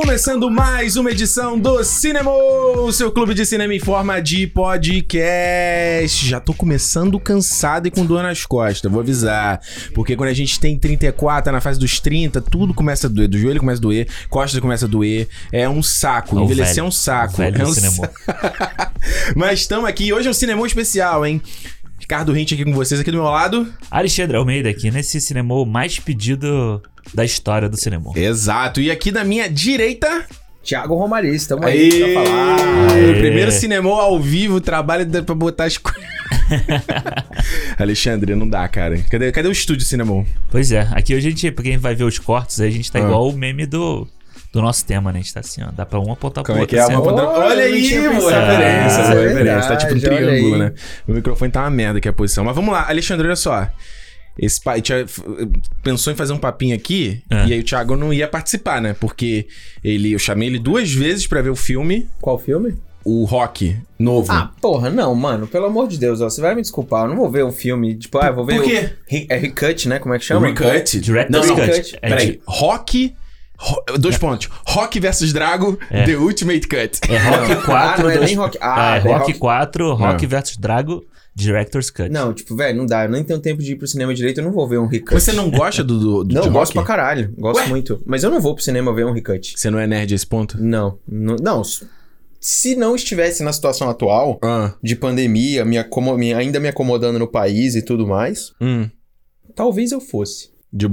começando mais uma edição do Cinema, o seu clube de cinema em forma de podcast. Já tô começando cansado e com dor nas costas, vou avisar. Porque quando a gente tem 34, tá na fase dos 30, tudo começa a doer. Do joelho começa a doer, costas começa a doer. É um saco, oh, envelhecer velho, é um saco. Velho é um cinema. Mas estamos aqui, hoje é um cinema especial, hein? Ricardo Hint aqui com vocês, aqui do meu lado. Alexandre Almeida aqui, nesse cinema mais pedido da história do cinema. Exato. E aqui da minha direita... Tiago Romariz, estamos aí pra falar. Aê. Primeiro cinema ao vivo, trabalho pra botar as coisas. Alexandre, não dá, cara. Cadê o estúdio cinema? Pois é. Aqui hoje a gente, pra quem vai ver os cortes, a gente tá igual o meme do nosso tema, né? A gente tá assim, ó. Dá pra um apontar pro outro. Olha aí, referência. Tá tipo um triângulo, né? O microfone tá uma merda aqui a posição. Mas vamos lá, Alexandre, olha só. Esse pai pensou em fazer um papinho aqui, e aí o Thiago não ia participar, né? Porque eu chamei ele duas vezes pra ver o filme. Qual filme? O Rock novo. Ah, porra, não, mano. Pelo amor de Deus, ó, você vai me desculpar. Eu não vou ver um filme, tipo, eu vou ver... Por quê? É Recut, né? Como é que chama? Recut? Director's Cut. Peraí, Rock... Dois pontos. Rock vs Drago, The Ultimate Cut. É Rock 4... não é nem Rock... Ah, é Rock 4, Rock vs Drago... Director's Cut. Não, tipo, velho, não dá. Eu nem tenho tempo de ir pro cinema direito, eu não vou ver um recut. Você não gosta do Não, eu gosto pra caralho. Gosto muito. Mas eu não vou pro cinema ver um recut. Você não é nerd a esse ponto? Não. Se não estivesse na situação atual, de pandemia, ainda me acomodando no país e tudo mais, talvez eu fosse. De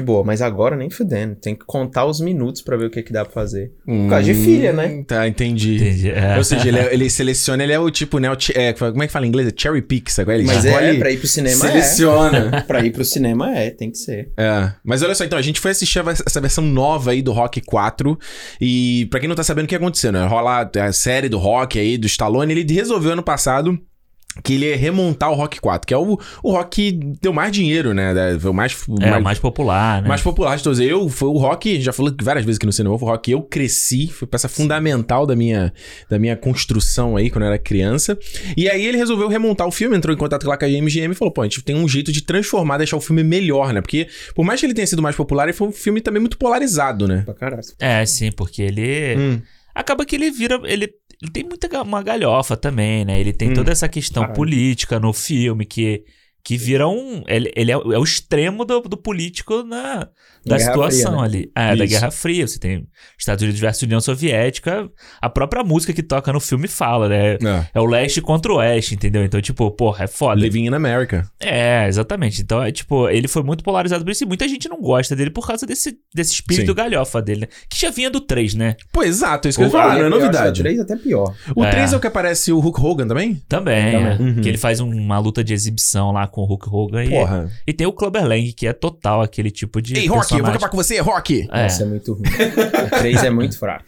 boa, mas agora nem fudendo. Tem que contar os minutos pra ver o que dá pra fazer. Por causa de filha, né? Tá, entendi. É. Ou seja, ele seleciona, ele é o tipo, né? Como é que fala em inglês? É cherry picks. Agora ele mas escolhe, pra ir pro cinema seleciona. Pra ir pro cinema tem que ser. É. Mas olha só, então, a gente foi assistir essa versão nova aí do Rock 4. E pra quem não tá sabendo o que aconteceu, né? Rola a série do Rock aí, do Stallone. Ele resolveu ano passado... que ele ia remontar o Rock 4, que é o Rock que deu mais dinheiro, né? O mais popular, né? Mais popular de todos. Foi o Rock, já falou várias vezes aqui no cinema, o Rock eu cresci, foi peça fundamental da minha construção aí, quando eu era criança. E aí ele resolveu remontar o filme, entrou em contato com a MGM e falou, pô, a gente tem um jeito de transformar, deixar o filme melhor, né? Porque, por mais que ele tenha sido mais popular, ele foi um filme também muito polarizado, né? Pra caralho. É, sim, porque ele... Acaba que ele vira... Ele tem uma galhofa também, né? Ele tem toda essa questão política no filme que vira um... Ele é o extremo do político da situação, Fria, né? Ali. É, da Guerra Fria. Você tem Estados Unidos versus União Soviética. A própria música que toca no filme fala, né? É o leste contra o oeste, entendeu? Então, tipo, porra, é foda. Living in America. É, exatamente. Então, ele foi muito polarizado por isso. E muita gente não gosta dele por causa desse espírito galhofa dele, né? Que já vinha do 3, né? Pô, exato. Isso que eu falo, não é novidade. O 3 é até pior. O 3 é o que aparece o Hulk Hogan também? Também. Que ele faz uma luta de exibição lá com o Hulk Hogan. Porra. E tem o Clubber Lang, que é total aquele tipo de... Ei, Rock, eu vou acabar com você, Rock! Nossa, é muito ruim. O 3 é muito fraco.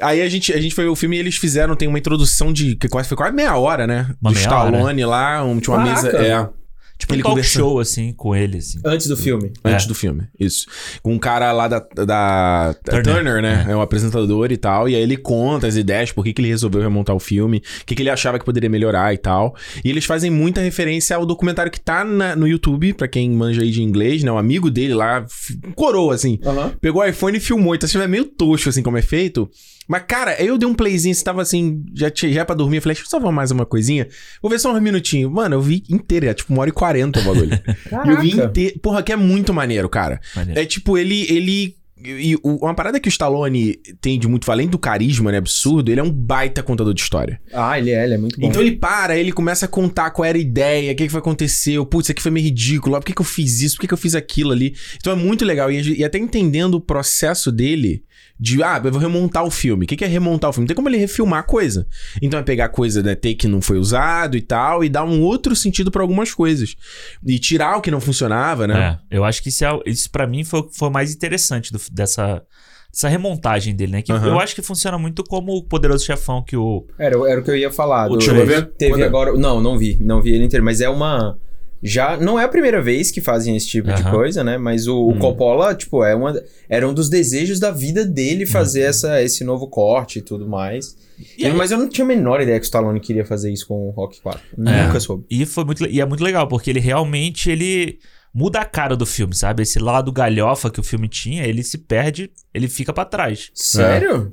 Aí a gente foi ver o filme e eles fizeram, tem uma introdução de... Foi quase meia hora, né? Stallone lá, tinha uma mesa... Tipo, ele conversou show, assim, com ele, assim. Antes do filme. Antes do filme, isso. Com um cara lá da Turner, né? É um apresentador e tal. E aí ele conta as ideias, por que ele resolveu remontar o filme, o que ele achava que poderia melhorar e tal. E eles fazem muita referência ao documentário que tá no YouTube, pra quem manja aí de inglês, né? Um amigo dele lá, coroa, assim. Pegou o iPhone e filmou. Então, esse filme é meio tosco, assim, como é feito. Mas, cara, eu dei um playzinho, você tava assim, já pra dormir, eu falei, deixa eu salvar mais uma coisinha. Vou ver só uns minutinhos. Mano, eu vi inteiro, é tipo 1h40 o bagulho. Caraca. Eu vi inteiro. Porra, que é muito maneiro, cara. É tipo, ele... E uma parada que o Stallone tem de muito, além do carisma, né, absurdo, ele é um baita contador de história. Ah, ele é muito bom. Então ele começa a contar qual era a ideia, o que foi que aconteceu, putz, isso aqui foi meio ridículo, por que eu fiz isso, por que eu fiz aquilo ali. Então é muito legal, e até entendendo o processo dele de, eu vou remontar o filme. O que é remontar o filme? Não tem como ele refilmar a coisa. Então é pegar coisa da take que não foi usado e tal, e dar um outro sentido pra algumas coisas. E tirar o que não funcionava, né? É, eu acho que isso pra mim foi o mais interessante dessa remontagem dele, né? Que eu acho que funciona muito como o Poderoso Chefão que o... Era o que eu ia falar. Chegou a ver? Teve agora... Não vi ele inteiro, mas é uma... Já não é a primeira vez que fazem esse tipo de coisa, né? Mas o Coppola, era um dos desejos da vida dele fazer esse novo corte e tudo mais. Mas eu não tinha a menor ideia que o Stallone queria fazer isso com o Rock 4. Nunca soube. E é muito legal, porque ele realmente... muda a cara do filme, sabe? Esse lado galhofa que o filme tinha, ele se perde, ele fica pra trás. Sério?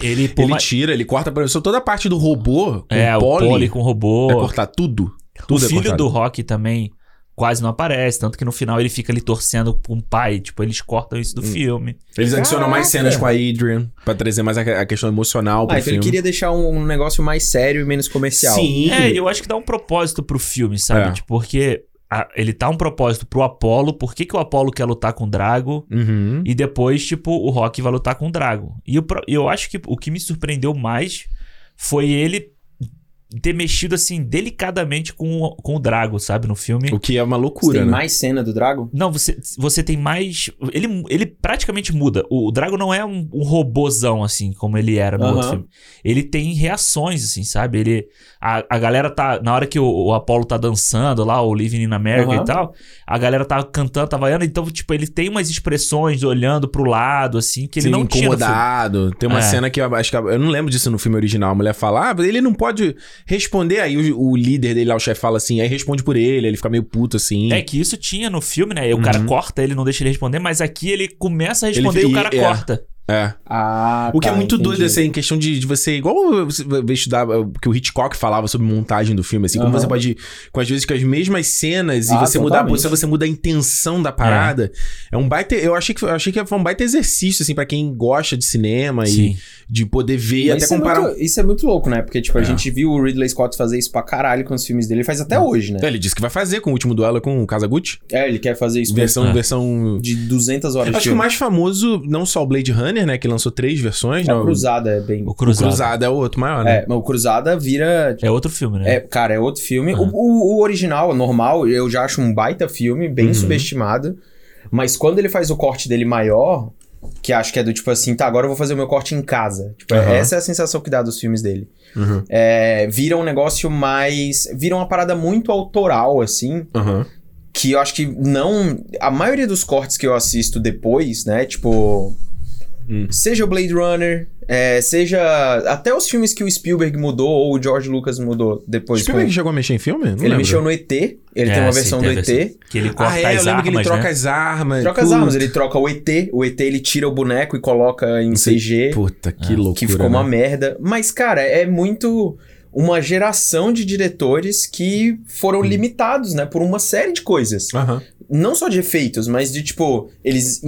Ele tira, ele corta, por exemplo, toda a parte do robô com o Polly com o robô. É cortar tudo. Tudo o filho do Rock também quase não aparece, tanto que no final ele fica ali torcendo com o pai, tipo, eles cortam isso do filme. Eles adicionam mais cenas com a Adrian pra trazer mais a questão emocional pro filme. Então ele queria deixar um negócio mais sério e menos comercial. Sim. É, eu acho que dá um propósito pro filme, sabe? É. Tipo, porque ele tá um propósito pro Apollo, por que o Apollo quer lutar com o Drago, e depois, tipo, o Rock vai lutar com o Drago. E eu acho que o que me surpreendeu mais foi ele ter mexido, assim, delicadamente com o Drago, sabe, no filme. O que é uma loucura, né? Tem mais cena do Drago? Não, você tem mais... Ele praticamente muda. O Drago não é um robôzão, assim, como ele era no outro filme. Ele tem reações, assim, sabe? A galera tá... Na hora que o Apollo tá dançando lá, o Living in America e tal, a galera tá cantando, tá vaiando. Então, tipo, ele tem umas expressões olhando pro lado, assim, que ele não tinha incomodado. Tem uma cena que eu acho que... Eu não lembro disso no filme original. A mulher fala, ele não pode... responder, aí o líder dele lá, o chefe, fala assim, aí responde por ele fica meio puto assim. É que isso tinha no filme, né? E o cara corta, ele não deixa ele responder, mas aqui ele começa a responder e o cara corta. É. Ah, o que é muito entendi. Doido, assim, em questão de você... Igual você vai estudar o que o Hitchcock falava sobre montagem do filme, assim, como você pode, com às vezes, com as mesmas cenas e você mudar a posição, você muda a intenção da parada. É um baita... Eu achei que foi um baita exercício, assim, pra quem gosta de cinema e de poder ver e até comparar... Isso é muito louco, né? Porque, tipo, a gente viu o Ridley Scott fazer isso pra caralho com os filmes dele. Ele faz até hoje, né? Ele disse que vai fazer com o último duelo com o Kazaguchi. É, ele quer fazer isso. Versão... De 200 horas de filme. Acho que o mais famoso, não só o Blade Runner, né, que lançou 3 versões. O Cruzada é bem... O Cruzada é o outro maior, né? É, mas o Cruzada vira... É outro filme, né? É, cara, é outro filme. Uhum. O original, normal, eu já acho um baita filme, bem subestimado. Mas quando ele faz o corte dele maior, que acho que é do tipo assim, tá, agora eu vou fazer o meu corte em casa. Tipo, essa é a sensação que dá dos filmes dele. Vira um negócio mais... Vira uma parada muito autoral, assim... Que eu acho que não... A maioria dos cortes que eu assisto depois, né, tipo... Seja o Blade Runner, seja até os filmes que o Spielberg mudou ou o George Lucas mudou depois. O Spielberg chegou a mexer em filme? Não ele lembro. Mexeu no ET, ele tem uma versão do ET. Que ele corta as armas, eu lembro que ele troca as armas. Troca as armas, ele troca o ET ele tira o boneco e coloca em CG. Puta, que loucura. Que ficou uma merda. Mas, cara, é muito... uma geração de diretores que foram limitados, né? Por uma série de coisas. Não só de efeitos, mas de, tipo... Eles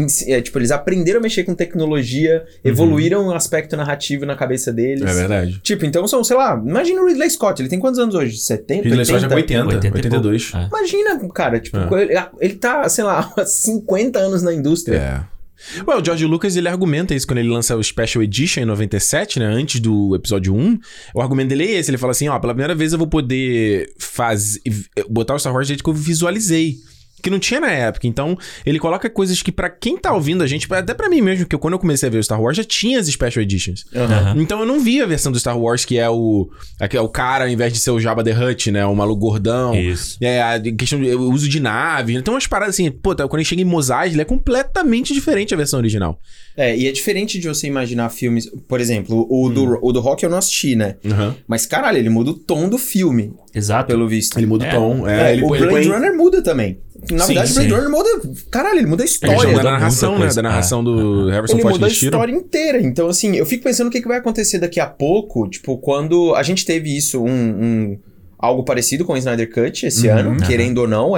aprenderam a mexer com tecnologia, evoluíram o aspecto narrativo na cabeça deles. É verdade. Tipo, então são, sei lá... Imagina o Ridley Scott. Ele tem quantos anos hoje? 70, Ridley 80? Ridley Scott já é 82. Imagina, cara. Tipo, ele tá, sei lá, há 50 anos na indústria. O George Lucas, ele argumenta isso quando ele lança o Special Edition em 97, né? Antes do episódio 1. O argumento dele é esse. Ele fala assim, ó, pela primeira vez eu vou poder botar o Star Wars do jeito que eu visualizei. Que não tinha na época. Então, ele coloca coisas que pra quem tá ouvindo a gente, até pra mim mesmo, que quando eu comecei a ver o Star Wars, já tinha as Special Editions. Então, eu não vi a versão do Star Wars que é o cara, ao invés de ser o Jabba the Hutt, né? O maluco gordão. Isso. A questão do uso de nave. Então, umas paradas assim, quando ele chega em Mos Eisley, é completamente diferente a versão original. E é diferente de você imaginar filmes... Por exemplo, o do Rock eu não assisti, né? Mas, caralho, ele muda o tom do filme. Exato. Pelo visto. Ele muda o tom. O Blade Runner muda também. Na verdade, o Blade Runner muda... Caralho, ele muda a história. Ele muda a narração, né? Da narração do Harrison Ford. Ele muda a história inteira. Então, assim, eu fico pensando o que vai acontecer daqui a pouco. Tipo, quando... A gente teve isso, algo parecido com o Snyder Cut esse ano. Querendo ou não,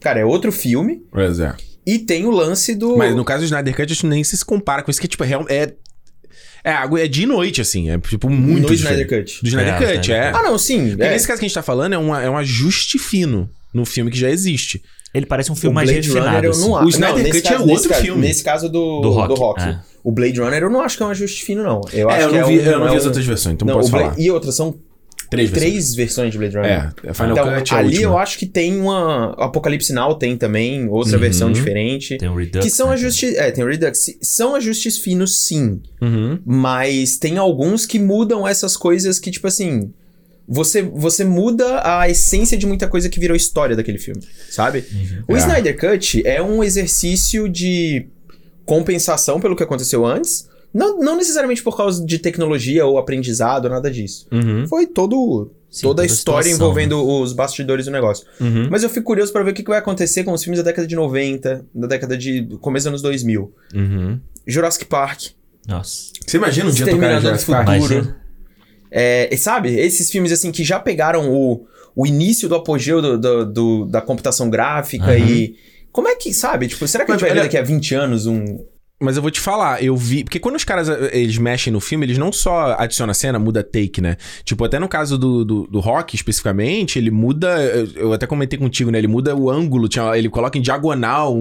cara, é outro filme. Pois é. E tem o lance do... Mas no caso do Snyder Cut, a gente nem se compara com isso. Que, tipo, é de noite, assim. É, tipo, muito diferente. Do Snyder Cut. Ah, não, sim. Porque nesse caso que a gente tá falando, é um ajuste fino. No filme que já existe. Ele parece um filme mais refinado. Assim. O Snyder Cut é outro filme. Nesse caso do Rock. O Blade Runner eu não acho que é um ajuste fino, não. Eu não vi as outras versões, então não posso falar. E outras são três versões de Blade Runner. Final Cut é a última. Eu acho que tem uma... Apocalipse Now tem também, outra versão diferente. Tem o Redux. Que são ajustes... Tem o Redux. São ajustes finos, sim. Mas tem alguns que mudam essas coisas que, tipo assim... Você muda a essência de muita coisa que virou história daquele filme, sabe? O Snyder Cut é um exercício de compensação pelo que aconteceu antes, Não necessariamente por causa de tecnologia ou aprendizado, nada disso. Uhum. Foi toda a história situação, envolvendo os bastidores do negócio. Uhum. Mas eu fico curioso pra ver o que vai acontecer com os filmes da década de 90, da década de... começo dos anos 2000. Uhum. Jurassic Park. Nossa. Você imagina um dia tocar Jurassic Park? Imagina. Sabe? Esses filmes assim que já pegaram o início do apogeu da computação gráfica uhum. e... Como é que, sabe? Tipo, será que a gente vai ver daqui a 20 anos um... Mas eu vou te falar, eu vi... Porque quando os caras, eles mexem no filme, eles não só adicionam a cena, muda take, né? Tipo, até no caso do Rock, especificamente, ele muda... Eu até comentei contigo, né? Ele muda o ângulo, ele coloca em diagonal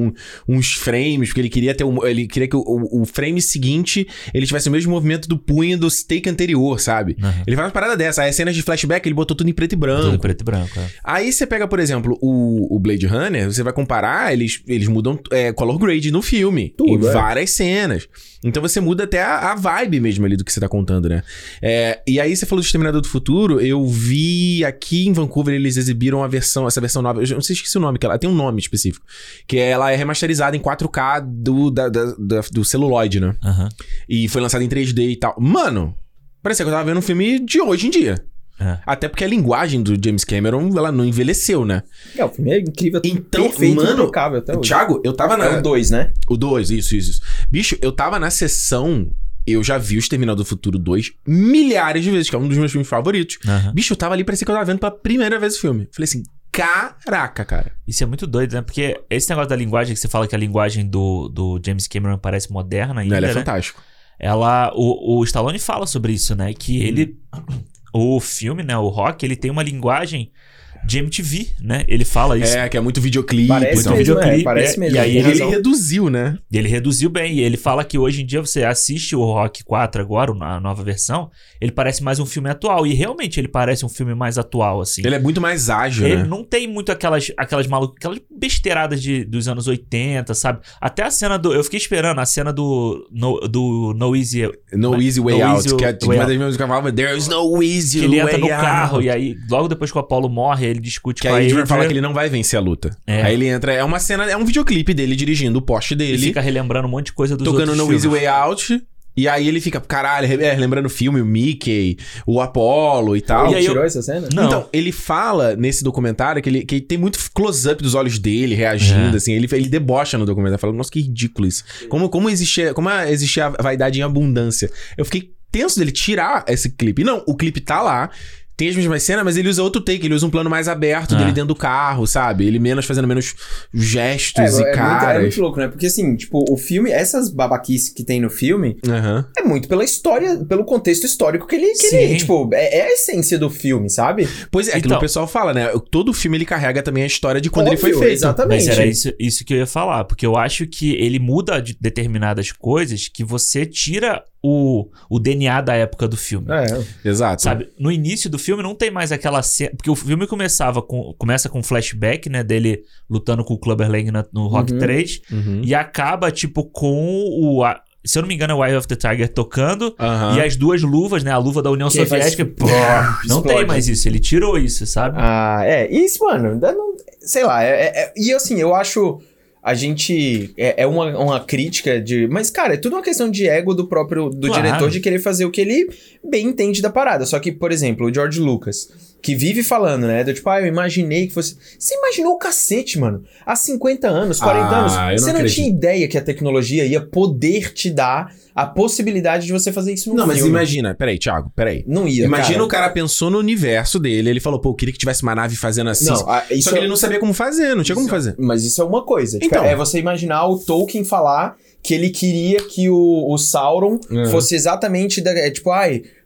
uns frames, porque ele queria ter... Ele queria que o frame seguinte, ele tivesse o mesmo movimento do punho do take anterior, sabe? Uhum. Ele faz uma parada dessa. Aí as cenas de flashback, ele botou tudo em preto e branco. Tudo em preto e branco, é. Aí você pega, por exemplo, o Blade Runner, você vai comparar, eles mudam color grade no filme. Tudo, várias cenas. Então você muda até a vibe mesmo ali do que você tá contando, né? E aí você falou do Exterminador do Futuro, eu vi aqui em Vancouver eles exibiram essa versão nova, eu não sei, esqueci o nome, que ela tem um nome específico, que ela é remasterizada em 4K do celuloide, né? Uhum. E foi lançada em 3D e tal. Mano, parecia que eu tava vendo um filme de hoje em dia. É. Até porque a linguagem do James Cameron, ela não envelheceu, né? O filme é incrível. Então, perfeito, mano, até hoje. Thiago, eu tava na... É o 2, né? O 2, isso. Bicho, eu tava na sessão... Eu já vi o Exterminador do Futuro 2 milhares de vezes, que é um dos meus filmes favoritos. Uhum. Bicho, eu tava ali, parecia que eu tava vendo pela primeira vez o filme. Falei assim, caraca, cara. Isso é muito doido, né? Porque esse negócio da linguagem, que você fala que a linguagem do James Cameron parece moderna ainda, ela é fantástico. Ela... O Stallone fala sobre isso, né? Que ele... O filme, né? O Rock, ele tem uma linguagem de MTV, né? Ele fala isso. Que é muito videoclipe. Parece mesmo, videoclipe, parece mesmo. E aí ele reduziu, né? Ele reduziu bem. E ele fala que hoje em dia você assiste o Rock 4 agora, a nova versão, ele parece mais um filme atual. E realmente ele parece um filme mais atual, assim. Ele é muito mais ágil, ele, né? Ele não tem muito aquelas besteiradas dos anos 80, sabe? Até a cena do... Eu fiquei esperando a cena do No Easy Way Out. Que é uma das minhas que falava, there is no easy. Que ele entra no carro e aí, logo depois que o Apollo morre, ele discute que com a Adrian. Que aí ele fala que ele não vai vencer a luta. Aí ele entra... É uma cena... É um videoclipe dele dirigindo o poste dele. Ele fica relembrando um monte de coisa dos outros filmes. Tocando No Easy Way Out. E aí ele fica, caralho, lembrando o filme, o Mickey, o Apollo e tal. Ele tirou essa cena? Não. Então, ele fala nesse documentário que ele tem muito close-up dos olhos dele, reagindo, assim. Ele debocha no documentário, falando, nossa, que ridículo isso. Como existia a vaidade em abundância. Eu fiquei tenso dele tirar esse clipe. Não, o clipe tá lá, tem as mesmas cenas, mas ele usa outro take, ele usa um plano mais aberto dele dentro do carro, sabe? Ele fazendo menos gestos e caras. É muito louco, né? Porque assim, tipo, o filme, essas babaquices que tem no filme, é muito pela história, pelo contexto histórico que ele... Tipo, é a essência do filme, sabe? Pois é, então, aquilo que o pessoal fala, né? Todo filme ele carrega também a história de quando ele foi feito. Exatamente. Mas era isso que eu ia falar, porque eu acho que ele muda de determinadas coisas que você tira... O DNA da época do filme. Exato. Sabe? No início do filme não tem mais aquela cena... Porque o filme começa com um flashback, né? Dele lutando com o Clubber Lang no Rock 3. Uhum. E acaba, tipo, com se eu não me engano, é o Eye of the Tiger tocando. Uhum. E as duas luvas, né? A luva da União Soviética... não tem mais isso. Ele tirou isso, sabe? Isso, mano. Sei lá. E assim, eu acho... A gente... É uma crítica de... Mas, cara, é tudo uma questão de ego do diretor de querer fazer o que ele bem entende da parada. Só que, por exemplo, o George Lucas, que vive falando, né? Do tipo, eu imaginei que fosse... Você imaginou o cacete, mano? Há 50 anos, 40 anos, você não tinha ideia que a tecnologia ia poder te dar a possibilidade de você fazer isso no filme. Não, mas imagina... Peraí, Thiago, peraí. Não ia, imagina, cara. O cara pensou no universo dele, ele falou, eu queria que tivesse uma nave fazendo assim. Não, só que ele não sabia como fazer, não tinha como fazer. Mas isso é uma coisa. Tipo, então, é você imaginar o Tolkien falar... que ele queria que o Sauron fosse exatamente...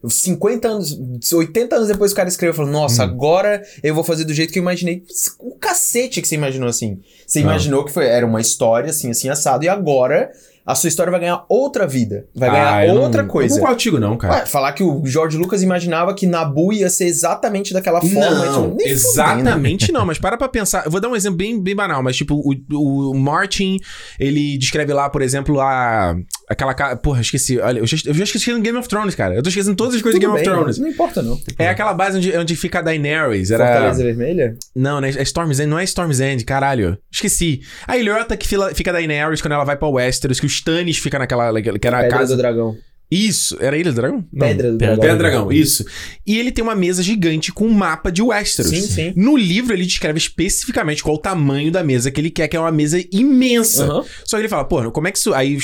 50 anos... 80 anos depois o cara escreveu e falou... Nossa, agora eu vou fazer do jeito que eu imaginei. O cacete que você imaginou assim. Você imaginou que era uma história assim, assado. E agora... A sua história vai ganhar outra vida. Vai ganhar outra coisa. Não concordo, não, cara. Falar que o George Lucas imaginava que Nabu ia ser exatamente daquela forma. Não, exatamente não. Mas pra pensar. Eu vou dar um exemplo bem banal. Mas tipo, o Martin, ele descreve lá, por exemplo, aquela... Porra, esqueci. Olha, eu já esqueci no Game of Thrones, cara. Eu tô esquecendo todas as coisas do Game of Thrones. Não importa, não. É aquela base onde fica a Daenerys. Era... Fortaleza Vermelha? Não, né? É Storm's End. Não é Storm's End, caralho. Esqueci. A ilhota que fica a Daenerys quando ela vai pra Westeros, que os Stannis fica naquela... Que era a casa do dragão. Isso, era Ilha do Dragão? Não. Pedra Dragão, isso. E ele tem uma mesa gigante com um mapa de Westeros. Sim, sim. No livro ele descreve especificamente qual o tamanho da mesa que ele quer, que é uma mesa imensa. Uhum. Só que ele fala, pô, como é que isso... Aí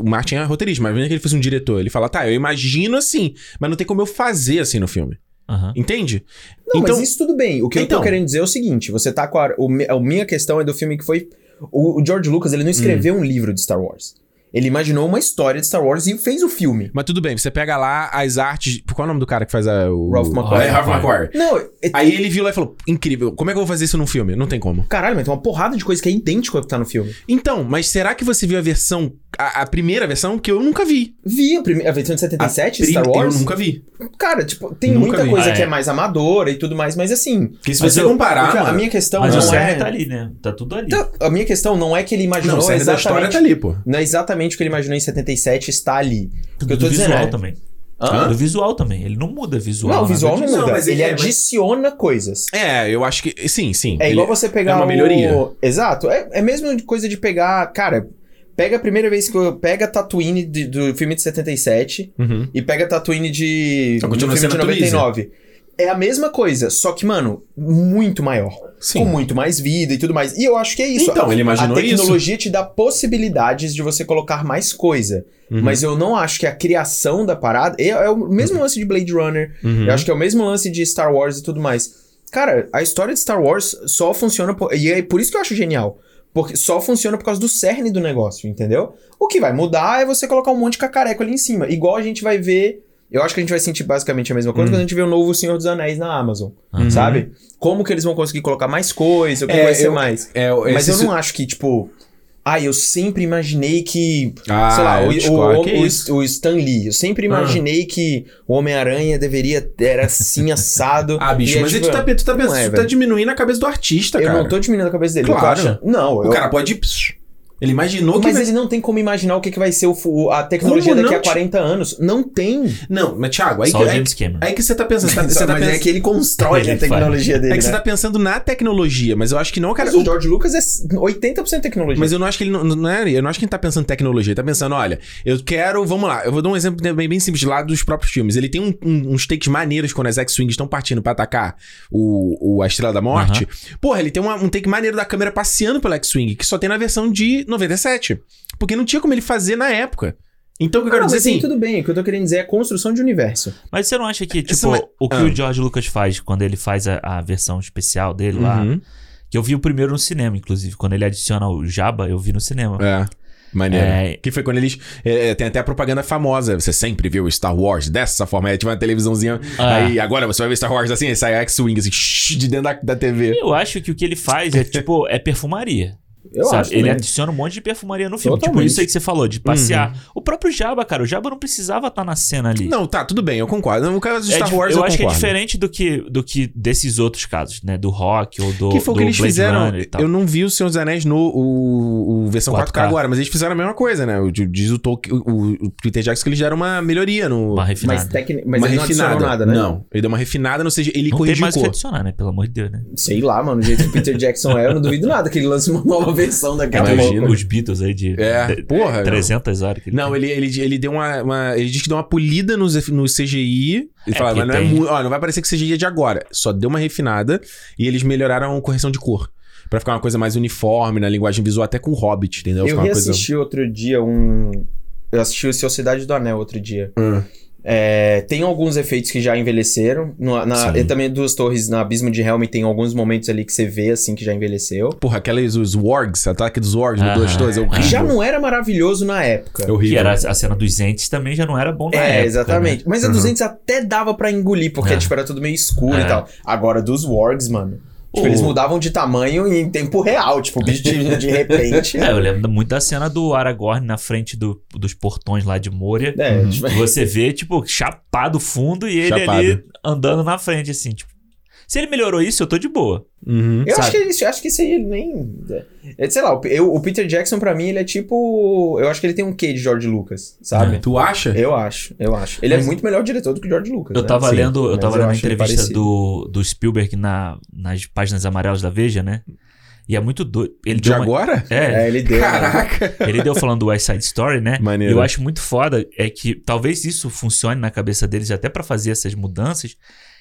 o Martin é roteirista, mas mesmo que ele fosse um diretor, ele fala, tá, eu imagino assim, mas não tem como eu fazer assim no filme. Uhum. Entende? Não, então, mas isso tudo bem. O que eu tô querendo dizer é o seguinte, você tá com a minha questão é do filme que foi... O George Lucas, ele não escreveu um livro de Star Wars. Ele imaginou uma história de Star Wars e fez o filme. Mas tudo bem, você pega lá as artes... Qual é o nome do cara que faz o... Ralph McQuarrie. Não, aí ele viu lá e falou, incrível, como é que eu vou fazer isso num filme? Não tem como. Caralho, mas tem uma porrada de coisa que é idêntico ao que tá no filme. Então, mas será que você viu a versão... A primeira versão que eu nunca vi. Vi a versão de 77, Star Wars? Eu nunca vi. Cara, tipo, tem muita coisa que é mais amadora e tudo mais, mas assim... Porque se você comparar... A minha questão não é... Mas o Serra tá ali, né? Tá tudo ali. Então, a minha questão não é que ele imaginou exatamente... Não, a história tá ali, pô. Não é exatamente o que ele imaginou em 77 está ali. Porque eu tô dizendo... Visual também. Do visual também. Ele não muda visual. Não, o visual não muda. Mas ele adiciona coisas. É, eu acho que... Sim, sim. É igual você pegar uma melhoria. Exato. É a mesma coisa de pegar... Cara... Pega a primeira vez que eu... Pega Tatooine do filme de 77 e pega Tatooine do filme de 99. Tunísia. É a mesma coisa, só que, mano, muito maior. Sim. Com muito mais vida e tudo mais. E eu acho que é isso. Então, ele imaginou isso. A tecnologia te dá possibilidades de você colocar mais coisa. Uhum. Mas eu não acho que a criação da parada... É o mesmo lance de Blade Runner. Uhum. Eu acho que é o mesmo lance de Star Wars e tudo mais. Cara, a história de Star Wars só funciona... E é por isso que eu acho genial. Porque só funciona por causa do cerne do negócio, entendeu? O que vai mudar é você colocar um monte de cacareco ali em cima. Igual a gente vai ver... Eu acho que a gente vai sentir basicamente a mesma coisa quando a gente vê o novo Senhor dos Anéis na Amazon, sabe? Como que eles vão conseguir colocar mais coisa, o que vai ser mais. Mas eu não acho que, tipo... eu sempre imaginei que... o Stan Lee. Eu sempre imaginei que o Homem-Aranha deveria... Era assim, assado. Bicho, mas tipo, tu tá diminuindo a cabeça do artista, cara. Eu não tô diminuindo a cabeça dele. Claro. Não, o cara pode... Ele imaginou que... Mas ele não tem como imaginar o que vai ser a tecnologia daqui a 40 anos. Não tem. Não, mas Tiago, aí que você tá pensando... Mas é que ele constrói a tecnologia dele. É que você tá pensando na tecnologia, mas eu acho que não... Mas o George Lucas é 80% tecnologia. Mas eu não acho que ele... Eu não acho que ele tá pensando em tecnologia. Ele tá pensando, olha, eu quero... Vamos lá. Eu vou dar um exemplo bem simples lá dos próprios filmes. Ele tem uns takes maneiros quando as X-Wings estão partindo pra atacar a Estrela da Morte. Porra, ele tem um take maneiro da câmera passeando pela X-Wing, que só tem na versão de 97, porque não tinha como ele fazer na época. Então o que eu quero dizer assim... Tudo bem, o que eu tô querendo dizer é a construção de universo. Mas você não acha que, tipo, o que o George Lucas faz quando ele faz a versão especial dele lá, que eu vi o primeiro no cinema, inclusive, quando ele adiciona o Jabba, eu vi no cinema. Maneiro. Que foi quando eles... tem até a propaganda famosa. Você sempre viu Star Wars dessa forma. Aí tinha uma televisãozinha. Aí agora você vai ver Star Wars assim. Aí sai a X-Wing assim, de dentro da TV. Eu acho que o que ele faz é, tipo, é perfumaria. Ele adiciona um monte de perfumaria no filme. Totalmente. Tipo isso aí que você falou, de passear. O próprio Jabba, cara, o Jabba não precisava estar na cena ali. Não, tá, tudo bem, eu concordo. No caso do Star Wars, eu acho que é diferente do que desses outros casos, né? Do Rock ou do Blade Runner. Que foi o que eles fizeram. Eu não vi o Senhor dos Anéis no versão 4K agora, mas eles fizeram a mesma coisa, né? Diz o Peter Jackson que eles deram uma melhoria no... Uma refinada. Mas ele não adicionou nada, né? Não, ele deu uma refinada, ou seja, ele corrigiu. Não tem mais o que adicionar, né? Pelo amor de Deus, né? Sei lá, mano, do jeito que o Peter Jackson eu não duvido nada que ele lance uma nova versão daquela. Imagina os Beatles aí de 300 horas. Que ele deu uma... Ele diz que deu uma polida no CGI. Ele fala, mas não vai parecer que o CGI é de agora. Só deu uma refinada e eles melhoraram a correção de cor. Pra ficar uma coisa mais uniforme na linguagem visual, até com o Hobbit, entendeu? Eu assisti outro dia Eu assisti o Sociedade do Anel outro dia. Tem alguns efeitos que já envelheceram. E também Duas Torres, no Abismo de Helm, tem alguns momentos ali que você vê assim que já envelheceu. Porra, aqueles os wargs, ataque dos wargs no 2-2 é horrível. Já não era maravilhoso na época. É horrível. Que era a cena dos entes também já não era bom na época. É, exatamente. Né? Mas a dos entes até dava pra engolir, porque tipo, era tudo meio escuro e tal. Agora, dos wargs, mano. Tipo, eles mudavam de tamanho em tempo real, tipo, o bicho de repente. Eu lembro muito da cena do Aragorn na frente dos portões lá de Moria. Você vê, tipo, chapado fundo e ele ali andando na frente, assim, tipo. Se ele melhorou isso, eu tô de boa. Eu acho que isso aí ele nem... Sei lá, o Peter Jackson pra mim, ele é tipo... Eu acho que ele tem um quê de George Lucas, sabe? Tu acha? Eu acho. Mas é muito melhor diretor do que o George Lucas. Eu tava lendo a entrevista do Spielberg nas páginas amarelas da Veja, né? E é muito doido. Agora? É, ele deu. Caraca! Ele deu falando do West Side Story, né? Maneiro. E eu acho muito foda, é que talvez isso funcione na cabeça deles até pra fazer essas mudanças,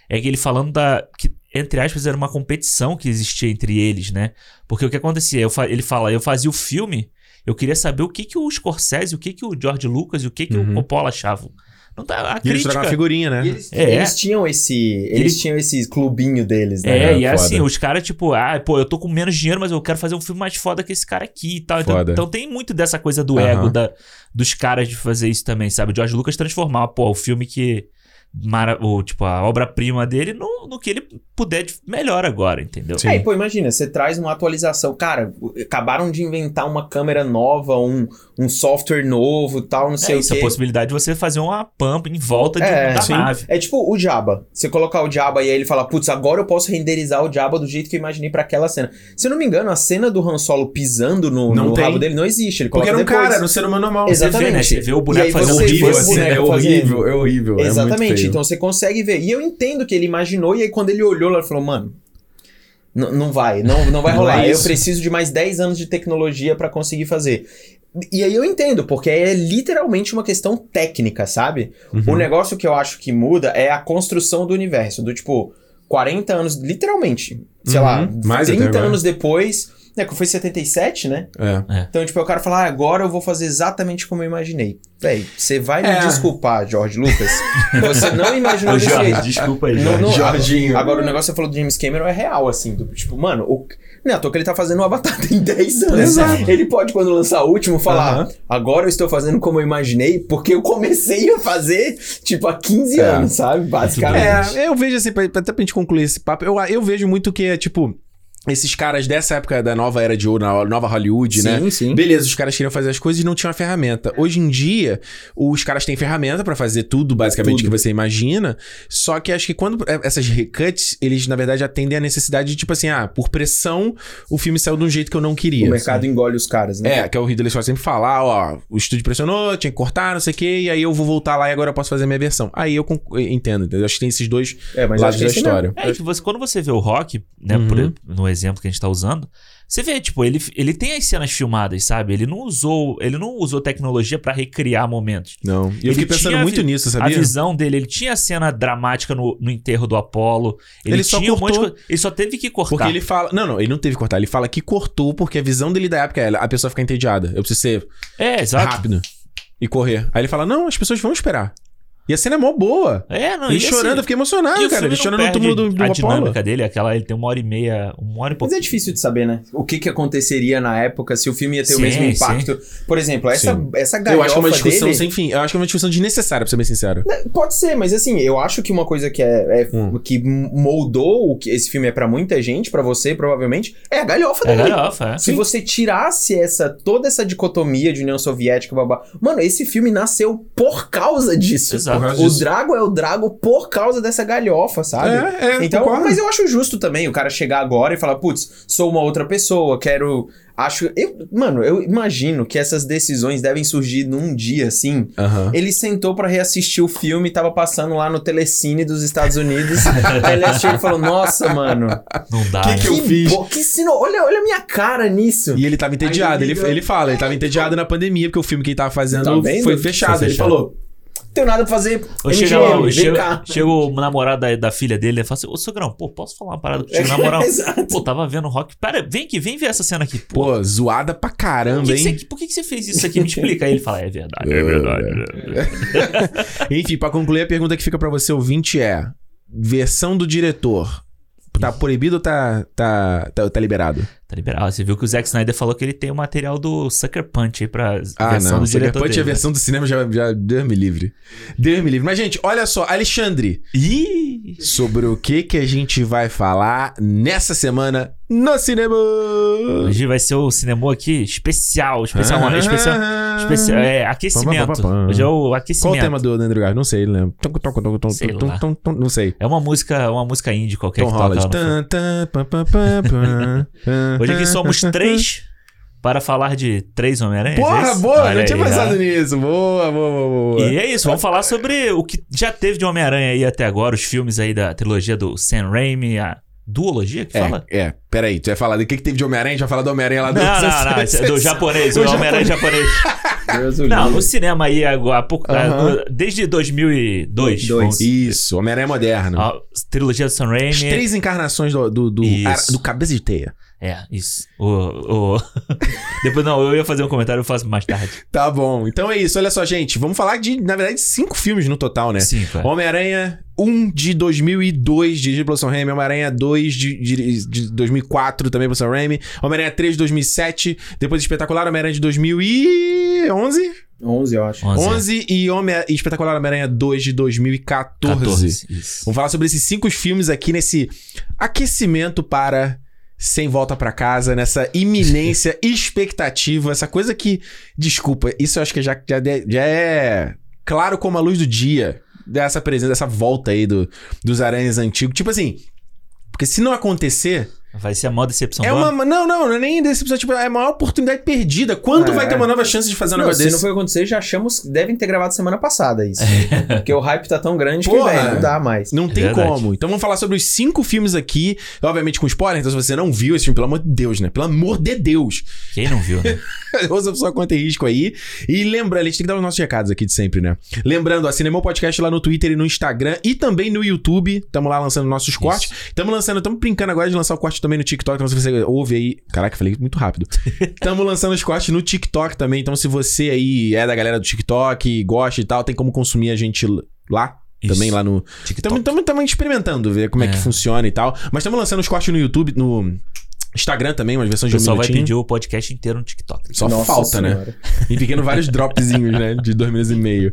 é que ele falando da... que, entre aspas, era uma competição que existia entre eles, né? Porque o que acontecia, ele fala, eu fazia o filme, eu queria saber o que o Scorsese, o que o George Lucas e o que o Coppola achavam. E eles trocavam figurinha, né? Eles tinham esse clubinho deles, né? É, e assim, os caras, tipo, eu tô com menos dinheiro, mas eu quero fazer um filme mais foda que esse cara aqui e tal. Então tem muito dessa coisa do ego dos caras de fazer isso também, sabe? O George Lucas transformar, o filme que... ou, tipo, a obra-prima dele no que ele puder de melhor agora, entendeu? Sim. Aí, imagina, você traz uma atualização. Cara, acabaram de inventar uma câmera nova, um software novo, tal, não sei o quê. Isso, a possibilidade de você fazer uma pump em volta da nave. É tipo o Jabba. Você colocar o Jabba e aí ele fala, putz, agora eu posso renderizar o Jabba do jeito que eu imaginei pra aquela cena. Se eu não me engano, a cena do Han Solo pisando no rabo dele não existe. Ele coloca depois. Porque era um cara, era um ser humano normal. Exatamente. Você vê o boneco fazendo isso. É horrível, é horrível. Exatamente. Então você consegue ver. E eu entendo que ele imaginou, e aí quando ele olhou, ele falou, mano, não vai rolar. Eu preciso de mais 10 anos de tecnologia pra conseguir fazer. E aí eu entendo, porque é literalmente uma questão técnica, sabe? Uhum. O negócio que eu acho que muda é a construção do universo, do tipo, 40 anos, literalmente, sei lá, mais 30 anos depois... que foi 77, né? É. Então, o cara fala, agora eu vou fazer exatamente como eu imaginei. Véi, você vai me desculpar, George Lucas. Você não imaginou desse jeito. Desculpa aí, Jorginho. Agora, o negócio que você falou do James Cameron é real, assim. Não é à toa que ele tá fazendo o Avatar tem 10 anos. Exato. Ele pode, quando lançar o último, falar, agora eu estou fazendo como eu imaginei, porque eu comecei a fazer, há 15 anos, sabe? Basicamente. Eu vejo, assim, até pra gente concluir esse papo, eu vejo muito que é, esses caras dessa época da nova era de ouro, na nova Hollywood, né? Sim, sim. Beleza, os caras queriam fazer as coisas e não tinham a ferramenta. Hoje em dia, os caras têm ferramenta pra fazer tudo, basicamente, que você imagina. Só que acho que quando essas recuts, eles, na verdade, atendem a necessidade de, por pressão, o filme saiu de um jeito que eu não queria. O mercado engole os caras, né? Que é o Ridley Scott sempre fala, o estúdio pressionou, tinha que cortar, não sei o quê, e aí eu vou voltar lá e agora eu posso fazer a minha versão. Aí eu entendo, entendeu? Acho que tem esses dois lados da história. Quando você vê o Rock, né, no exemplo que a gente tá usando, você vê, ele tem as cenas filmadas, sabe? Ele não usou tecnologia pra recriar momentos. Não. E eu fiquei pensando muito nisso, sabia? A visão dele, ele tinha a cena dramática no enterro do Apolo. Ele só tinha cortou. Ele só teve que cortar. Porque ele fala... Não, ele não teve que cortar. Ele fala que cortou porque a visão dele da época é a pessoa fica entediada. Eu preciso ser rápido e correr. Aí ele fala, não, as pessoas vão esperar. E a cena é mó boa. Ele chorando, eu fiquei emocionado, cara. Ele chorando no túmulo do Apolo. A dinâmica dele, ele tem 1h30, 1h e pouco. Mas é difícil de saber, né? O que aconteceria na época, se o filme ia ter o mesmo impacto. Sim. Por exemplo, essa galhofa dele... Eu acho que é uma discussão sem fim. Eu acho que é uma discussão desnecessária, pra ser bem sincero. Pode ser, mas assim, eu acho que uma coisa que que moldou o que esse filme é pra muita gente, pra você, provavelmente, é a galhofa dele. Se você tirasse toda essa dicotomia de União Soviética, babá... Mano, esse filme nasceu por causa disso. Exato. O Drago é o Drago por causa dessa galhofa, sabe? Então, mas eu acho justo também o cara chegar agora e falar, putz, sou uma outra pessoa, eu imagino que essas decisões devem surgir num dia, assim. Ele sentou pra reassistir o filme, tava passando lá no telecine dos Estados Unidos. Aí ele assistiu e falou, nossa, mano. Não dá. Que eu fiz? Olha a minha cara nisso. E ele tava entediado. Ele fala, ele tava entediado na pandemia, porque o filme que ele tava fazendo foi fechado. Ele falou... Não tenho nada pra fazer. Chega o namorado da filha dele e fala assim, ô sogrão, posso falar uma parada contigo? Tava vendo rock. Pera, vem ver essa cena aqui. Zoada pra caramba, hein? Por que você fez isso aqui? Me explica. Aí ele fala, é verdade, é verdade. Enfim, pra concluir, a pergunta que fica pra você, ouvinte, é: versão do diretor, tá proibido ou tá liberado? Tá liberado. Você viu que o Zack Snyder falou que ele tem o material do Sucker Punch aí pra versão do diretor. Sucker Punch dele, é a versão do cinema, já Deus me livre. Deus me livre. Mas, gente, olha só, Alexandre. Sobre o que a gente vai falar nessa semana no cinema? Hoje vai ser o cinema aqui especial, especial, aquecimento. Hoje é o aquecimento. Qual o tema do Andrew Garfield? Não sei, ele lembra. Não sei. É uma música indie qualquer. Tom Holland. Hoje aqui somos 3 para falar de 3 Homem-Aranhas. Porra, boa! Não tinha pensado nisso. Boa. E é isso, vamos falar sobre o que já teve de Homem-Aranha aí até agora, os filmes aí da trilogia do Sam Raimi, a Duologia que fala? É, peraí, tu vai falar do que teve de Homem-Aranha, já fala do Homem-Aranha lá do... Não, isso é do japonês, o Homem-Aranha japonês. Deus não, o cinema aí, há pouco, desde 2002. Isso, Homem-Aranha moderno. A trilogia do Sam Raimi. As 3 encarnações do Cabeça de Teia. É, isso. Depois, não, eu ia fazer um comentário, eu faço mais tarde. Tá bom, então é isso. Olha só, gente, vamos falar de, na verdade, 5 filmes no total, né? 5, claro. Homem-Aranha 1 de 2002, dirigido pelo Sam Raimi. Homem-Aranha 2 de 2004, também pelo Sam Raimi. Homem-Aranha 3 de 2007, depois Espetacular Homem-Aranha de 2011... 11, eu acho. 11 e Espetacular Homem-Aranha 2 de 2014. 14, isso. Vamos falar sobre esses 5 filmes aqui nesse aquecimento para Sem Volta Pra Casa, nessa iminência, expectativa, essa coisa que... Desculpa, isso eu acho que já é claro como a luz do dia dessa presença, dessa volta aí dos Aranhas antigos. Tipo assim, porque se não acontecer... Vai ser a maior decepção. Não é nem decepção. Tipo, é a maior oportunidade perdida. Quando vai ter uma nova chance de fazer um negócio desse? Se não for acontecer, já achamos... Devem ter gravado semana passada isso. Porque o hype tá tão grande que não dá mais. Não tem como. Então vamos falar sobre os 5 filmes aqui. Obviamente com spoiler. Então se você não viu esse filme, pelo amor de Deus, né? Pelo amor de Deus. Quem não viu, né? Usa só quanto é risco aí. E lembra, a gente tem que dar os nossos recados aqui de sempre, né? Lembrando, assina meu podcast lá no Twitter e no Instagram. E também no YouTube. Estamos lá lançando nossos cortes. Estamos brincando agora de lançar o corte também no TikTok, então se você ouve aí... Caraca, falei muito rápido. Estamos lançando os cortes no TikTok também, então se você aí é da galera do TikTok, gosta e tal, tem como consumir a gente lá. Isso. Também lá no TikTok. Estamos experimentando, ver como é que funciona e tal. Mas estamos lançando os cortes no YouTube, no Instagram também, umas versões de um minutinho. O pessoal vai pedir o podcast inteiro no TikTok. Só nossa falta, senhora, né? E pequeno vários dropzinhos, né? De 2 minutos e meio.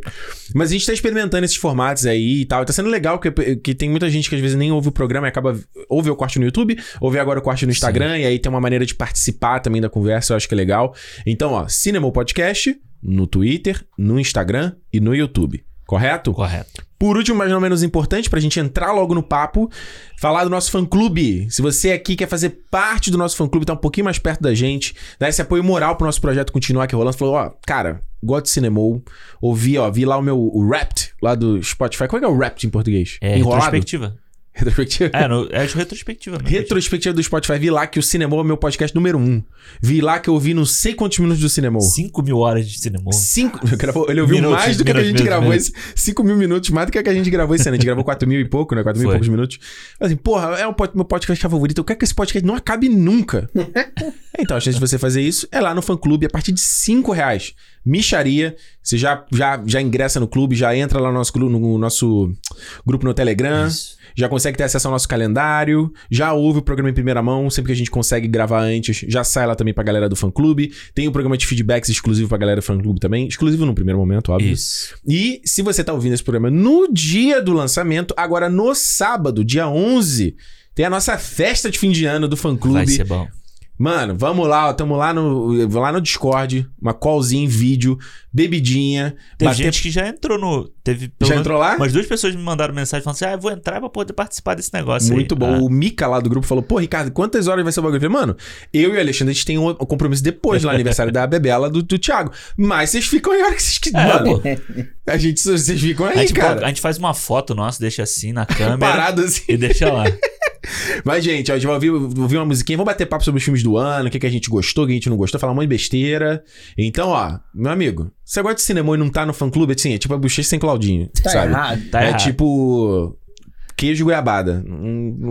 Mas a gente tá experimentando esses formatos aí e tal. E tá sendo legal, porque tem muita gente que às vezes nem ouve o programa e acaba... Ouve o corte no YouTube, ouve agora o corte no Instagram. Sim. E aí tem uma maneira de participar também da conversa. Eu acho que é legal. Então, ó, Cinema Podcast no Twitter, no Instagram e no YouTube. Correto? Correto. Por último, mas não menos importante, pra gente entrar logo no papo, falar do nosso fã-clube. Se você aqui quer fazer parte do nosso fã-clube, tá um pouquinho mais perto da gente, dar esse apoio moral pro nosso projeto continuar aqui rolando, falou, ó, cara, gosto de cinema, vi lá o Wrapped, lá do Spotify. Como é que é o Wrapped em português? É enrolado? Retrospectiva? Acho retrospectiva. Retrospectiva do Spotify. Vi lá que o Cinemol é meu podcast número 1. Vi lá que eu ouvi não sei quantos minutos do Cinemol. 5.000 horas de Cinemol. Ele ouviu minutos, mais do que a gente gravou. 5.000 minutos mais do que a gente gravou esse ano. A gente gravou 4.000 e pouco, né? 4.000 e poucos minutos. Assim, porra, é o meu podcast favorito. Eu quero que esse podcast não acabe nunca. Então, a chance de você fazer isso é lá no fã-clube. A partir de R$5. Micharia. Você já ingressa no clube, já entra lá no nosso clube, no nosso grupo no Telegram. Isso. Já consegue ter acesso ao nosso calendário, já ouve o programa em primeira mão, sempre que a gente consegue gravar antes, já sai lá também pra galera do fã-clube. Tem um programa de feedbacks exclusivo pra galera do fã-clube também, exclusivo no primeiro momento, óbvio. Isso. E se você tá ouvindo esse programa no dia do lançamento, agora no sábado, dia 11, tem a nossa festa de fim de ano do fã-clube. Vai ser bom. Mano, vamos lá, ó, tamo lá no Discord, uma callzinha em vídeo, bebidinha. Tem gente que já entrou no... Já entrou lá? Umas 2 pessoas me mandaram mensagem falando assim, eu vou entrar pra poder participar desse negócio. Muito aí. Bom. Ah. O Mika lá do grupo falou, pô, Ricardo, quantas horas vai ser o bagulho? Eu falei, mano, eu e o Alexandre, a gente tem um compromisso depois lá no aniversário da Bebela, do Thiago. Mas vocês ficam aí a hora que vocês quiserem. Mano, vocês ficam aí, cara. A gente faz uma foto nossa, deixa assim na câmera. Parado assim. E deixa lá. Mas, gente, ó, a gente vai ouvir uma musiquinha. Vamos bater papo sobre os filmes do ano, o que a gente gostou, o que a gente não gostou, falar um monte de besteira. Então, ó, meu amigo, você gosta de cinema e não tá no fã-clube? Assim, é tipo a bochecha sem Claudinho, tá, sabe? Errado, tá errado. É tipo queijo goiabada.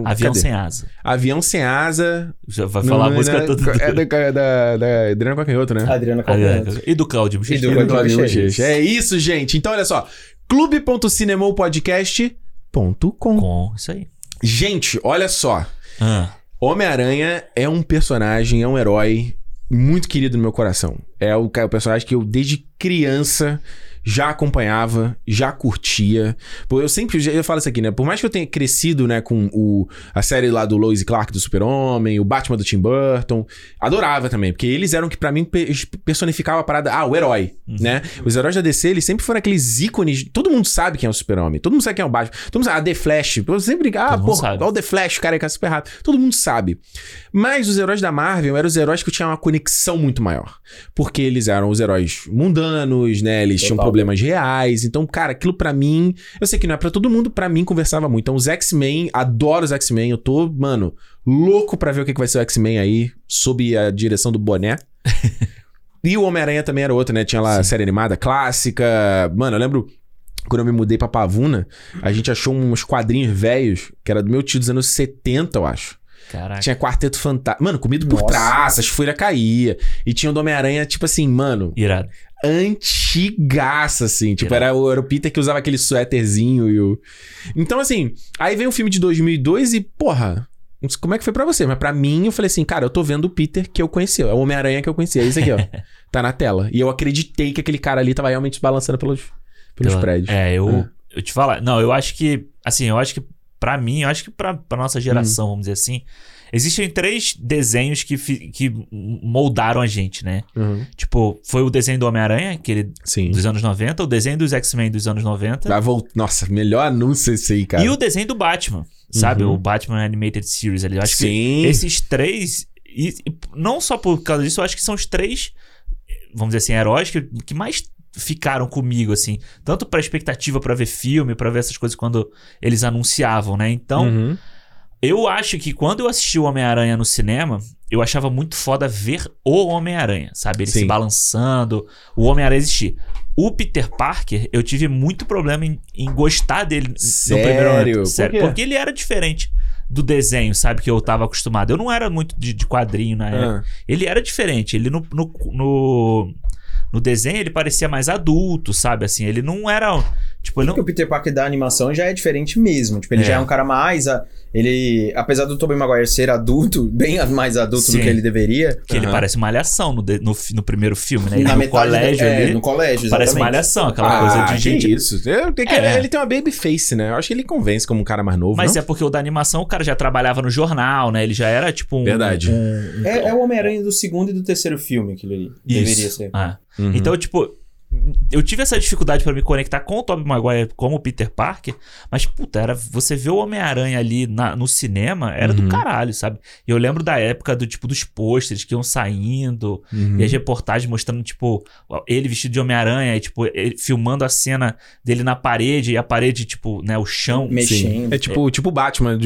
Avião sem asa. Avião sem asa. Já vai falar a música toda. É da Adriana Calcanhoto, né? Adriana Calcanhoto. E do Claudio Bochecha. É isso, gente. Então, olha só. clube.cinemopodcast.com. Com isso aí. Gente, olha só. Homem-Aranha é um personagem, é um herói muito querido no meu coração. É o personagem que eu, desde criança, já acompanhava, já curtia. Pô, eu falo isso aqui, né? Por mais que eu tenha crescido, né, com a série lá do Lois e Clark do Super-Homem, o Batman do Tim Burton, adorava também, porque eles eram que pra mim personificava a parada, o herói, né? Os heróis da DC, eles sempre foram aqueles ícones, todo mundo sabe quem é o Super-Homem, todo mundo sabe quem é o Batman, todo mundo sabe, The Flash, eu sempre olha o The Flash, o cara é super rápido, todo mundo sabe. Mas os heróis da Marvel eram os heróis que eu tinha uma conexão muito maior, porque eles eram os heróis mundanos, né? Eles tinham problemas reais. Então, cara, aquilo pra mim... Eu sei que não é pra todo mundo, pra mim conversava muito. Então, os X-Men, adoro os X-Men. Eu tô, mano, louco pra ver o que vai ser o X-Men aí, sob a direção do Boné. E o Homem-Aranha também era outro, né? Tinha lá a série animada clássica. Mano, eu lembro... Quando eu me mudei pra Pavuna, a gente achou uns quadrinhos velhos, que era do meu tio dos anos 70, eu acho. Caraca. Tinha Quarteto Fantástico. Mano, comido por traças, folha caía. E tinha o do Homem-Aranha, tipo assim, mano... Irado. Antigaça, assim. Tipo, era o Peter que usava aquele suéterzinho e o... Então, assim, aí veio um filme de 2002 e, porra... Não sei como é que foi pra você, mas pra mim eu falei assim, cara, eu tô vendo o Peter que eu conheci, é o Homem-Aranha que eu conheci, é isso aqui, ó. Tá na tela. E eu acreditei que aquele cara ali tava realmente balançando pelos prédios. Eu te falo... Não, eu acho que... Assim, eu acho que pra mim... Eu acho que pra nossa geração, vamos dizer assim... Existem três desenhos que moldaram a gente, né? Uhum. Tipo, foi o desenho do Homem-Aranha, aquele dos anos 90. O desenho dos X-Men dos anos 90. Nossa, melhor anúncio esse aí, cara. E o desenho do Batman, sabe? Uhum. O Batman Animated Series ali. Eu acho que esses três... E não só por causa disso, eu acho que são os três, vamos dizer assim, heróis que mais... ficaram comigo, assim, tanto pra expectativa pra ver filme, pra ver essas coisas quando eles anunciavam, né? Então, eu acho que quando eu assisti o Homem-Aranha no cinema, eu achava muito foda ver o Homem-Aranha, sabe? Ele se balançando, o Homem-Aranha existir. O Peter Parker, eu tive muito problema em gostar dele no primeiro momento. Sério? Porque ele era diferente do desenho, sabe? Que eu tava acostumado. Eu não era muito de quadrinho na época. Ele era diferente. Ele no desenho ele parecia mais adulto, sabe? Assim, ele não era... Tipo, ele não... Porque o Peter Parker da animação já é diferente mesmo. Tipo, ele já é um cara mais... Ele, apesar do Tobey Maguire ser adulto, bem mais adulto do que ele deveria... Porque ele parece malhação no primeiro filme, né? Ele no colégio ali... no colégio, exatamente. Parece malhação, aquela coisa de gente... isso. Ele tem uma baby face, né? Eu acho que ele convence como um cara mais novo, mas não? É porque o da animação, o cara já trabalhava no jornal, né? Ele já era tipo um... Verdade. É o Homem-Aranha do segundo e do terceiro filme, aquilo ali. Isso. Deveria ser. Então, tipo... Eu tive essa dificuldade pra me conectar com o Tobey Maguire como o Peter Parker, mas, puta, você vê o Homem-Aranha ali no cinema, era do caralho, sabe? E eu lembro da época do tipo dos pôsteres que iam saindo, e as reportagens mostrando, tipo, ele vestido de Homem-Aranha, e, tipo, ele filmando a cena dele na parede, e a parede, tipo, né, o chão. Mexendo. É tipo o Batman,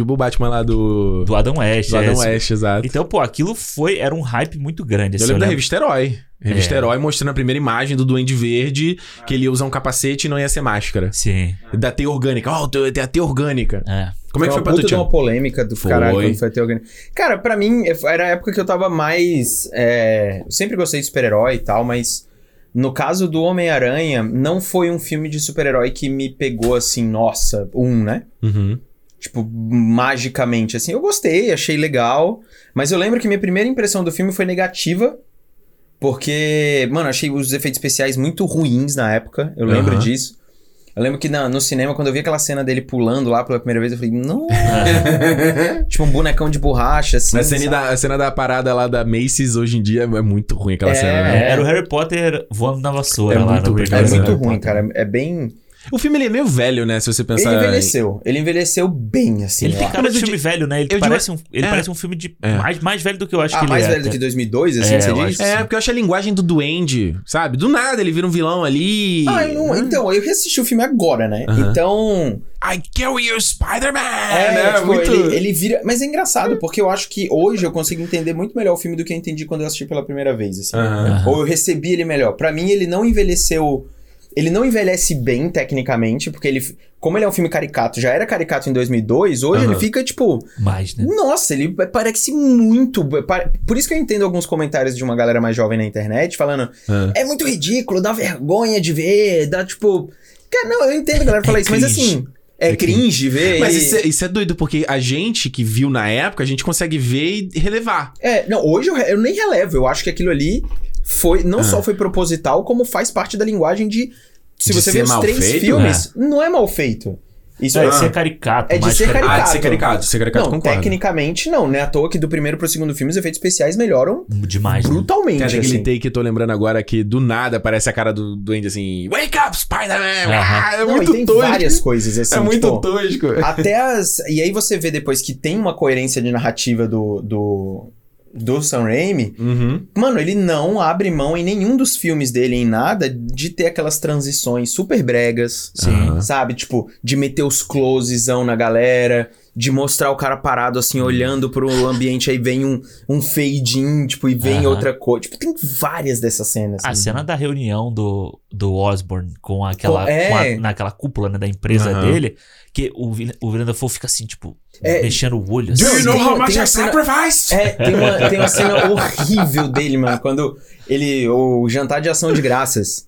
lá do... Do Adam West. Do Adam West, exato. Então, pô, aquilo era um hype muito grande. Eu lembro da revista Herói. Revista Herói mostrando a primeira imagem do Duende Verde, que ele ia usar um capacete e não ia ser máscara. Sim. Da teia orgânica. Tem a teia orgânica. É. Como é que foi pra tu, Tiago? Uma polêmica do caralho quando foi a teia orgânica. Cara, pra mim, era a época que eu tava mais... Eu sempre gostei de super-herói e tal, mas... No caso do Homem-Aranha, não foi um filme de super-herói que me pegou assim, nossa, né? Tipo, magicamente, assim. Eu gostei, achei legal. Mas eu lembro que minha primeira impressão do filme foi negativa. Porque, mano, achei os efeitos especiais muito ruins na época. Eu lembro disso. Eu lembro que no cinema, quando eu vi aquela cena dele pulando lá pela primeira vez, eu falei, não! Tipo um bonecão de borracha, assim. A cena da parada lá da Macy's hoje em dia é muito ruim aquela cena. Né? Era o Harry Potter voando na vassoura lá. É muito ruim, cara. É bem... O filme, ele é meio velho, né? Se você pensar... Ele envelheceu bem, assim. Ele tem cara de filme velho, né? Ele parece um filme de mais velho do que eu acho que ele é. Ah, mais velho do que 2002, assim, você diz? Porque eu acho a linguagem do duende, sabe? Do nada ele vira um vilão ali... Então, eu reassisti o filme agora, né? Então... I kill you, Spider-Man! Tipo, muito... ele vira... Mas é engraçado, porque eu acho que hoje eu consigo entender muito melhor o filme do que eu entendi quando eu assisti pela primeira vez, assim. Ou eu recebi ele melhor. Pra mim, ele não envelheceu... Ele não envelhece bem, tecnicamente, porque ele... Como ele é um filme caricato, já era caricato em 2002, hoje ele fica, tipo... Mais, né? Nossa, ele parece muito... Por isso que eu entendo alguns comentários de uma galera mais jovem na internet, falando... É muito ridículo, dá vergonha de ver, dá, tipo... Cara, não, eu entendo a galera falar isso, mas assim... É cringe ver. Mas isso é doido, porque a gente que viu na época, a gente consegue ver e relevar. Não, hoje eu nem relevo. Eu acho que aquilo ali foi... Não só foi proposital, como faz parte da linguagem de... Se você vê os três filmes, não é mal feito. Isso é de ser caricato. É de ser caricato. Ser caricato, concordo. Tecnicamente, não. Não é à toa que do primeiro pro segundo filme os efeitos especiais melhoram demais, brutalmente. Né? Tem aquele take que eu tô lembrando agora que do nada aparece a cara do duende assim... Wake up, Spider-Man! É muito tosco. Tem várias coisas assim. É muito tosco. Até as... E aí você vê depois que tem uma coerência de narrativa do do Sam Raimi, mano, ele não abre mão em nenhum dos filmes dele, em nada, de ter aquelas transições super bregas, sabe? Tipo, de meter os closezão na galera, de mostrar o cara parado, assim, olhando pro ambiente, aí vem um fade-in, tipo, e vem outra coisa. Tipo, tem várias dessas cenas. A cena da reunião do Osborn com aquela... naquela cúpula, né, da empresa dele, que o Willem Dafoe fica assim, tipo, mexendo o olho, assim. Do you know how much I sacrificed? Tem uma cena horrível dele, mano, quando ele... O jantar de ação de graças.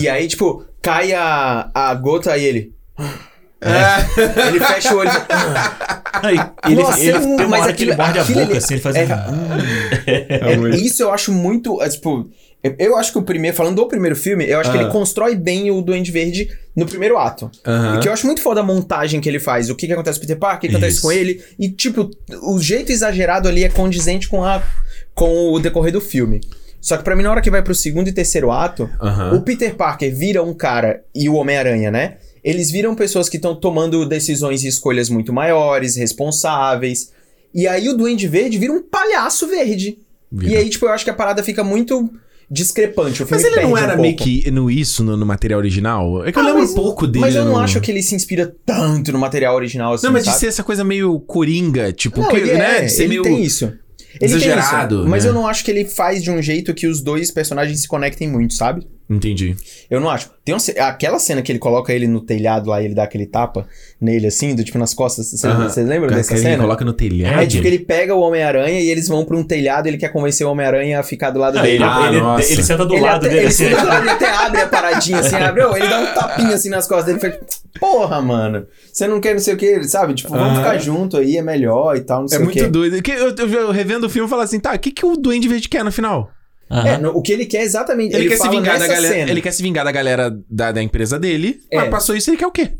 E aí, tipo, cai a gota e ele... Ele fecha o olho. Tem uma hora que ele morde a boca, assim, ele faz isso eu acho muito. Tipo, eu acho que o primeiro, falando do primeiro filme, eu acho que ele constrói bem o Duende Verde no primeiro ato. O que eu acho muito foda a montagem que ele faz. O que acontece com o Peter Parker, o que acontece com ele. E, tipo, o jeito exagerado ali é condizente com o decorrer do filme. Só que pra mim, na hora que vai pro segundo e terceiro ato, o Peter Parker vira um cara e o Homem-Aranha, né? Eles viram pessoas que estão tomando decisões e escolhas muito maiores, responsáveis. E aí o Duende Verde vira um palhaço verde. E aí, tipo, eu acho que a parada fica muito discrepante. O filme mas ele não era meio que no material original? É que eu lembro um pouco dele. Mas eu não acho que ele se inspira tanto no material original assim, não, mas sabe? De ser essa coisa meio coringa, tipo... Não, ele né? De ser ele meio... tem isso. Ele exagerado, tem isso, mas eu não acho que ele faz de um jeito que os dois personagens se conectem muito, sabe? Entendi. Eu não acho. Tem aquela cena que ele coloca ele no telhado lá e ele dá aquele tapa nele assim, do tipo nas costas. Vocês lembram dessa cena? Ele coloca no telhado. É tipo que ele pega o Homem-Aranha e eles vão pra um telhado e ele quer convencer o Homem-Aranha a ficar do lado dele. Ele senta do lado dele. Ele senta do lado, ele até abre a paradinha assim, ele dá um tapinha assim nas costas dele e fala... Porra, mano, você não quer não sei o que, sabe? Tipo, vamos ficar junto aí, é melhor e tal, não sei o que. É muito doido. Eu revendo o filme e falo assim, tá, o que o Duende Verde quer no final? O que ele quer exatamente, ele quer se vingar da galera. Cena. Ele quer se vingar da galera da empresa dele, mas passou isso, ele quer o quê?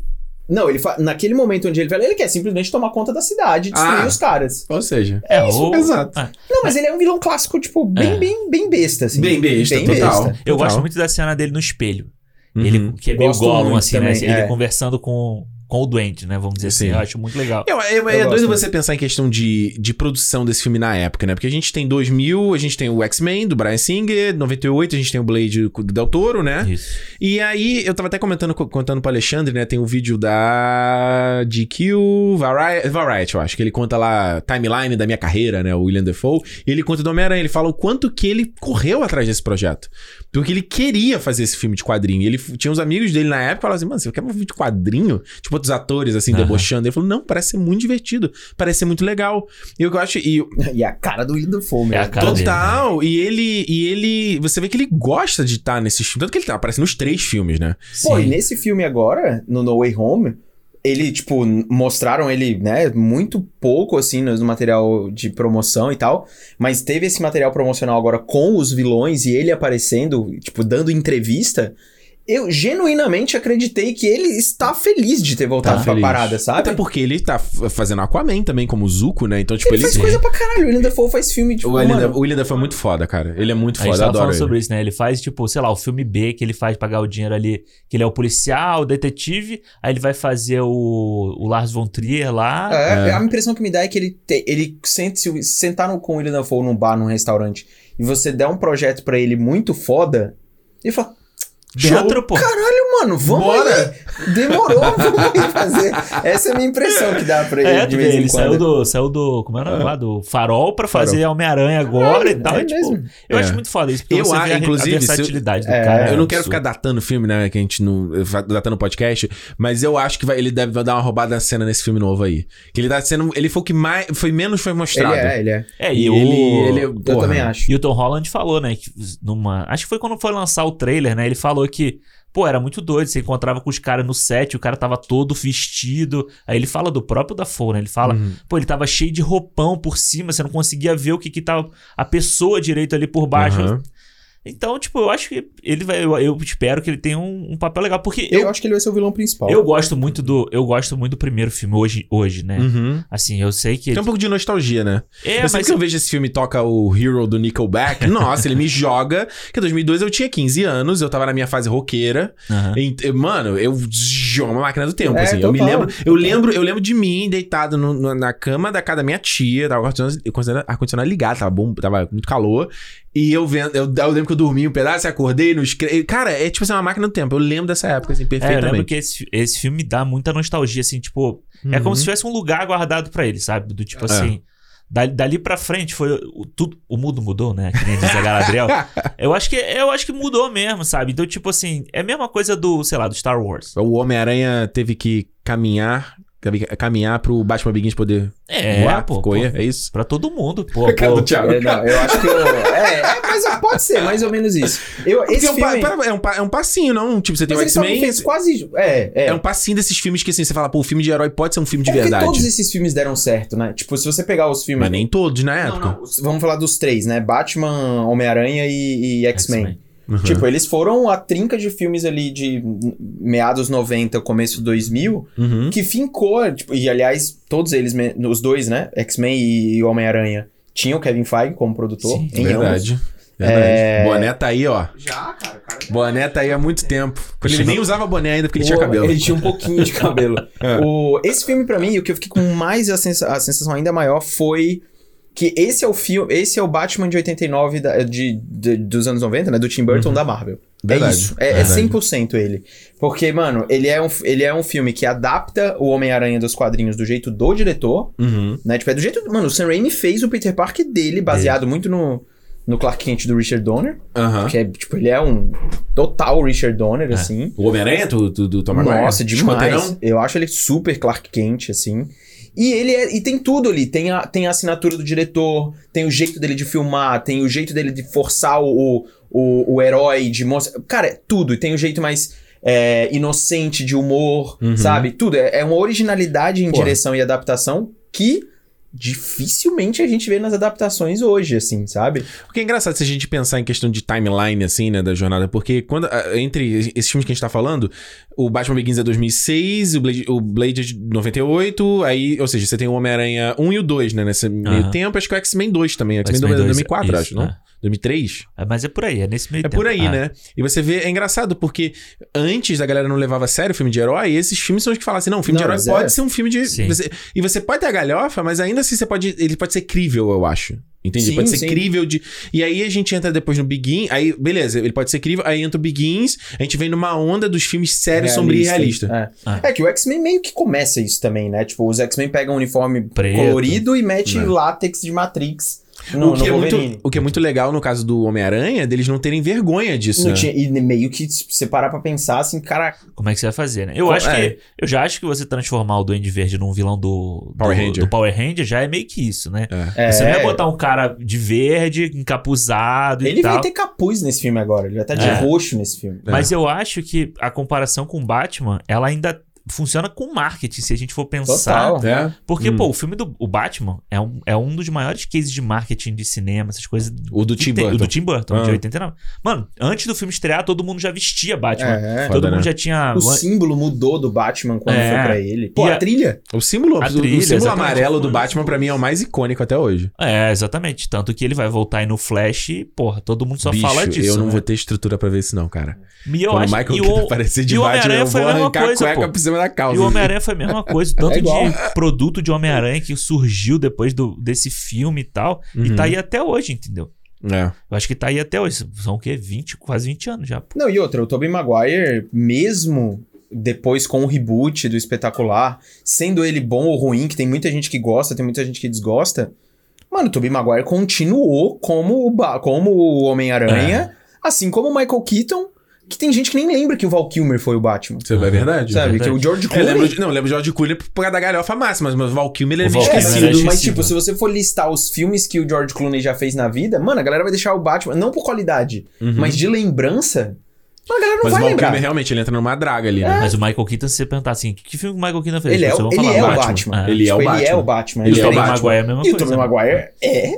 Não, ele naquele momento onde ele fala, ele quer simplesmente tomar conta da cidade, destruir os caras. Ou seja... É isso, exato. Não, mas ele é um vilão clássico, tipo, bem besta, assim. Bem besta, total. Eu gosto muito da cena dele no espelho. Ele que é meio Gollum, assim, também, né? Ele conversando com o Duende, né? Vamos dizer assim. Eu acho muito legal. É doido você pensar em questão de produção desse filme na época, né? Porque a gente tem 2000, a gente tem o X-Men, do Bryan Singer, 98, a gente tem o Blade do Del Toro, né? Isso. E aí, eu tava até contando pro Alexandre, né? Tem um vídeo da GQ, Variety, eu acho, que ele conta lá timeline da minha carreira, né? O Willem Dafoe. E ele conta do Homem-Aranha, ele fala o quanto que ele correu atrás desse projeto. Porque ele queria fazer esse filme de quadrinho. Ele tinha uns amigos dele na época que falavam assim, mano, você quer um filme de quadrinho? Tipo, outros atores, assim, debochando. Ele falou, não, parece ser muito divertido. Parece ser muito legal. E eu acho... E a cara do Willem Dafoe, né? Total. Dele, né? E ele... Você vê que ele gosta de estar nesses filmes. Tanto que ele aparece nos 3 filmes, né? Pô, sim. E nesse filme agora, no No Way Home... Ele, tipo, mostraram ele, né, muito pouco, assim, no material de promoção e tal. Mas teve esse material promocional agora com os vilões e ele aparecendo, tipo, dando entrevista. Eu genuinamente acreditei que ele está feliz de ter voltado pra parada, sabe? Até porque ele tá fazendo Aquaman também, como o Zuko, né? Então, tipo, ele faz coisa pra caralho. O Willem Dafoe faz filme, tipo, o Willem Dafoe é muito foda, cara. Ele é muito foda, adoro ele. A gente tava falando sobre isso, né? Ele faz, tipo, sei lá, o filme B que ele faz pagar o dinheiro ali, que ele é o policial, o detetive, aí ele vai fazer o Lars von Trier lá. A impressão que me dá é que ele sentaram com o Willem Dafoe num bar, num restaurante, e você der um projeto pra ele muito foda, ele fala... Teatro, pô. Caralho, mano, vamos Bora. Aí. Demorou, vamos aí fazer. Essa é a minha impressão que dá pra ele de vez em quando. Saiu do como era lá, do Farol pra fazer Homem-Aranha agora e tal. Tipo, eu acho muito foda isso, porque eu acho, inclusive, a versatilidade do cara. Eu não quero ficar datando o filme, né, que a gente não... Datando o podcast, mas eu acho que ele deve dar uma roubada na cena nesse filme novo aí. Que ele tá sendo... Ele foi o que mais... Foi menos foi mostrado. Ele é. Eu também acho. E o Tom Holland falou, né, que acho que foi quando foi lançar o trailer, né, ele falou que, pô, era muito doido, você encontrava com os caras no set, o cara tava todo vestido, aí ele fala do próprio Dafoe, né? Ele fala, pô, ele tava cheio de roupão por cima, você não conseguia ver o que tava a pessoa direito ali por baixo. Então, tipo, eu acho que ele vai... Eu espero que ele tenha um papel legal, porque... Eu acho que ele vai ser o vilão principal. Eu gosto muito do primeiro filme hoje, né? Assim, eu sei que... Tem um pouco de nostalgia, né? Eu vejo esse filme toca o Hero do Nickelback. Nossa, ele me joga. Porque em 2002 eu tinha 15 anos, eu tava na minha fase roqueira. Mano, eu... joga uma máquina do tempo, assim. Total, eu lembro de mim deitado na cama da casa da minha tia, tava ar-condicionado ligado, tava muito calor, e eu vendo, eu lembro que eu dormi um pedaço, acordei, cara, é tipo assim, uma máquina do tempo, eu lembro dessa época, assim, perfeitamente. Eu lembro que esse filme dá muita nostalgia, assim, tipo, é como se tivesse um lugar guardado pra ele, sabe, do tipo assim... Dali pra frente foi tudo. O mundo mudou, né? Que nem diz a Galadriel. Eu acho que mudou mesmo, sabe? Então, tipo assim, é a mesma coisa do, sei lá, do Star Wars. O Homem-Aranha teve que caminhar pro Batman Begins poder voar, pô, é isso? Pra todo mundo, pô. Não, eu acho que mas pode ser mais ou menos isso. É um passinho, não? Tipo, você tem o X-Men... É um passinho desses filmes que, assim, você fala, pô, o filme de herói pode ser um filme de verdade. Porque todos esses filmes deram certo, né? Tipo, se você pegar os filmes... Mas nem todos, na época. Não. Vamos falar dos três, né? Batman, Homem-Aranha e X-Men. Uhum. Tipo, eles foram a trinca de filmes ali de meados 90, começo 2000, que fincou, tipo, e aliás, todos eles, os dois, né, X-Men e Homem-Aranha, tinham o Kevin Feige como produtor. Sim, verdade. Boné tá aí, ó. Já, cara. Boné tá aí há muito tempo. Ele nem usava boné ainda porque ele tinha cabelo. Ele tinha um pouquinho de cabelo. Esse filme pra mim, o que eu fiquei com mais a sensação ainda maior foi... Que esse é o filme, esse é o Batman de 89 dos anos 90, né? Do Tim Burton da Marvel. Verdade, é isso. É 100% ele. Porque, mano, ele é um filme que adapta o Homem-Aranha dos quadrinhos do jeito do diretor. Né? Tipo, é do jeito... Mano, o Sam Raimi fez o Peter Parker dele, baseado muito no Clark Kent do Richard Donner. Porque, tipo, ele é um total Richard Donner, assim. O Homem-Aranha do Tom Holland. Nossa, demais. Eu acho ele super Clark Kent, assim. E ele e tem tudo ali, tem a assinatura do diretor, tem o jeito dele de filmar, tem o jeito dele de forçar o herói, de mostrar... Cara, é tudo, e tem o jeito mais inocente de humor, sabe? Tudo, é uma originalidade em direção e adaptação que dificilmente a gente vê nas adaptações hoje, assim, sabe? O que é engraçado se a gente pensar em questão de timeline, assim, né, da jornada, porque quando, entre esses filmes que a gente tá falando, o Batman Begins é 2006, o Blade é de 98, aí, ou seja, você tem o Homem-Aranha 1 e o 2, né, nesse meio tempo, acho que o X-Men 2 também, o X-Men 2 é 2004, isso, acho, não? 2003? Mas é por aí, é nesse meio tempo. É por aí, né? E você vê, é engraçado, porque antes a galera não levava a sério o filme de herói, e esses filmes são os que falam assim, não, o filme de herói pode ser um filme de... E você pode ter a galhofa, mas ainda assim ele pode ser crível, eu acho. Entendi? Sim, pode ser crível de... E aí a gente entra depois no Begin, aí beleza, ele pode ser crível, aí entra o Begins, a gente vem numa onda dos filmes sérios, sombrio e realista. É que o X-Men meio que começa isso também, né? Tipo, os X-Men pegam um uniforme preto, colorido e metem látex de Matrix. O que é muito legal no caso do Homem-Aranha, deles não terem vergonha disso. Né? E meio que você parar pra pensar assim, cara, como é que você vai fazer, né? Eu já acho que você transformar o Duende Verde num vilão do Power Ranger já é meio que isso, né? Você não vai botar um cara de verde, encapuzado e tal. Ele vai ter capuz nesse filme agora, ele vai estar de roxo nesse filme. Mas eu acho que a comparação com Batman, ela ainda funciona com marketing, se a gente for pensar. Total, porque, pô, o filme do Batman é um dos maiores cases de marketing de cinema, essas coisas. O do Tim Burton, de 89. Mano, antes do filme estrear, todo mundo já vestia Batman. Todo mundo já tinha... O símbolo mudou do Batman quando foi pra ele. Pô, a trilha. O símbolo amarelo do Batman, pra mim, é o mais icônico até hoje. Exatamente. Tanto que ele vai voltar aí no Flash e, porra, todo mundo só fala disso. Eu não vou ter estrutura pra ver isso não, cara. E eu acho que o aparecer de Batman, eu vou arrancar a cueca pra cima da calça. E o Homem-Aranha foi a mesma coisa. Tanto de produto de Homem-Aranha que surgiu depois desse filme e tal. E tá aí até hoje, entendeu? Eu acho que tá aí até hoje. São o quê? Quase 20 anos já. Não, e outra. O Tobey Maguire, mesmo depois com o reboot do Espetacular, sendo ele bom ou ruim, que tem muita gente que gosta, tem muita gente que desgosta, mano, o Tobey Maguire continuou como o Homem-Aranha, assim como o Michael Keaton, que tem gente que nem lembra que o Val Kilmer foi o Batman. É verdade. Sabe, que o George Clooney... Eu lembro o George Clooney por causa da galhofa máxima, mas o Val Kilmer ele é esquecido. Mas tipo, se você for listar os filmes que o George Clooney já fez na vida, mano, a galera vai deixar o Batman, não por qualidade, mas de lembrança, a galera não vai lembrar. Mas o Val Kilmer realmente, ele entra numa draga ali, né? Mas o Michael Keaton, se você perguntar assim, que filme o Michael Keaton fez? Ele é o Batman. E o Tobey Maguire é a mesma coisa. E o Tobey Maguire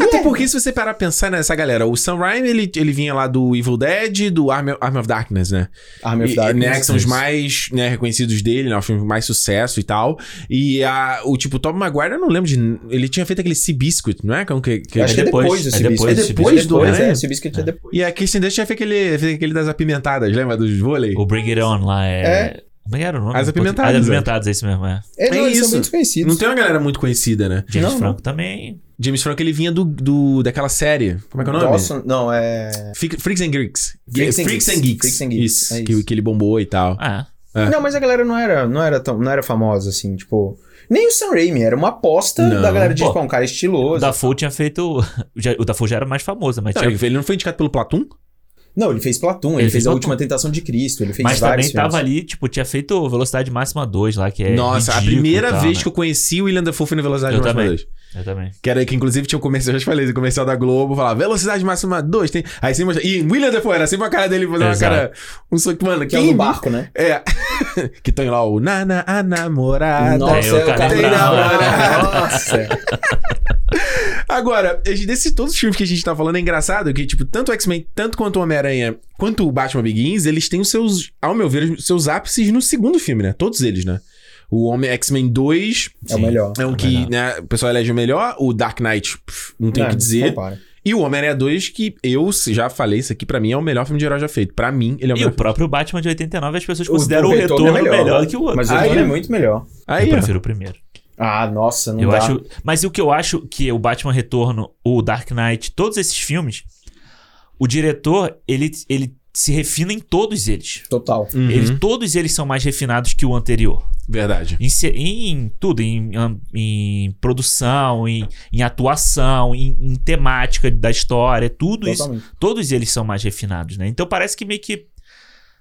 Até porque se você parar pra pensar nessa galera, o Sam Raimi, ele vinha lá do Evil Dead, do Army of Darkness, né? Army of Darkness. Né, que são os mais reconhecidos dele, né? Os filmes mais sucesso e tal. E o Tobey Maguire, eu não lembro de... Ele tinha feito aquele Sea Biscuit, não é? Acho que é depois do Sea Biscuit. É depois do Sea Biscuit é depois. E a Kirsten Dunst tinha feito aquele das apimentadas, lembra? Dos vôlei. O Bring It On lá Como era o nome? As Apimentadas. As Apimentadas, é isso mesmo, é. Eles são muito conhecidos. Não tem uma galera muito conhecida, né? James Franco também. James Franco, ele vinha daquela série. Como é que é o nome? Dawson, não, é... Freaks and Geeks. Freaks and Geeks. Isso, é isso. Que ele bombou e tal. Ah. É. Não, mas a galera não era famosa, assim, tipo... Nem o Sam Raimi, era uma aposta da galera de tipo, um cara estiloso. O Dafoe tinha feito... O Dafoe já era mais famoso, mas... Não, ele não foi indicado pelo Platoon? Não, ele fez Platoon, ele fez A Última Tentação de Cristo, ele fez vários filmes. Mas também tava ali, tipo, tinha feito Velocidade Máxima 2 lá, que é nossa, ridículo, a primeira vez que eu conheci o Willem Dafoe foi no Velocidade Máxima 2. Eu também. Que era que inclusive tinha um comercial, eu já falei, o comercial da Globo, falava Velocidade Máxima 2, tem... Aí sempre... E Willem Dafoe era sempre a cara dele, fazer uma cara... Um soco, mano, que é um barco, né? É. Que tem lá o Nana, a namorada. Nossa, é o cara namorada. Nossa. Agora, desses todos os filmes que a gente tá falando, é engraçado que, tipo, tanto o X-Men, tanto quanto o Homem-Aranha, quanto o Batman Begins, eles têm os seus, ao meu ver, os seus ápices no segundo filme, né? Todos eles, né? O X-Men 2... É o melhor. É o que, melhor, né, o pessoal elege o melhor. O Dark Knight, não tem o que dizer. Compara. E o Homem-Aranha 2, que eu já falei isso aqui, pra mim é o melhor filme de herói já feito. Pra mim, ele é o melhor. E o próprio Batman de 89, as pessoas consideram o retorno é melhor que o outro. Mas o retorno é muito melhor. Aí, eu prefiro o primeiro. Ah, nossa, não eu dá. Acho... Mas o que eu acho que o Batman Retorno, o Dark Knight, todos esses filmes, o diretor, ele se refina em todos eles. Total. Uhum. Todos eles são mais refinados que o anterior. Verdade. Em tudo, em produção, em atuação, em temática da história, tudo totalmente. Isso. Todos eles são mais refinados, né? Então parece que meio que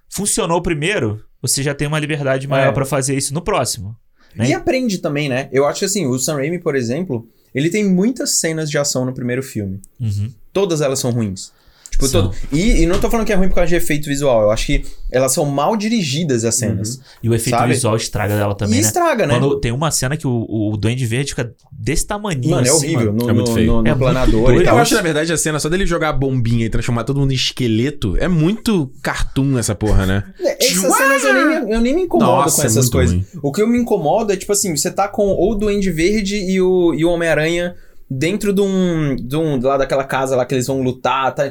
funcionou o primeiro, você já tem uma liberdade maior pra fazer isso no próximo. Né? E aprende também, né? Eu acho que assim, o Sam Raimi, por exemplo, ele tem muitas cenas de ação no primeiro filme. Uhum. Todas elas são ruins. Tipo, e não tô falando que é ruim por causa de efeito visual. Eu acho que elas são mal dirigidas, as cenas. Uhum. E o efeito visual estraga dela também, né? Estraga, né? Quando tem uma cena que o Duende Verde fica desse tamaninho. Mano, é horrível. Mano. É muito feio. No planador. Eu acho, na verdade, a cena só dele jogar a bombinha e transformar todo mundo em esqueleto é muito cartoon essa porra, né? Essas cenas eu nem me incomodo com essas coisas. Ruim. O que eu me incomodo é, tipo assim, você tá com ou o Duende Verde e o Homem-Aranha... Dentro de um lá daquela casa lá que eles vão lutar, tá?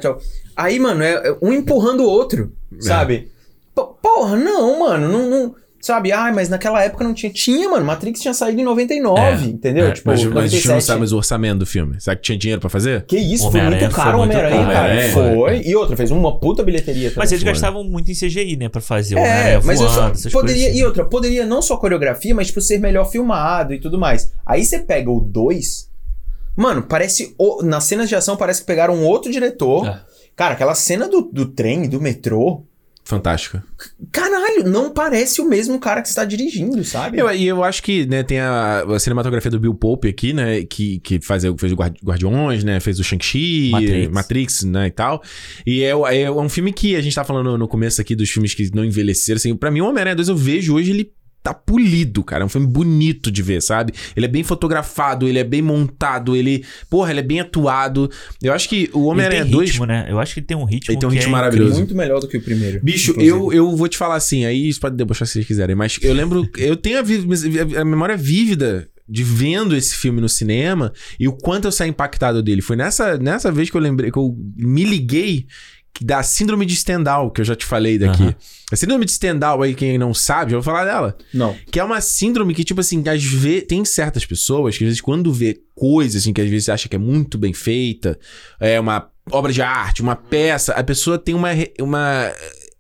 Aí, mano, é um empurrando o outro, sabe? Porra, não, mano, não... Sabe? Ah, mas naquela época não tinha... Tinha, mano, Matrix tinha saído em 99, entendeu? É, tipo, mas a gente não sabe mais o orçamento do filme. Será que tinha dinheiro pra fazer? Que isso, foi muito caro o Homem-Aranha, cara. Foi. E outra, fez uma puta bilheteria também. Mas eles gastavam muito em CGI, né? Pra fazer o Homem-Aranha voando, essas coisas. E outra, poderia não só coreografia, mas tipo, ser melhor filmado e tudo mais. Aí você pega o 2... Mano, parece... Nas cenas de ação parece que pegaram um outro diretor. É. Cara, aquela cena do trem, do metrô... Fantástica. Caralho, não parece o mesmo cara que está dirigindo, sabe? E eu acho que, né, tem a cinematografia do Bill Pope aqui, né? Que fez o Guardiões, né? Fez o Shang-Chi, Matrix, né? E tal. E é um filme que a gente tá falando no começo aqui dos filmes que não envelheceram. Assim, pra mim, o Homem-Aranha 2, eu vejo hoje ele... Tá polido, cara. É um filme bonito de ver, sabe? Ele é bem fotografado, ele é bem montado, ele é bem atuado. Eu acho que o Homem-Aranha 2... ritmo, né? Eu acho que ele tem um ritmo maravilhoso. Muito melhor do que o primeiro. Bicho, eu vou te falar assim, aí isso pode debochar se vocês quiserem, mas eu lembro... eu tenho a memória vívida de vendo esse filme no cinema e o quanto eu saí impactado dele. Foi nessa vez que eu lembrei, que eu me liguei da síndrome de Stendhal, que eu já te falei daqui. Uhum. A síndrome de Stendhal, aí quem não sabe, eu vou falar dela. Não. Que é uma síndrome que, tipo assim, às vezes... Tem certas pessoas que, às vezes, quando vê coisas, assim, que às vezes acha que é muito bem feita, é uma obra de arte, uma peça, a pessoa tem uma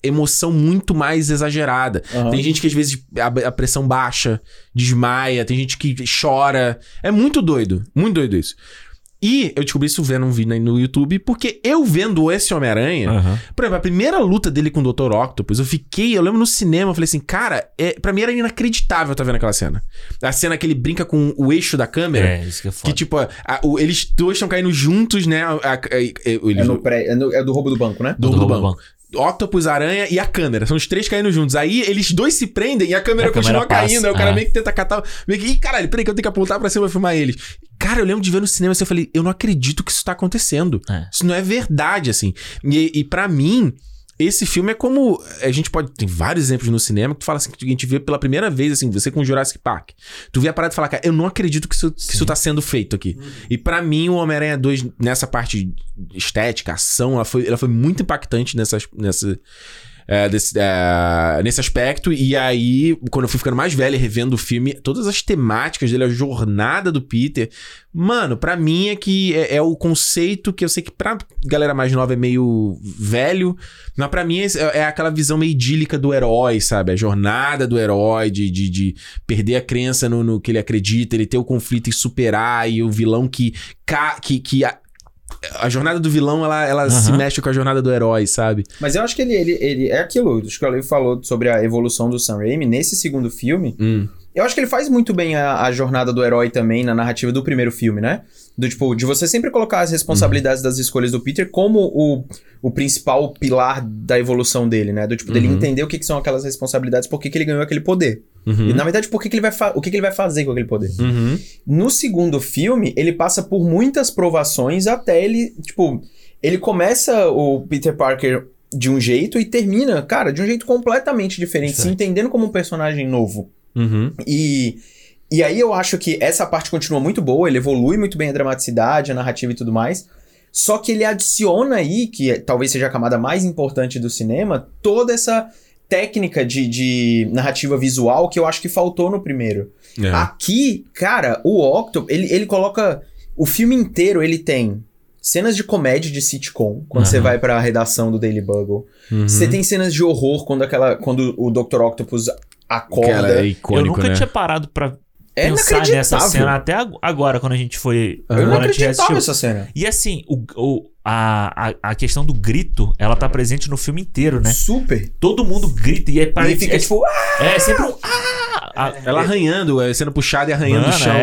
emoção muito mais exagerada. Uhum. Tem gente que, às vezes, a pressão baixa, desmaia, tem gente que chora. É muito doido isso. E eu descobri isso vendo um vídeo no YouTube, porque eu vendo esse Homem-Aranha, por exemplo, a primeira luta dele com o Dr. Octopus, eu lembro no cinema, eu falei assim, cara, pra mim era inacreditável estar vendo aquela cena. A cena que ele brinca com o eixo da câmera. É, isso que é foda. Que tipo, eles dois estão caindo juntos, né? É do roubo do banco, né? Do roubo do banco. Octopus, Aranha e a câmera. São os três caindo juntos. Aí eles dois se prendem e a câmera continua caindo. Aí o cara meio que tenta catar... Meio que, ih, caralho, peraí que eu tenho que apontar pra cima e filmar eles. Cara, eu lembro de ver no cinema assim, eu falei, eu não acredito que isso tá acontecendo. É. Isso não é verdade, assim. E pra mim... Esse filme é como... A gente pode... Tem vários exemplos no cinema que tu fala assim... Que a gente vê pela primeira vez, assim... Você com o Jurassic Park. Tu vê a parada e fala... Cara, eu não acredito que isso tá sendo feito aqui. Uhum. E pra mim, o Homem-Aranha 2... Nessa parte estética, ação... Ela foi muito impactante nessa nesse aspecto. E aí, quando eu fui ficando mais velho, revendo o filme, todas as temáticas dele, a jornada do Peter, mano, pra mim é que é o conceito que eu sei que pra galera mais nova é meio velho, mas pra mim é aquela visão meio idílica do herói, sabe? A jornada do herói, de perder a crença no que ele acredita, ele ter o conflito e superar, e o vilão que a jornada do vilão, ela uhum. se mexe com a jornada do herói, sabe? Mas eu acho que ele é aquilo, acho que ele falou sobre a evolução do Sam Raimi nesse segundo filme. Eu acho que ele faz muito bem a jornada do herói também na narrativa do primeiro filme, né? Do tipo, de você sempre colocar as responsabilidades das escolhas do Peter como o principal pilar da evolução dele, né? Do tipo, dele entender o que são aquelas responsabilidades, por que ele ganhou aquele poder. E, na verdade, por que ele vai o que ele vai fazer com aquele poder. No segundo filme, ele passa por muitas provações até ele, tipo... Ele começa o Peter Parker de um jeito e termina, cara, de um jeito completamente diferente, se entendendo como um personagem novo. E aí eu acho que essa parte continua muito boa, ele evolui muito bem a dramaticidade, a narrativa e tudo mais. Só que ele adiciona aí, que talvez seja a camada mais importante do cinema, toda essa técnica de narrativa visual que eu acho que faltou no primeiro. Aqui, cara, o Octopus, ele coloca... O filme inteiro ele tem... Cenas de comédia de sitcom, quando você vai pra redação do Daily Bugle. Você tem cenas de horror quando o Dr. Octopus acorda. É icônico, eu nunca tinha parado pra pensar nessa cena até agora, quando a gente foi... Eu não acreditava nessa cena. E assim, a questão do grito, ela tá presente no filme inteiro, né? Super. Todo mundo grita e aí parece... E fica tipo... É sempre um... Ela arranhando, sendo puxada e arranhando o chão.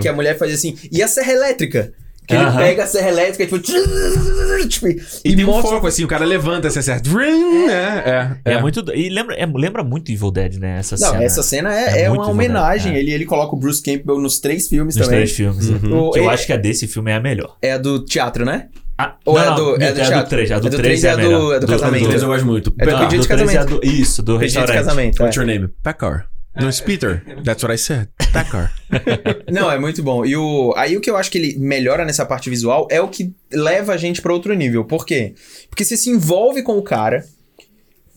Que a mulher faz assim... E a serra elétrica... Que ele pega a serra elétrica e tipo... E tem mostra... um foco assim, o cara levanta essa serra. É muito... E lembra muito Evil Dead, né? Essa cena é uma homenagem. Ele coloca o Bruce Campbell nos três filmes também. Nos três filmes. Eu acho que a desse filme é a melhor. É a do teatro, né? É do 3. A do 3 é a melhor. É do casamento. Do 3 eu gosto muito. É do pedido de casamento. Isso, do restaurante. Pedido de casamento. What's your name? Packard. No Peter, that's what I said. Packard. Não, é muito bom. E aí o que eu acho que ele melhora nessa parte visual é o que leva a gente pra outro nível. Por quê? Porque você se envolve com o cara.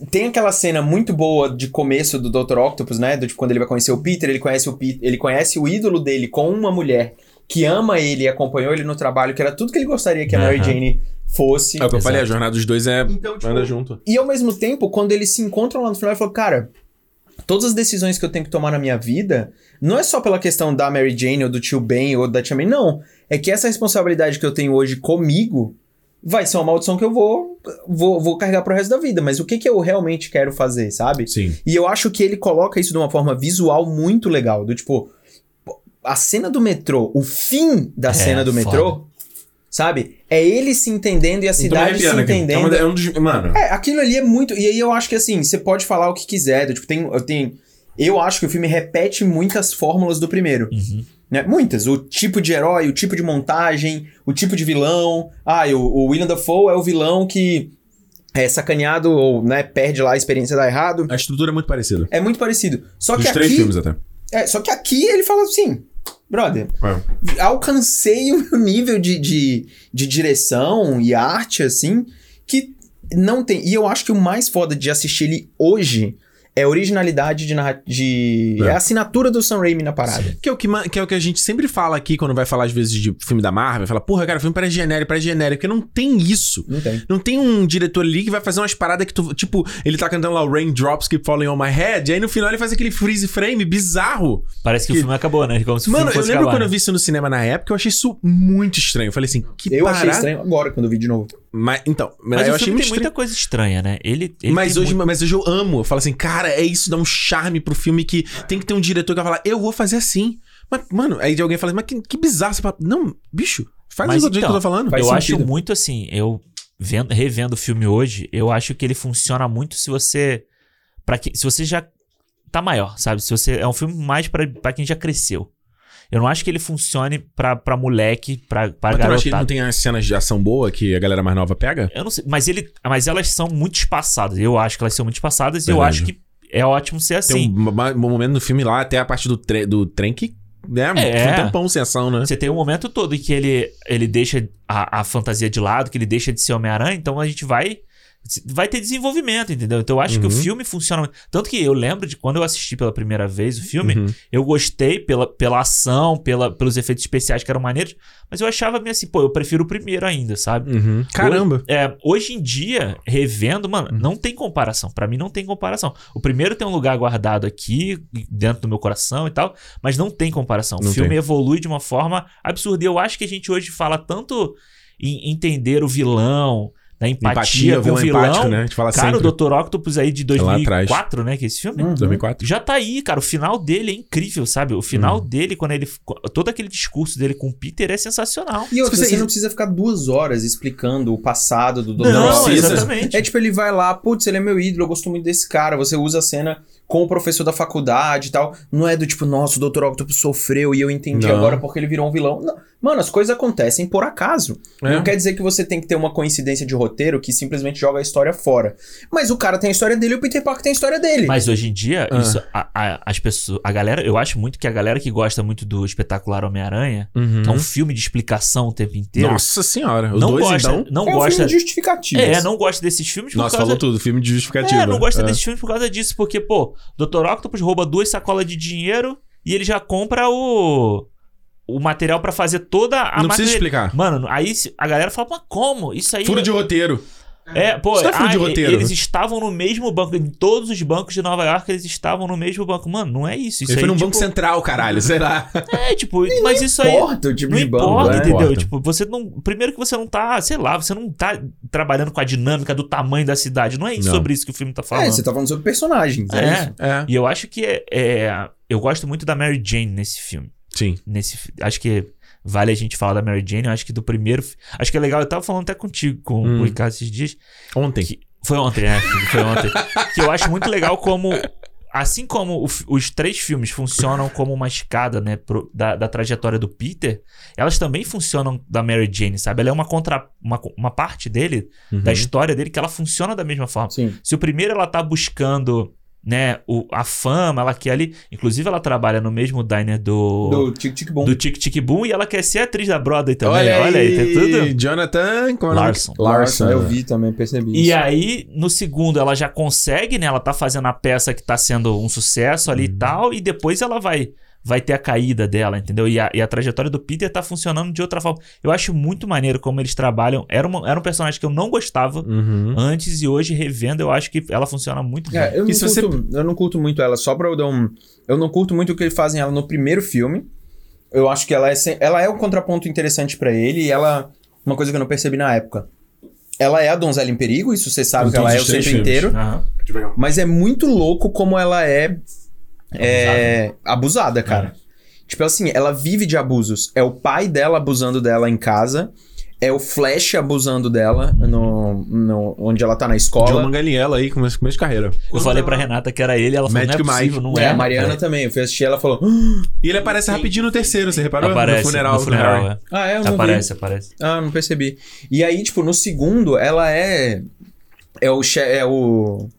Tem aquela cena muito boa de começo do Dr. Octopus, né? Do tipo, quando ele vai conhecer o Peter, ele conhece o ídolo dele com uma mulher que ama ele e acompanhou ele no trabalho, que era tudo que ele gostaria que a Mary Jane fosse. É o que eu falei, a jornada dos dois então, tipo, anda junto. E ao mesmo tempo, quando eles se encontram lá no final, ele falou, cara... Todas as decisões que eu tenho que tomar na minha vida não é só pela questão da Mary Jane ou do tio Ben ou da tia May, não. É que essa responsabilidade que eu tenho hoje comigo vai ser uma maldição que eu vou carregar pro resto da vida. Mas o que eu realmente quero fazer, sabe? Sim. E eu acho que ele coloca isso de uma forma visual muito legal. Do tipo, a cena do metrô, o fim da cena do metrô... Sabe? É ele se entendendo e a cidade se entendendo. Aqui. Mano. Aquilo ali é muito... E aí eu acho que assim, você pode falar o que quiser. Tipo, eu acho que o filme repete muitas fórmulas do primeiro. Né? Muitas. O tipo de herói, o tipo de montagem, o tipo de vilão. O Willem Dafoe é o vilão que é sacaneado ou né, perde lá a experiência, dá errado. A estrutura é muito parecida. É muito parecido. Só que aqui... Dos três filmes até. Só que aqui ele fala assim... Brother, alcancei o meu nível de direção e arte, assim, que não tem... E eu acho que o mais foda de assistir ele hoje é a originalidade é a assinatura do Sam Raimi na parada. Que é o que a gente sempre fala aqui quando vai falar, às vezes, de filme da Marvel. Fala, porra, cara, o filme parece genérico. Porque não tem isso. Não tem um diretor ali que vai fazer umas paradas que tu... Tipo, ele tá cantando lá o Raindrops Keep Falling On My Head. E aí, no final, ele faz aquele freeze frame bizarro. Parece que o filme acabou, né? Como se o filme fosse acabar, quando eu vi isso no cinema na época, eu achei isso muito estranho. Eu falei assim, achei estranho agora, quando eu vi de novo. Mas eu achei muito estranho. Tem muita coisa estranha, né? Mas hoje eu amo. Eu falo assim, cara, é isso, dá um charme pro filme que tem que ter um diretor que vai falar, eu vou fazer assim. Mas, mano, aí alguém fala assim, mas que bizarro. Não, bicho, faz isso do jeito que eu tô falando. Eu acho muito assim, revendo o filme hoje, eu acho que ele funciona muito se você já tá maior, sabe? Se você é um filme mais pra quem já cresceu. Eu não acho que ele funcione pra moleque, pra garotada. Mas acho que ele não tem as cenas de ação boa que a galera mais nova pega? Eu não sei, mas elas são muito espaçadas. Eu acho que elas são muito espaçadas e eu acho que é ótimo ser assim. Tem um momento no filme lá, até a parte do trem que... Um tempão sem ação, né? Você tem um momento todo em que ele deixa a fantasia de lado, que ele deixa de ser Homem-Aranha, então a gente vai... vai ter desenvolvimento, entendeu? Então eu acho que o filme funciona... Tanto que eu lembro de quando eu assisti pela primeira vez o filme, eu gostei pela ação, pelos efeitos especiais que eram maneiros, mas eu achava meio assim, pô, eu prefiro o primeiro ainda, sabe? Caramba! Hoje em dia, revendo, mano, não tem comparação. Pra mim não tem comparação. O primeiro tem um lugar guardado aqui, dentro do meu coração e tal, mas não tem comparação. Não, o filme evolui de uma forma absurda. E eu acho que a gente hoje fala tanto em entender o vilão... Da empatia com o vilão. Empático, né? A gente fala cara, sempre. O Dr. Octopus aí de 2004, né? Que é esse filme. 2004. Já tá aí, cara. O final dele é incrível, sabe? O final dele, quando ele... Todo aquele discurso dele com o Peter é sensacional. E outra, você não precisa ficar 2 horas explicando o passado do Dr. Octopus. Exatamente. É tipo, ele vai lá, putz, ele é meu ídolo, eu gosto muito desse cara. Você usa a cena... com o professor da faculdade e tal. Não é do tipo, nossa, o Dr. Octopus sofreu e eu entendi agora porque ele virou um vilão. Não. Mano, as coisas acontecem por acaso. É. Não quer dizer que você tem que ter uma coincidência de roteiro que simplesmente joga a história fora. Mas o cara tem a história dele e o Peter Parker tem a história dele. Mas hoje em dia, isso, as pessoas... A galera... Eu acho muito que a galera que gosta muito do espetacular Homem-Aranha, que é um filme de explicação o tempo inteiro... Nossa senhora! Os não dois, gosta, então... Não é gosta, um filme de justificativas. Não gosta desses filmes por causa... Nossa, falou tudo. Filme de justificativa. Não gosta desses filmes por causa disso, porque, pô... Dr. Octopus rouba 2 sacolas de dinheiro e ele já compra o material pra fazer toda a máquina. Não precisa explicar. Mano, aí a galera fala, mas como? Isso aí... Furo de roteiro. Isso não é furo de roteiro. Eles estavam no mesmo banco. Em todos os bancos de Nova York, eles estavam no mesmo banco. Mano, não é isso. Ele foi num banco central, caralho, sei lá. Tipo, mas isso aí... Não importa o tipo de banco. Não importa, entendeu? Tipo, você não... Primeiro que você não tá, sei lá, você não tá trabalhando com a dinâmica do tamanho da cidade. Não é sobre isso que o filme tá falando. Você tá falando sobre personagens. E eu acho que eu gosto muito da Mary Jane nesse filme. Sim. Acho que... Vale a gente falar da Mary Jane, eu acho que do primeiro... Acho que é legal, eu tava falando até contigo, com o Ricardo esses dias. Ontem. Foi ontem, né? Foi ontem. Que eu acho muito legal como... Assim como os 3 filmes funcionam como uma escada, né, da trajetória do Peter, elas também funcionam da Mary Jane, sabe? Ela é uma parte dele, da história dele, que ela funciona da mesma forma. Sim. Se o primeiro ela tá buscando... Né, a fama, ela quer ali. Inclusive, ela trabalha no mesmo diner do Tic Tic Boom. Do Tic Tic Boom, e ela quer ser atriz da Broadway também. Olha aí, tem tudo. Jonathan Larson. Eu vi também, percebi isso. E aí, no segundo, ela já consegue, né? Ela tá fazendo a peça que tá sendo um sucesso ali e tal, e depois ela vai ter a caída dela, entendeu? E a trajetória do Peter tá funcionando de outra forma. Eu acho muito maneiro como eles trabalham. Era um personagem que eu não gostava antes, e hoje, revendo, eu acho que ela funciona muito bem. Eu não curto muito ela, só pra eu dar um... Eu não curto muito o que eles fazem ela no primeiro filme. Eu acho que ela é um contraponto interessante pra ele, e ela... Uma coisa que eu não percebi na época. Ela é a donzela em perigo, isso você sabe que ela é o tempo inteiro. Mas é muito louco como ela é abusada, cara. Tipo assim, ela vive de abusos. É o pai dela abusando dela em casa. É o Flash abusando dela onde ela tá na escola. John Manganiello aí, começo de carreira. Eu falei pra Renata que era ele, ela falou, não é possível, não é. A Mariana também, eu fui assistir, ela falou... E ele aparece rapidinho no terceiro, você reparou? Aparece, no funeral. É. Aparece. Ah, não percebi. E aí, tipo, no segundo, ela é o...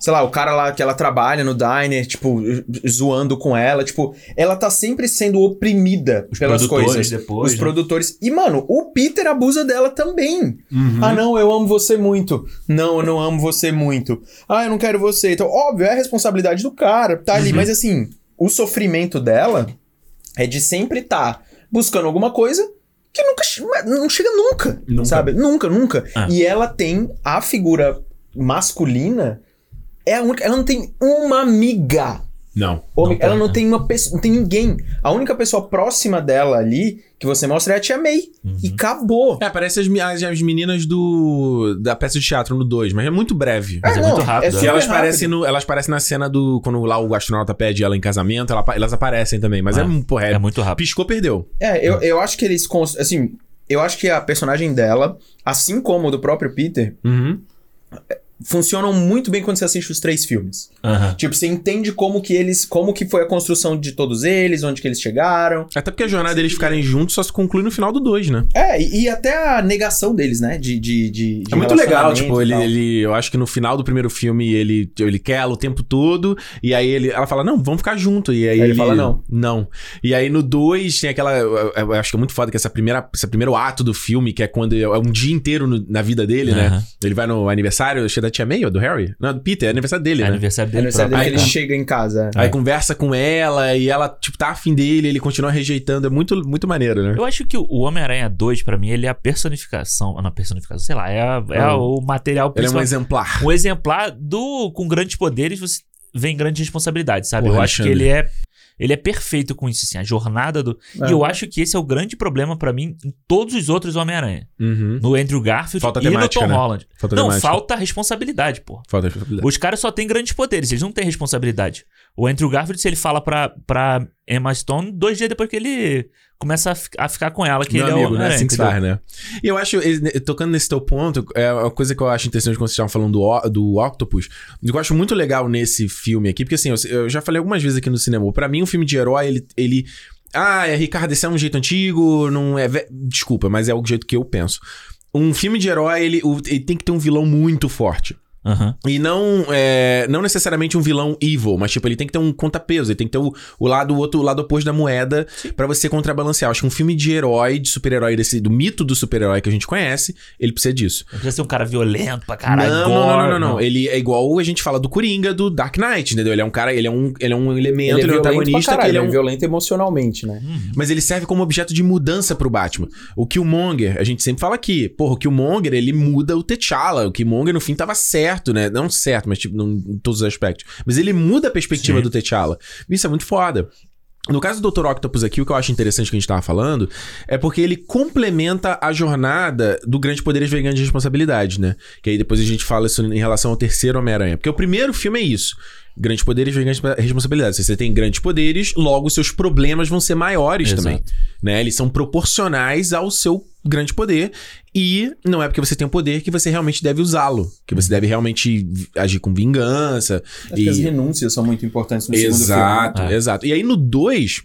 Sei lá, o cara lá que ela trabalha no diner, tipo, zoando com ela. Tipo, ela tá sempre sendo oprimida pelas coisas. Depois, os produtores. E, mano, o Peter abusa dela também. Ah, não, eu amo você muito. Não, eu não amo você muito. Ah, eu não quero você. Então, óbvio, é a responsabilidade do cara. Tá ali, mas assim, o sofrimento dela é de sempre tá buscando alguma coisa que não chega nunca. Sabe? Nunca. Ah. E ela tem a figura masculina... É a única, ela não tem uma amiga. Não tem ninguém. A única pessoa próxima dela ali que você mostra é a tia May. E acabou. Parece as meninas da peça de teatro no 2, mas é muito breve. Mas é muito rápido. Elas aparecem na cena do... Quando lá o astronauta pede ela em casamento, elas aparecem também, mas é muito rápido. Piscou, perdeu. Eu acho que eles... Assim, eu acho que a personagem dela, assim como do próprio Peter... funcionam muito bem quando você assiste os três filmes. Uhum. Tipo, você entende como que foi a construção de todos eles, onde que eles chegaram. Até porque a jornada deles ficarem juntos só se conclui no final do 2, né? É, e até a negação deles, né? De é muito legal, tipo, ele... Eu acho que no final do primeiro filme ele quer ela o tempo todo, e aí ela fala, não, vamos ficar junto. E aí ele fala, não. E aí no 2 tem aquela... Eu acho que é muito foda que esse primeiro ato do filme, que é quando... É um dia inteiro na vida dele, uhum, né? Ele vai no aniversário, acho que da Tia May ou do Harry? Não, do Peter, é aniversário dele, né? Aniversário dele, ele chega em casa. Aí conversa com ela e ela, tipo, tá afim dele, ele continua rejeitando. É muito, muito maneiro, né? Eu acho que o Homem-Aranha 2, pra mim, ele é a personificação... Não, personificação, sei lá. O material... Ele é um exemplar. Um exemplar do... Com grandes poderes, você vem grandes responsabilidades, sabe? Eu acho que ele é perfeito com isso, assim. A jornada do... E eu acho que esse é o grande problema pra mim em todos os outros Homem-Aranha. Uhum. No Andrew Garfield falta temática, no Tom Holland. Falta responsabilidade, pô. Falta responsabilidade. Os caras só têm grandes poderes, eles não têm responsabilidade. O Andrew Garfield, se ele fala pra Emma Stone, 2 dias depois que ele começa a ficar com ela, que meu ele amigo, é o... né? Assim que faz, né? E eu acho, tocando nesse teu ponto, é uma coisa que eu acho interessante quando vocês estavam falando do Octopus, eu acho muito legal nesse filme aqui, porque assim, eu já falei algumas vezes aqui no cinema, pra mim um filme de herói, ele Ricardo, esse é um jeito antigo, não é... Desculpa, mas é o jeito que eu penso. Um filme de herói, ele tem que ter um vilão muito forte. Uhum. E não necessariamente um vilão evil, mas tipo, ele tem que ter um contrapeso, ele tem que ter o lado oposto da moeda pra você contrabalancear. Acho que um filme de herói, de super-herói, do mito do super-herói que a gente conhece, ele precisa disso. Ele precisa ser um cara violento pra caralho. Não. Ele é igual a gente fala do Coringa, do Dark Knight, entendeu? Ele é um cara, ele é um elemento, ele é um antagonista. Ele é violento emocionalmente, né? Mas ele serve como objeto de mudança pro Batman. O Killmonger, a gente sempre fala aqui, porra, o Killmonger, ele muda o T'Challa. O Killmonger no fim tava certo, né? Não certo, mas tipo, em todos os aspectos. Mas ele muda a perspectiva do T'Challa. Isso é muito foda. No caso do Dr. Octopus aqui, o que eu acho interessante que a gente tava falando é porque ele complementa a jornada do grande poder e grande responsabilidade, né? Que aí depois a gente fala isso em relação ao terceiro Homem-Aranha. Porque o primeiro filme é isso. Grandes poderes vem grandes responsabilidades. Se você tem grandes poderes, logo seus problemas vão ser maiores também. Né? Eles são proporcionais ao seu grande poder. E não é porque você tem um poder que você realmente deve usá-lo. Que você deve realmente agir com vingança. Acho que as renúncias são muito importantes no segundo filme. Exato. E aí no 2...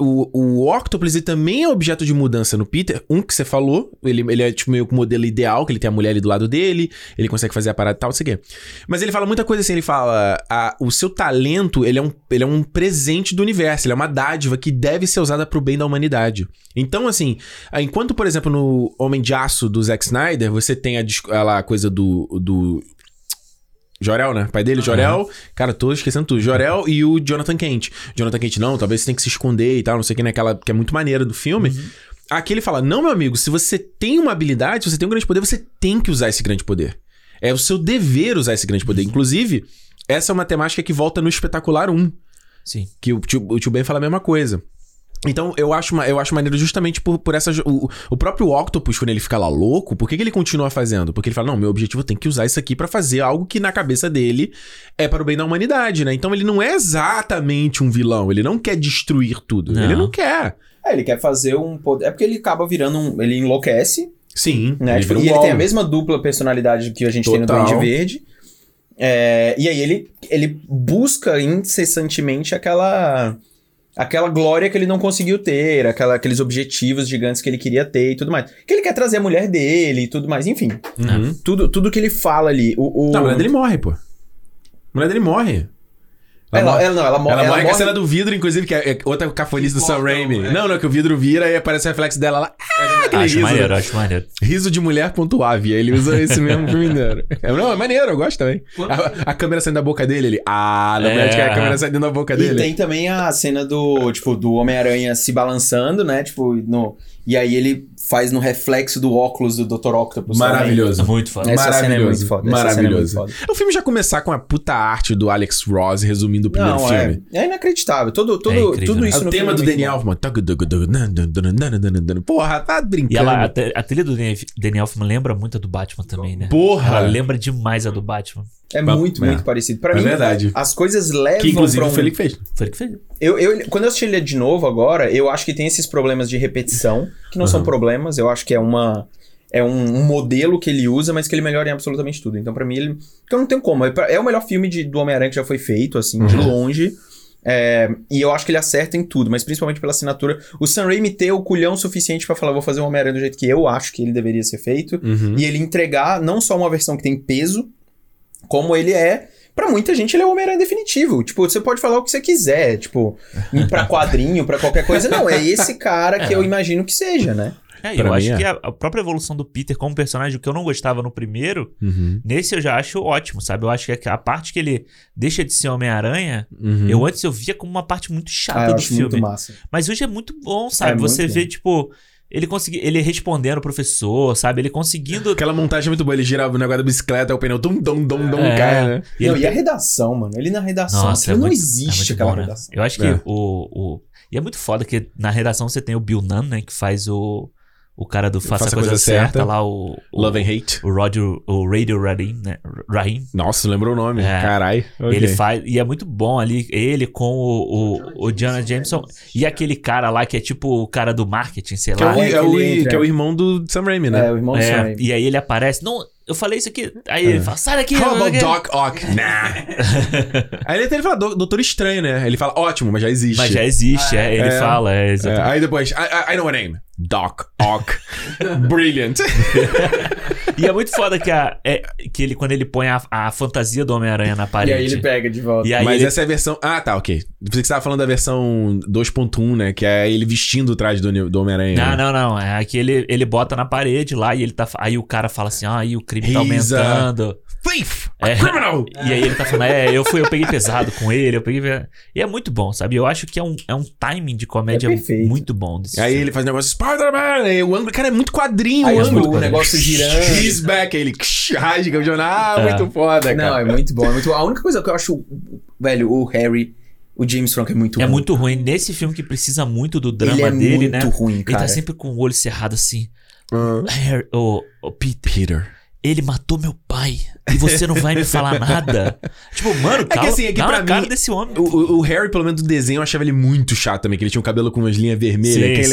O Octopus, ele também é objeto de mudança no Peter. Que você falou, ele é tipo meio que o modelo ideal, que ele tem a mulher ali do lado dele, ele consegue fazer a parada e tal, não sei o quê. Mas ele fala muita coisa assim, ele fala, o seu talento, ele é um presente do universo, ele é uma dádiva que deve ser usada pro bem da humanidade. Então, assim, enquanto, por exemplo, no Homem de Aço do Zack Snyder, você tem a coisa do Jor-El, né? Pai dele, Jor-El. Cara, tô esquecendo tudo. Jor-El e o Jonathan Kent. Jonathan Kent, não, talvez você tenha que se esconder e tal, não sei o que, né? Aquela que é muito maneira do filme. Uhum. Aqui ele fala, não, meu amigo, se você tem uma habilidade, se você tem um grande poder, você tem que usar esse grande poder. É o seu dever usar esse grande poder. Inclusive, essa é uma temática que volta no Espetacular 1. Sim. Que o tio Ben fala a mesma coisa. Então, eu acho maneiro justamente por essa... O próprio Octopus, quando ele fica lá louco, por que ele continua fazendo? Porque ele fala, não, meu objetivo tem que usar isso aqui pra fazer algo que na cabeça dele é para o bem da humanidade, né? Então, ele não é exatamente um vilão. Ele não quer destruir tudo. Não. Ele não quer. É, ele quer fazer um poder... É porque ele acaba virando um... Ele enlouquece. Sim. Né? Ele ele tem a mesma dupla personalidade que a gente tem no Duende Verde. É, e aí, ele busca incessantemente aquela glória que ele não conseguiu ter, aqueles objetivos gigantes que ele queria ter e tudo mais. Que ele quer trazer a mulher dele e tudo mais, enfim. Uhum. Tudo que ele fala ali. Não, a mulher dele morre, pô. A mulher dele morre. Ela morre com a cena do vidro, inclusive, que é outra cafonice do Sam Raimi. Não, que o vidro vira e aparece o reflexo dela lá. Acho maneiro. Riso de mulher .ave. Ele usa esse mesmo filme inteiro. Não, é maneiro, eu gosto também. A câmera saindo da boca dele, ele... a câmera saindo da boca dele. E tem também a cena do Homem-Aranha se balançando, né? E aí ele faz no reflexo do óculos do Dr. Octopus. Maravilhoso. Também. Muito foda. Essa cena é muito foda. Maravilhoso. É muito foda. O filme já começar com a puta arte do Alex Ross resumindo o primeiro filme. É inacreditável. Tudo isso no filme. O tema do Danny Elfman. Porra, tá brincando. E a trilha do Danny Elfman lembra muito a do Batman também, né? Porra! Ela lembra demais a do Batman. É muito parecido. Pra mim, verdade. As coisas levam... Que inclusive o Felipe fez. Quando eu assisti ele de novo agora, eu acho que tem esses problemas de repetição, que não são problemas. Eu acho que é uma... é um modelo que ele usa, mas que ele melhora em absolutamente tudo. Então, pra mim, ele... Porque eu não tenho como. É o melhor filme do Homem-Aranha que já foi feito, assim, de longe. E eu acho que ele acerta em tudo, mas principalmente pela assinatura. O Sam Raimi ter o culhão suficiente pra falar, vou fazer o Homem-Aranha do jeito que eu acho que ele deveria ser feito. E ele entregar não só uma versão que tem peso, como ele é... Pra muita gente, ele é o Homem-Aranha definitivo. Tipo, você pode falar o que você quiser. Tipo, ir pra quadrinho, pra qualquer coisa. Não, é esse cara que eu imagino que seja, né? Eu acho que a própria evolução do Peter como personagem, o que eu não gostava no primeiro, nesse eu já acho ótimo, sabe? Eu acho que a parte que ele deixa de ser Homem-Aranha, eu antes eu via como uma parte muito chata do filme. Muito massa. Mas hoje é muito bom, sabe? Você vê, tipo... Ele respondendo o professor, sabe? Ele conseguindo... Aquela montagem é muito boa. Ele girava o negócio da bicicleta, o pneu... Dum, cai, né? E a redação, mano. Ele na redação. Nossa, não existe aquela bom, redação. Né? Eu acho que o... E é muito foda que na redação você tem o Bill Nunn, né? Que faz o cara do Faça a Coisa certa lá, o Love and Hate. O Radio Rahim, né? Rahim. Nossa, lembrou o nome. Caralho. Okay. Ele faz... E é muito bom ali, ele com o Jonah Jameson. E aquele cara lá que é tipo o cara do marketing, sei lá. Que é o irmão do Sam Raimi, né? É, o irmão do Sam Raimi. E aí ele aparece... Não, eu falei isso aqui. Aí ele fala, sai daqui. Como Doc Ock? Nah. Aí ele até fala, Doutor Estranho, né? Ele fala, ótimo, mas já existe. Mas já existe, ele fala. Aí depois, I know a name. Doc Ock. Brilliant. E é muito foda que, que ele, quando ele põe a fantasia do Homem-Aranha na parede... E aí ele pega de volta. Mas essa é a versão... Ah, tá, ok. Você que você tava falando da versão 2.1, né? Que é ele vestindo o traje do Homem-Aranha. Não, né? não. É aqui ele bota na parede lá e ele tá... Aí o cara fala assim, aí o crime tá aumentando. Thief! Criminal! E aí ele tá falando, eu peguei pesado com ele, E é muito bom, sabe? Eu acho que é um timing de comédia muito bom. Aí ele faz negócio Spider-Man, o ângulo, cara, é muito quadrinho, aí o ângulo. O negócio girando. He's back, ele rasga o jornal, muito foda, cara. Não, é muito bom. A única coisa que eu acho, velho, o James Franco é muito ruim. É muito ruim. Nesse filme que precisa muito do drama dele, né? Ele é muito ruim, cara. Ele tá sempre com o olho cerrado assim. Peter. Ele matou meu pai e você não vai me falar nada. Tipo, mano, calma. É que pra mim, cara desse homem. O Harry, pelo menos do desenho, eu achava ele muito chato também. Que ele tinha um cabelo com umas linhas vermelhas.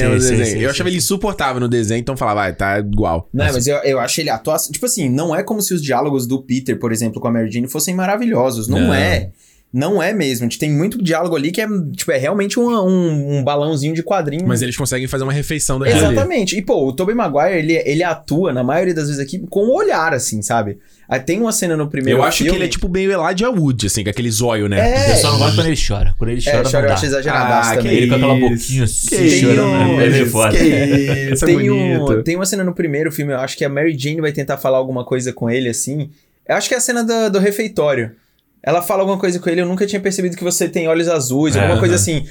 Ele insuportável no desenho, então falava, tá igual. Não, mas eu acho ele atuação. Tipo assim, não é como se os diálogos do Peter, por exemplo, com a Mary Jane fossem maravilhosos. Não é. Não é mesmo. A gente tem muito diálogo ali que é, tipo, realmente um balãozinho de quadrinho. Mas eles conseguem fazer uma refeição daquilo. Exatamente. Ali. E, pô, o Tobey Maguire, ele atua, na maioria das vezes aqui, com o olhar, assim, sabe? Aí tem uma cena no primeiro filme... Eu acho que ele é, tipo, meio Elijah Wood, assim, com aquele zóio, né? Eu só não gosto quando ele chora. Quando ele chora, não dá. Eu acho exageradaço também. Ele com aquela boquinha assim, chorando. É meio foda. Tem uma cena no primeiro filme, eu acho que a Mary Jane vai tentar falar alguma coisa com ele, assim. Eu acho que é a cena do refeitório. Ela fala alguma coisa com ele, eu nunca tinha percebido que você tem olhos azuis, alguma coisa assim.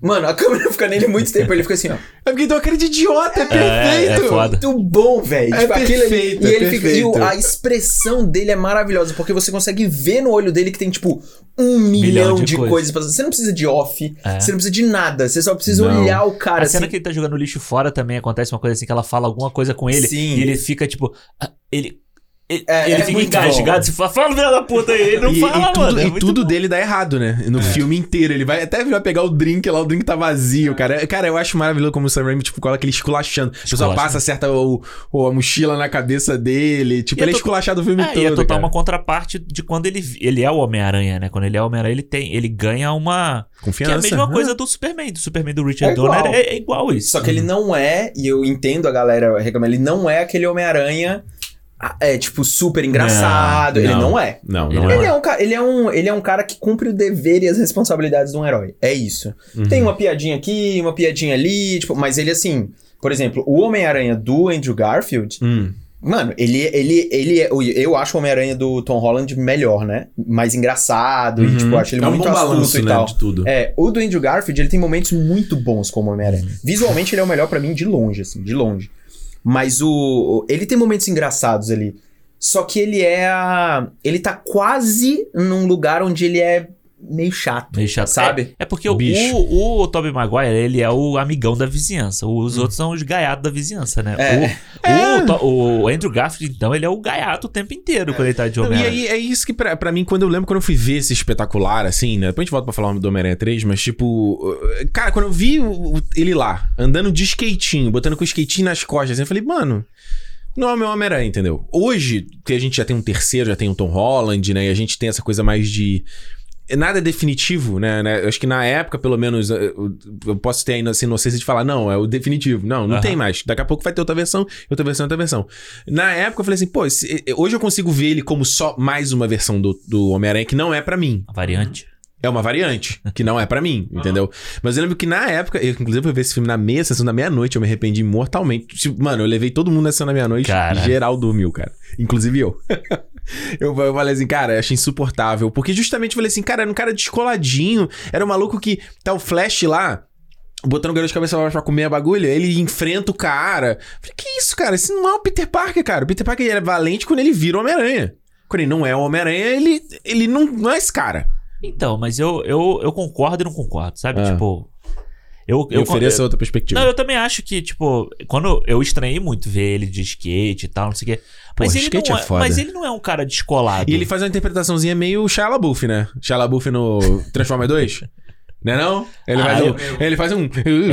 Mano, a câmera fica nele muito tempo, ele fica assim, ó. É porque deu uma cara de idiota, é perfeito. É foda. Muito bom, velho. Perfeito. A expressão dele é maravilhosa, porque você consegue ver no olho dele que tem, tipo, 1 milhão de coisas pra fazer. Você não precisa de off, você não precisa de nada, você só precisa olhar o cara. A cena que ele tá jogando lixo fora também acontece uma coisa assim, que ela fala alguma coisa com ele, e ele fica, tipo... Ele fica engasgado, se fala filho da puta aí, ele não fala, mano. E tudo dele dá errado, né? No filme inteiro. Ele vai até pegar o drink lá, o drink tá vazio, cara. Cara, eu acho maravilhoso como o Sam Raimi, tipo, coloca aquele esculachando. A pessoa passa, acerta a mochila na cabeça dele. Tipo, ele é esculachado o filme todo, e é total uma contraparte de quando ele é o Homem-Aranha, né? Quando ele é o Homem-Aranha, ele ganha uma... Confiança. Que é a mesma coisa do Superman. Do Superman do Richard Donner é igual isso. Só que ele não é, e eu entendo a galera reclamando, ele não é aquele Homem-Aranha... tipo, super engraçado. Ele não é. Ele é um cara que cumpre o dever e as responsabilidades de um herói. É isso. Tem uma piadinha aqui, uma piadinha ali. Tipo, mas ele, assim... Por exemplo, o Homem-Aranha do Andrew Garfield... Mano, eu acho o Homem-Aranha do Tom Holland melhor, né? Mais engraçado e, tipo, acho ele muito astuto e tal. Né, de tudo. O do Andrew Garfield, ele tem momentos muito bons como Homem-Aranha. Visualmente, ele é o melhor pra mim de longe, assim. De longe. Mas ele tem momentos engraçados ali. Só que ele tá quase num lugar onde ele é meio chato. Meio chato, sabe? É porque o Tobey Maguire, ele é o amigão da vizinhança. Os outros são os gaiatos da vizinhança, né? O Andrew Garfield, então, ele é o gaiato o tempo inteiro quando ele tá de Homem-Aranha. E aí, é isso que pra mim, quando eu fui ver esse espetacular, assim, né? Depois a gente volta pra falar do Homem-Aranha 3, mas tipo... Cara, quando eu vi ele lá, andando de skatinho, botando com o skatinho nas costas, eu falei, mano... não é o meu Homem-Aranha, entendeu? Hoje, que a gente já tem um terceiro, já tem um Tom Holland, né? E a gente tem essa coisa mais de... Nada é definitivo, né? Eu acho que na época, pelo menos, eu posso ter essa inocência de falar, não, é o definitivo. Não tem mais. Daqui a pouco vai ter outra versão. Na época, eu falei assim, pô, hoje eu consigo ver ele como só mais uma versão do Homem-Aranha que não é pra mim. A variante. É uma variante, que não é pra mim, entendeu? Mas eu lembro que na época, eu inclusive fui ver esse filme na sessão da meia-noite, eu me arrependi mortalmente. Mano, eu levei todo mundo na sessão da meia-noite, geral dormiu, cara. Inclusive eu. Eu falei assim, cara, eu achei insuportável. Porque justamente eu falei assim, cara, era um cara descoladinho. Era um maluco que tá o Flash lá, botando o garoto de cabeça pra comer a bagulha. Ele enfrenta o cara. Eu falei, que isso, cara? Esse não é o Peter Parker, cara. O Peter Parker ele é valente quando ele vira o Homem-Aranha. Quando ele não é o Homem-Aranha, ele não é esse cara. Então, mas eu concordo e não concordo, sabe? Tipo... Eu ofereço outra perspectiva. Não, eu também acho que, tipo... Quando eu estranhei muito ver ele de skate e tal, não sei o quê. Mas, mas ele não é um cara descolado. E ele faz uma interpretaçãozinha meio Shia LaBeouf, né? Shia LaBeouf no Transformers 2. Não é não? Ele faz um...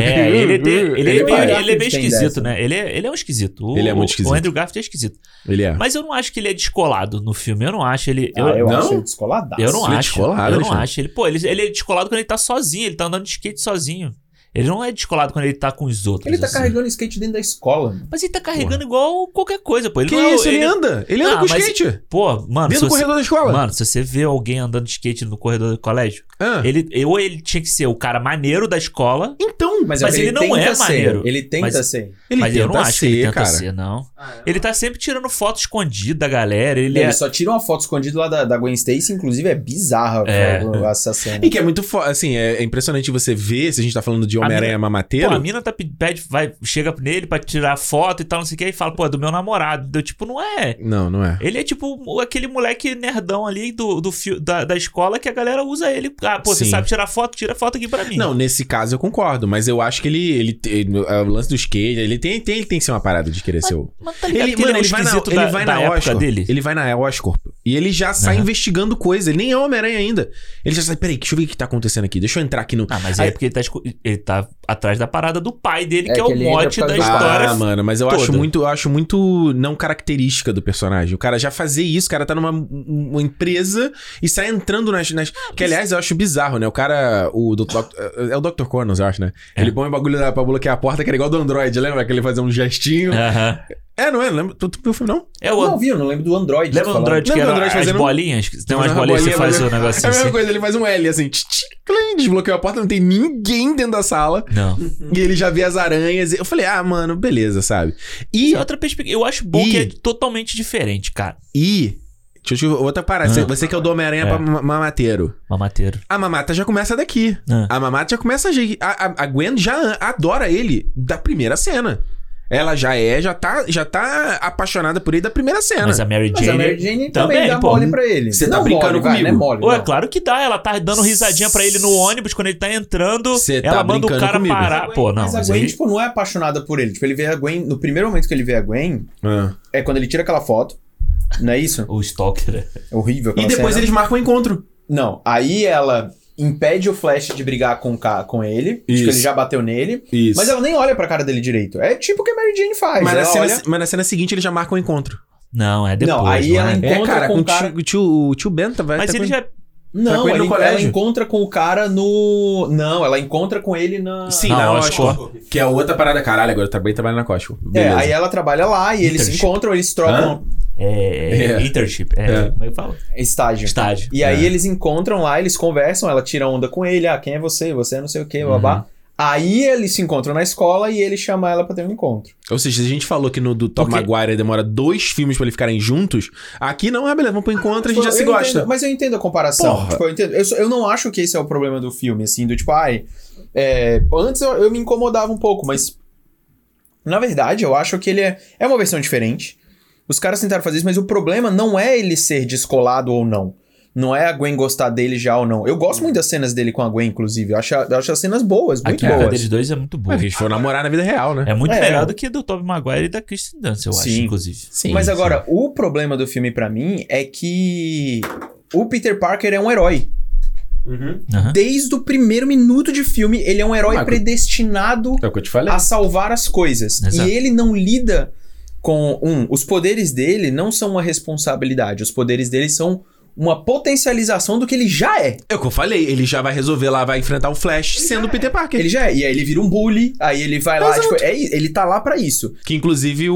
É, ele é meio esquisito, né? Ele é um esquisito. Ele é muito esquisito. O Andrew Garfield é esquisito. Ele é. Mas eu não acho que ele é descolado no filme. Eu não acho ele... Eu acho ele descoladaço. Eu não acho ele. Pô, ele é descolado quando ele tá sozinho. Ele tá andando de skate sozinho. Ele não é descolado quando ele tá com os outros. Ele tá carregando skate dentro da escola. Mano. Mas ele tá carregando igual qualquer coisa, pô. Ele anda com skate. Pô, mano... Dentro do corredor da escola. Mano, se você vê alguém andando de skate no corredor do colégio... Ele tinha que ser o cara maneiro da escola... Então... Mas ele não é maneiro. Ele tenta ser. Mas eu não acho que ele tenta ser, não. Ele tá sempre tirando foto escondida da galera. Ele só tira uma foto escondida lá da Gwen Stacy. Inclusive é bizarra essa cena. E que é muito... Assim, é impressionante você ver... Se a gente tá falando de Homem-Aranha mamateiro. Pô, a mina chega nele pra tirar foto e tal, não sei o que, e fala, pô, é do meu namorado. Eu, tipo, não é. Não é. Ele é tipo aquele moleque nerdão ali da escola que a galera usa ele. Ah, pô, sim. Você sabe tirar foto? Tira foto aqui pra mim. Não, nesse caso eu concordo, mas eu acho que ele o lance do skate, ele tem que ser uma parada de querer ser o... Mas tá ligado que ele vai na Oscar dele. Ele vai na Oscar e ele já sai investigando coisa. Ele nem é Homem-Aranha ainda. Ele já sai, peraí, deixa eu ver o que tá acontecendo aqui. Deixa eu entrar aqui no... Ah, mas é porque ele tá atrás da parada do pai dele, que é o mote da história. Ah, mano, mas eu acho muito não característica do personagem. O cara já fazer isso, o cara tá numa uma empresa e sai entrando nas... Que, aliás, eu acho bizarro, né? O cara... É o Dr. Connors, eu acho, né? É. Ele põe o bagulho pra bloquear a porta, que era igual do Android, lembra? Que ele fazia um gestinho. Não é? Lembra? Tu viu o filme, não? Eu não lembro do Android. Lembra o Android que era as bolinhas? Tem umas bolinhas que você faz o negócio assim. É a mesma coisa, ele faz um L, assim... Desbloqueou a porta, não tem ninguém dentro da sala. Não. E ele já vê as aranhas. Eu falei, mano, beleza, sabe? E outra perspectiva. Eu acho bom que é totalmente diferente, cara. Deixa eu outra parada. Você que é o do Homem-Aranha pra mamateiro. Mamateiro. A mamata já começa daqui. A mamata já começa... A Gwen já adora ele da primeira cena. Ela já tá apaixonada por ele da primeira cena. Mas a Mary Jane... também dá mole pra ele. Você tá brincando comigo? Não é mole, não. É claro que dá. Ela tá dando risadinha pra ele no ônibus quando ele tá entrando. Ela manda o cara parar. Pô, não. Mas a Gwen, tipo, não é apaixonada por ele. Tipo, ele vê a Gwen... No primeiro momento que ele vê a Gwen... É quando ele tira aquela foto. Não é isso? O stalker. É horrível aquela cena. E depois eles marcam o encontro. Não. Aí ela... impede o Flash de brigar com ele. Isso. Acho que ele já bateu nele. Isso. Mas ela nem olha pra cara dele direito. É tipo o que a Mary Jane faz. Mas na cena seguinte ele já marca o encontro. Não, é depois. Não, aí ela encontra com o cara... O tio Benta vai... Mas ele já... Não, ela encontra com o cara no... Não, ela encontra com ele na... Sim, na Costco. Que é outra parada, caralho. Agora eu também trabalho na Costco. Beleza. Aí ela trabalha lá e eles se encontram, eles trocam... internship. Como é que fala? Estágio. E aí eles encontram lá, eles conversam, ela tira onda com ele. Ah, quem é você? Você é não sei o que, babá. Aí eles se encontram na escola e ele chama ela pra ter um encontro. Ou seja, a gente falou que no do Tobey Maguire demora 2 filmes pra eles ficarem juntos. Aqui não, beleza, vamos pro encontro e a gente já se gosta. Mas eu entendo a comparação. Tipo, eu não acho que esse é o problema do filme, assim, do tipo, antes eu me incomodava um pouco, mas na verdade eu acho que ele é uma versão diferente. Os caras tentaram fazer isso, mas o problema não é ele ser descolado ou não. Não é a Gwen gostar dele já ou não. Eu gosto muito das cenas dele com a Gwen, inclusive. Eu acho as cenas boas, muito boas. A química deles dois é muito boa. Eles foram namorar na vida real, né? É muito melhor do que a do Tobey Maguire e da Kristen Dunst, eu acho, inclusive. Sim. Mas agora, o problema do filme pra mim é que o Peter Parker é um herói. Desde o primeiro minuto de filme, ele é um herói predestinado a salvar as coisas. Exato. E ele não lida... com os poderes dele não são uma responsabilidade, os poderes dele são uma potencialização do que ele já é. É o que eu falei, ele já vai resolver lá, vai enfrentar o Flash ele sendo o Peter Parker. Ele já é, e aí ele vira um bully, aí ele vai lá, tipo, ele tá lá pra isso. Que inclusive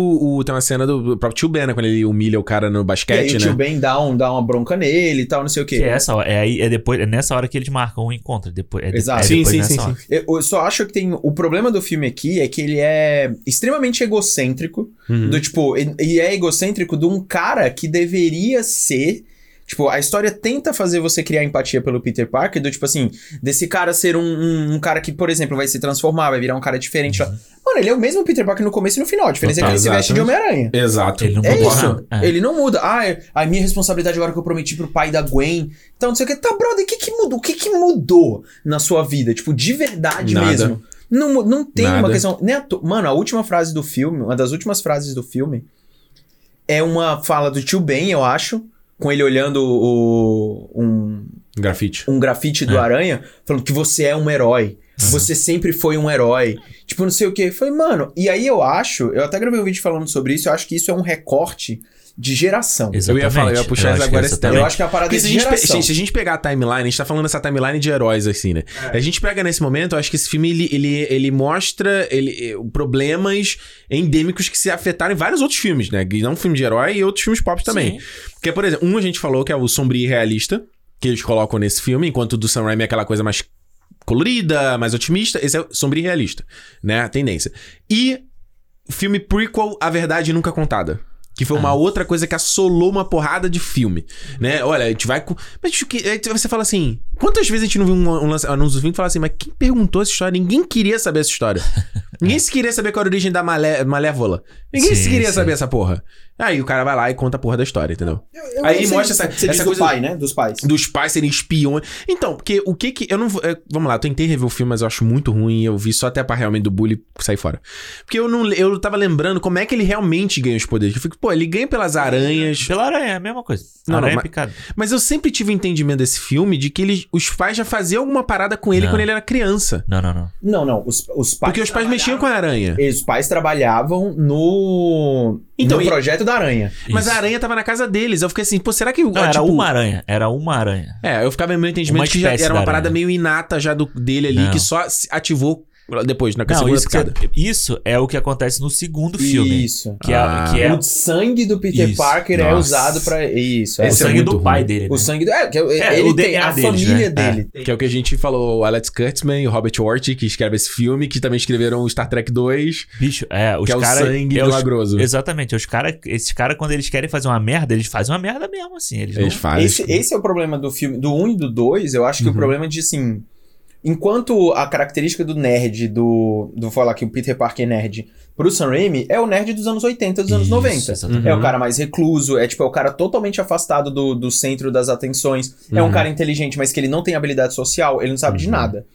tem uma cena do próprio Tio Ben, né, quando ele humilha o cara no basquete, né? O Tio Ben dá uma bronca nele e tal, não sei o quê. Que é essa hora, é nessa hora que eles marcam o encontro. Exato. Sim. Eu só acho que tem... O problema do filme aqui é que ele é extremamente egocêntrico, do tipo, e é egocêntrico de um cara que deveria ser... Tipo, a história tenta fazer você criar empatia pelo Peter Parker, do tipo assim, desse cara ser um cara que, por exemplo, vai se transformar, vai virar um cara diferente. Uhum. Mano, ele é o mesmo Peter Parker no começo e no final. A diferença é que ele se veste de Homem-Aranha. Exato. Ele não muda. É isso. É. Ele não muda. Ah, a minha responsabilidade agora que eu prometi pro pai da Gwen. Então, não sei o que. Tá, brother, o que mudou? O que mudou na sua vida? Tipo, de verdade nada. Mesmo. Não tem nada. Uma questão... Nem Mano, a última frase do filme, uma das últimas frases do filme, é uma fala do Tio Ben, eu acho. Com ele olhando um grafite do Aranha, falando que você é um herói. Você sempre foi um herói. Tipo, não sei o quê. Falei, mano... E aí eu até gravei um vídeo falando sobre isso. Eu acho que isso é um recorte de geração. Exatamente. Eu ia puxar isso agora. Eu acho que é a parada de geração. Se a gente pegar a timeline, a gente tá falando essa timeline de heróis, assim, né? É. A gente pega nesse momento, eu acho que esse filme, ele mostra problemas endêmicos que se afetaram em vários outros filmes, né? Não um filme de herói e outros filmes pop também. Sim. Porque, por exemplo, a gente falou que é o sombrio e realista, que eles colocam nesse filme, enquanto o do Sam Raimi é aquela coisa mais colorida, mais otimista. Esse é sombrio e realista, né? A tendência. E filme prequel, A Verdade Nunca Contada. Que foi uma outra coisa que assolou uma porrada de filme, né? Olha, a gente vai... Mas aí você fala assim... Quantas vezes a gente não viu anúncio do filme e fala assim... Mas quem perguntou essa história? Ninguém queria saber essa história. Ninguém se queria saber qual era a origem da Malévola. Ninguém se queria saber essa porra. Aí o cara vai lá e conta a porra da história, entendeu? Aí mostra essa coisa... do pai, né? Dos pais. Dos pais serem espiões. Então, porque o que que... Eu não... Vamos lá, eu tentei rever o filme, mas eu acho muito ruim. Eu vi só até a parte realmente do bully sair fora. Porque eu tava lembrando como é que ele realmente ganha os poderes. Eu fico... Pô, ele ganha pelas aranhas. Pela aranha, é a mesma coisa. Aranha picada. Mas eu sempre tive entendimento desse filme de que os pais já faziam alguma parada com ele quando ele era criança. Não. Os pais. Porque os pais mexiam com a aranha. Os pais trabalhavam no projeto da aranha. Mas a aranha tava na casa deles. Eu fiquei assim, pô, será que... Não, era uma aranha. Era uma aranha. É, eu ficava no meu entendimento que já era uma parada meio inata já dele ali, que só ativou... Depois, na segunda picada. Isso é o que acontece no segundo filme. Isso. Que é o sangue do Peter Parker. Nossa. É usado pra... Isso. É o sangue do pai dele. O sangue do... ele tem a família dele. Que é o que a gente falou, o Alex Kurtzman e o Robert Orti, que escrevem esse filme, que também escreveram o Star Trek 2. Bicho, o sangue milagroso. Exatamente. Esses caras, quando eles querem fazer uma merda, eles fazem uma merda mesmo, assim. Eles fazem. Esse é o problema do filme, do 1 e do 2, eu acho que o problema é de, assim... Enquanto a característica do nerd, vou falar que o Peter Parker é nerd, pro Sam Raimi, é o nerd dos anos 80, dos anos 90. Exatamente. É o cara mais recluso, é o cara totalmente afastado do centro das atenções. É um cara inteligente, mas que ele não tem habilidade social, ele não sabe de nada.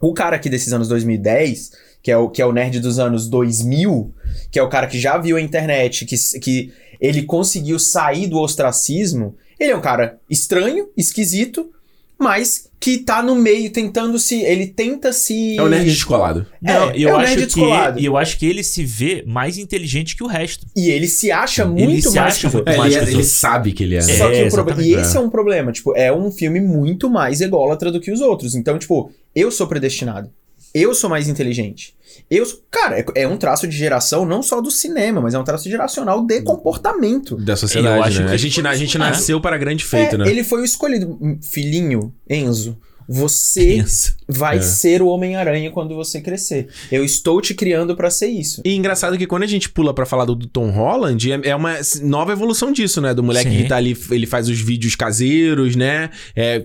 O cara aqui desses anos 2010, que é o nerd dos anos 2000, que é o cara que já viu a internet, que ele conseguiu sair do ostracismo, ele é um cara estranho, esquisito, mas que tá no meio tentando se... Ele tenta se... É o nerd descolado. Eu acho que ele se vê mais inteligente que o resto. E ele se acha muito mais... Ele sabe que ele é. Só que e esse é um problema. Tipo, é um filme muito mais ególatra do que os outros. Então, tipo, eu sou predestinado. Eu sou mais inteligente. Cara, é um traço de geração não só do cinema, mas é um traço geracional de comportamento. Da sociedade, eu acho, né? A gente nasceu para grande feito, né? Ele foi o escolhido. Filhinho, Enzo, você vai ser o Homem-Aranha quando você crescer. Eu estou te criando pra ser isso. E engraçado que quando a gente pula pra falar do Tom Holland, é uma nova evolução disso, né? Do moleque que tá ali, ele faz os vídeos caseiros, né?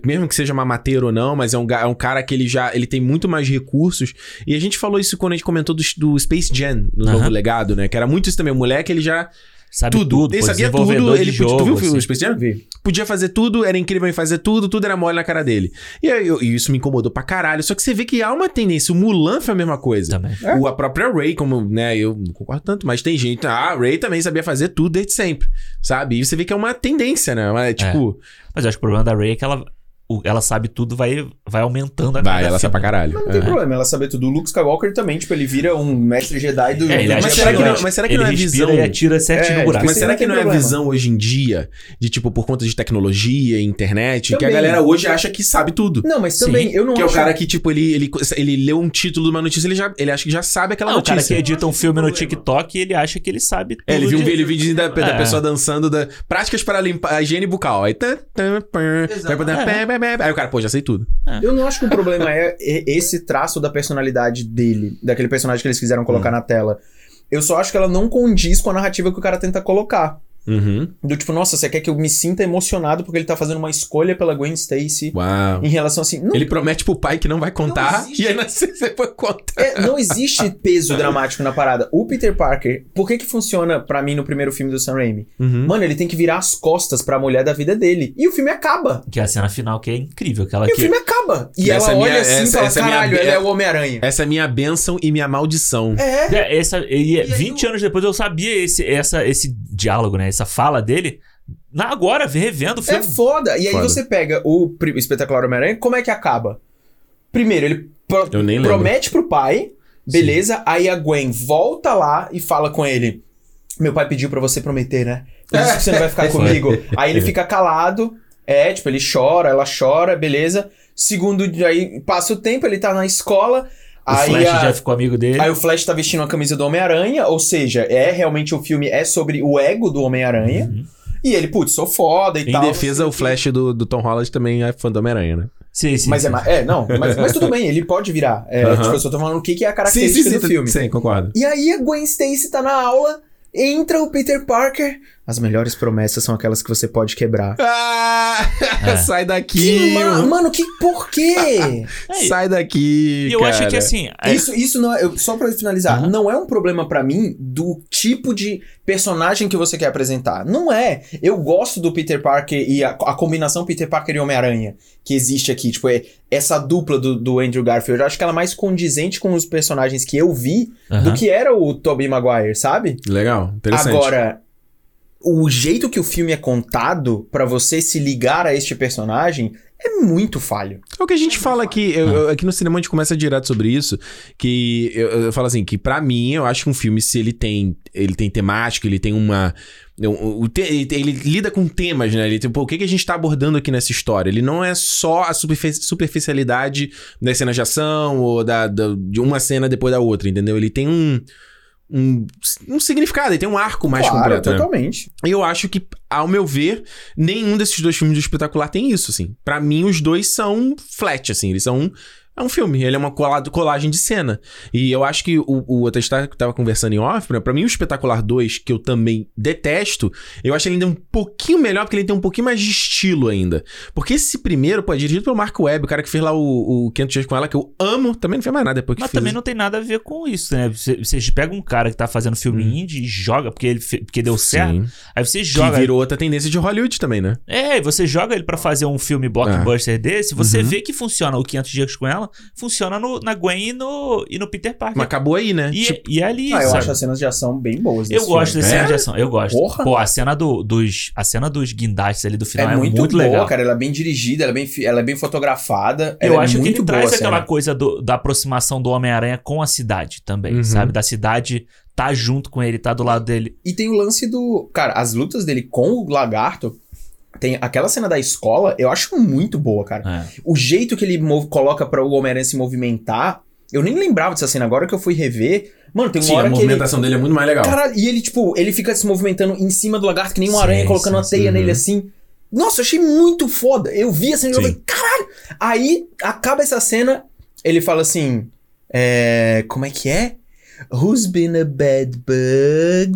Mesmo que seja mamateiro ou não, mas é um cara que ele tem muito mais recursos. E a gente falou isso quando a gente comentou do Space Jam, no Novo Legado, né? Que era muito isso também. O moleque, ele já... Sabe tudo. Ele sabia tudo. Ele podia, tu viu o filme do Space Jam? Vi. Podia fazer tudo, era incrível em fazer tudo, tudo era mole na cara dele. E isso me incomodou pra caralho. Só que você vê que há uma tendência. O Mulan foi a mesma coisa. Também. A própria Ray, como, né? Eu não concordo tanto, mas tem gente. A Ray também sabia fazer tudo desde sempre, sabe? E você vê que é uma tendência, né? Mas, tipo. Mas eu acho que o problema da Ray é que ela. ela sabe tudo, vai aumentando a cada filme. Sabe pra caralho. Mas não tem problema, ela sabe tudo. O Luke Skywalker também, tipo, ele vira um mestre Jedi do... mas será que não é visão? Ele atira certinho no buraco. Mas será que não é visão hoje em dia? De tipo, por conta de tecnologia, internet, também. Que a galera hoje acha que sabe tudo. Não, mas também, eu não acho... Que é o cara que, tipo, ele leu um título de uma notícia, ele acha que já sabe aquela notícia. O cara que edita um filme no TikTok e ele acha que ele sabe tudo. É, ele viu um vídeo da pessoa dançando práticas para limpar a higiene bucal. Aí... Aí o cara, já sei tudo. Eu não acho que o problema é esse traço da personalidade dele, daquele personagem que eles quiseram colocar na tela. Eu só acho que ela não condiz com a narrativa que o cara tenta colocar. Do tipo, nossa, você quer que eu me sinta emocionado porque ele tá fazendo uma escolha pela Gwen Stacy? Uau. Em relação assim... Não, ele promete pro pai que não vai contar, não, e aí você foi contar. Não existe peso dramático na parada. O Peter Parker, por que funciona pra mim no primeiro filme do Sam Raimi? Mano, ele tem que virar as costas pra mulher da vida dele. E o filme acaba. Que é a cena final que é incrível. E o filme acaba. E ela olha assim e fala, caralho, ela é o Homem-Aranha. Essa é minha bênção e minha maldição. E 20 anos depois eu sabia esse diálogo, né? Essa fala dele, agora revendo o filme. É foda. E aí você pega o Espetacular Homem-Aranha, como é que acaba? Primeiro, ele promete pro pai, beleza? Sim. Aí a Gwen volta lá e fala com ele: meu pai pediu pra você prometer, né? Por isso que você não vai ficar comigo. Aí ele fica calado, ele chora, ela chora, beleza? Segundo, aí passa o tempo, ele tá na escola. O Flash já ficou amigo dele. Aí o Flash tá vestindo a camisa do Homem-Aranha, ou seja, realmente o filme é sobre o ego do Homem-Aranha. E ele, sou foda e tal. Em defesa, o Flash do Tom Holland também é fã do Homem-Aranha, né? Sim. Mas mas tudo bem, ele pode virar. Tipo, eu só tô falando o que é a característica do filme. Sim, concordo. E aí a Gwen Stacy tá na aula, entra o Peter Parker... As melhores promessas são aquelas que você pode quebrar. Sai daqui! Mano, que porquê? Sai daqui, e eu acho que assim... Isso não é... Só pra finalizar. Não é um problema pra mim do tipo de personagem que você quer apresentar. Não é. Eu gosto do Peter Parker e a combinação Peter Parker e Homem-Aranha que existe aqui. Tipo, essa dupla do Andrew Garfield. Eu acho que ela é mais condizente com os personagens que eu vi do que era o Tobey Maguire, sabe? Legal, interessante. Agora... O jeito que o filme é contado pra você se ligar a este personagem é muito falho. É o que a gente fala aqui. Aqui no cinema a gente começa direto sobre isso. Que eu falo assim, que pra mim, eu acho que um filme, se ele tem temática, ele tem uma... Ele lida com temas, né? Ele, o que a gente tá abordando aqui nessa história? Ele não é só a superficialidade das cenas de ação ou de uma cena depois da outra, entendeu? Ele tem um significado, ele tem um arco mais completo. Totalmente. E eu acho que, ao meu ver, nenhum desses dois filmes do Espetacular tem isso, assim. Pra mim, os dois são flat, assim. Eles são... É um filme, ele é uma colagem de cena. E eu acho que o até estava conversando em off, pra mim o Espetacular 2, que eu também detesto, eu acho ele ainda um pouquinho melhor, porque ele tem um pouquinho mais de estilo ainda. Porque esse primeiro, é dirigido pelo Mark Webb, o cara que fez lá o 500 Dias com Ela, que eu amo, também não fez mais nada depois que fez. Mas também não tem nada a ver com isso, né? Você pega um cara que tá fazendo filme indie e joga, porque deu certo, aí você joga... Que virou outra tendência de Hollywood também, né? Você joga ele pra fazer um filme blockbuster desse, você vê que funciona o 500 Dias com Ela, funciona na Gwen e no Peter Parker. Mas acabou aí, né? E ali, eu acho as cenas de ação bem boas. Eu gosto das cenas de ação, eu gosto. Porra. Pô, a cena dos guindastes ali do final é muito boa, legal. Cara, ela é bem dirigida, ela é bem fotografada. Eu acho que ele traz aquela coisa da aproximação do Homem-Aranha com a cidade também, sabe? Da cidade... tá junto com ele, tá do lado dele. E tem o lance do... Cara, as lutas dele com o lagarto... Tem aquela cena da escola, eu acho muito boa, cara. O jeito que ele coloca pra o Homem-Aranha se movimentar... Eu nem lembrava dessa cena, agora que eu fui rever... Mano, tem uma hora que a movimentação dele é muito mais legal. Cara, e ele, ele fica se movimentando em cima do lagarto, que nem uma aranha, colocando uma teia nele assim... Nossa, eu achei muito foda. Eu vi a cena e eu falei, caralho! Aí, acaba essa cena, ele fala assim... Como é que é? Who's been a bad bug?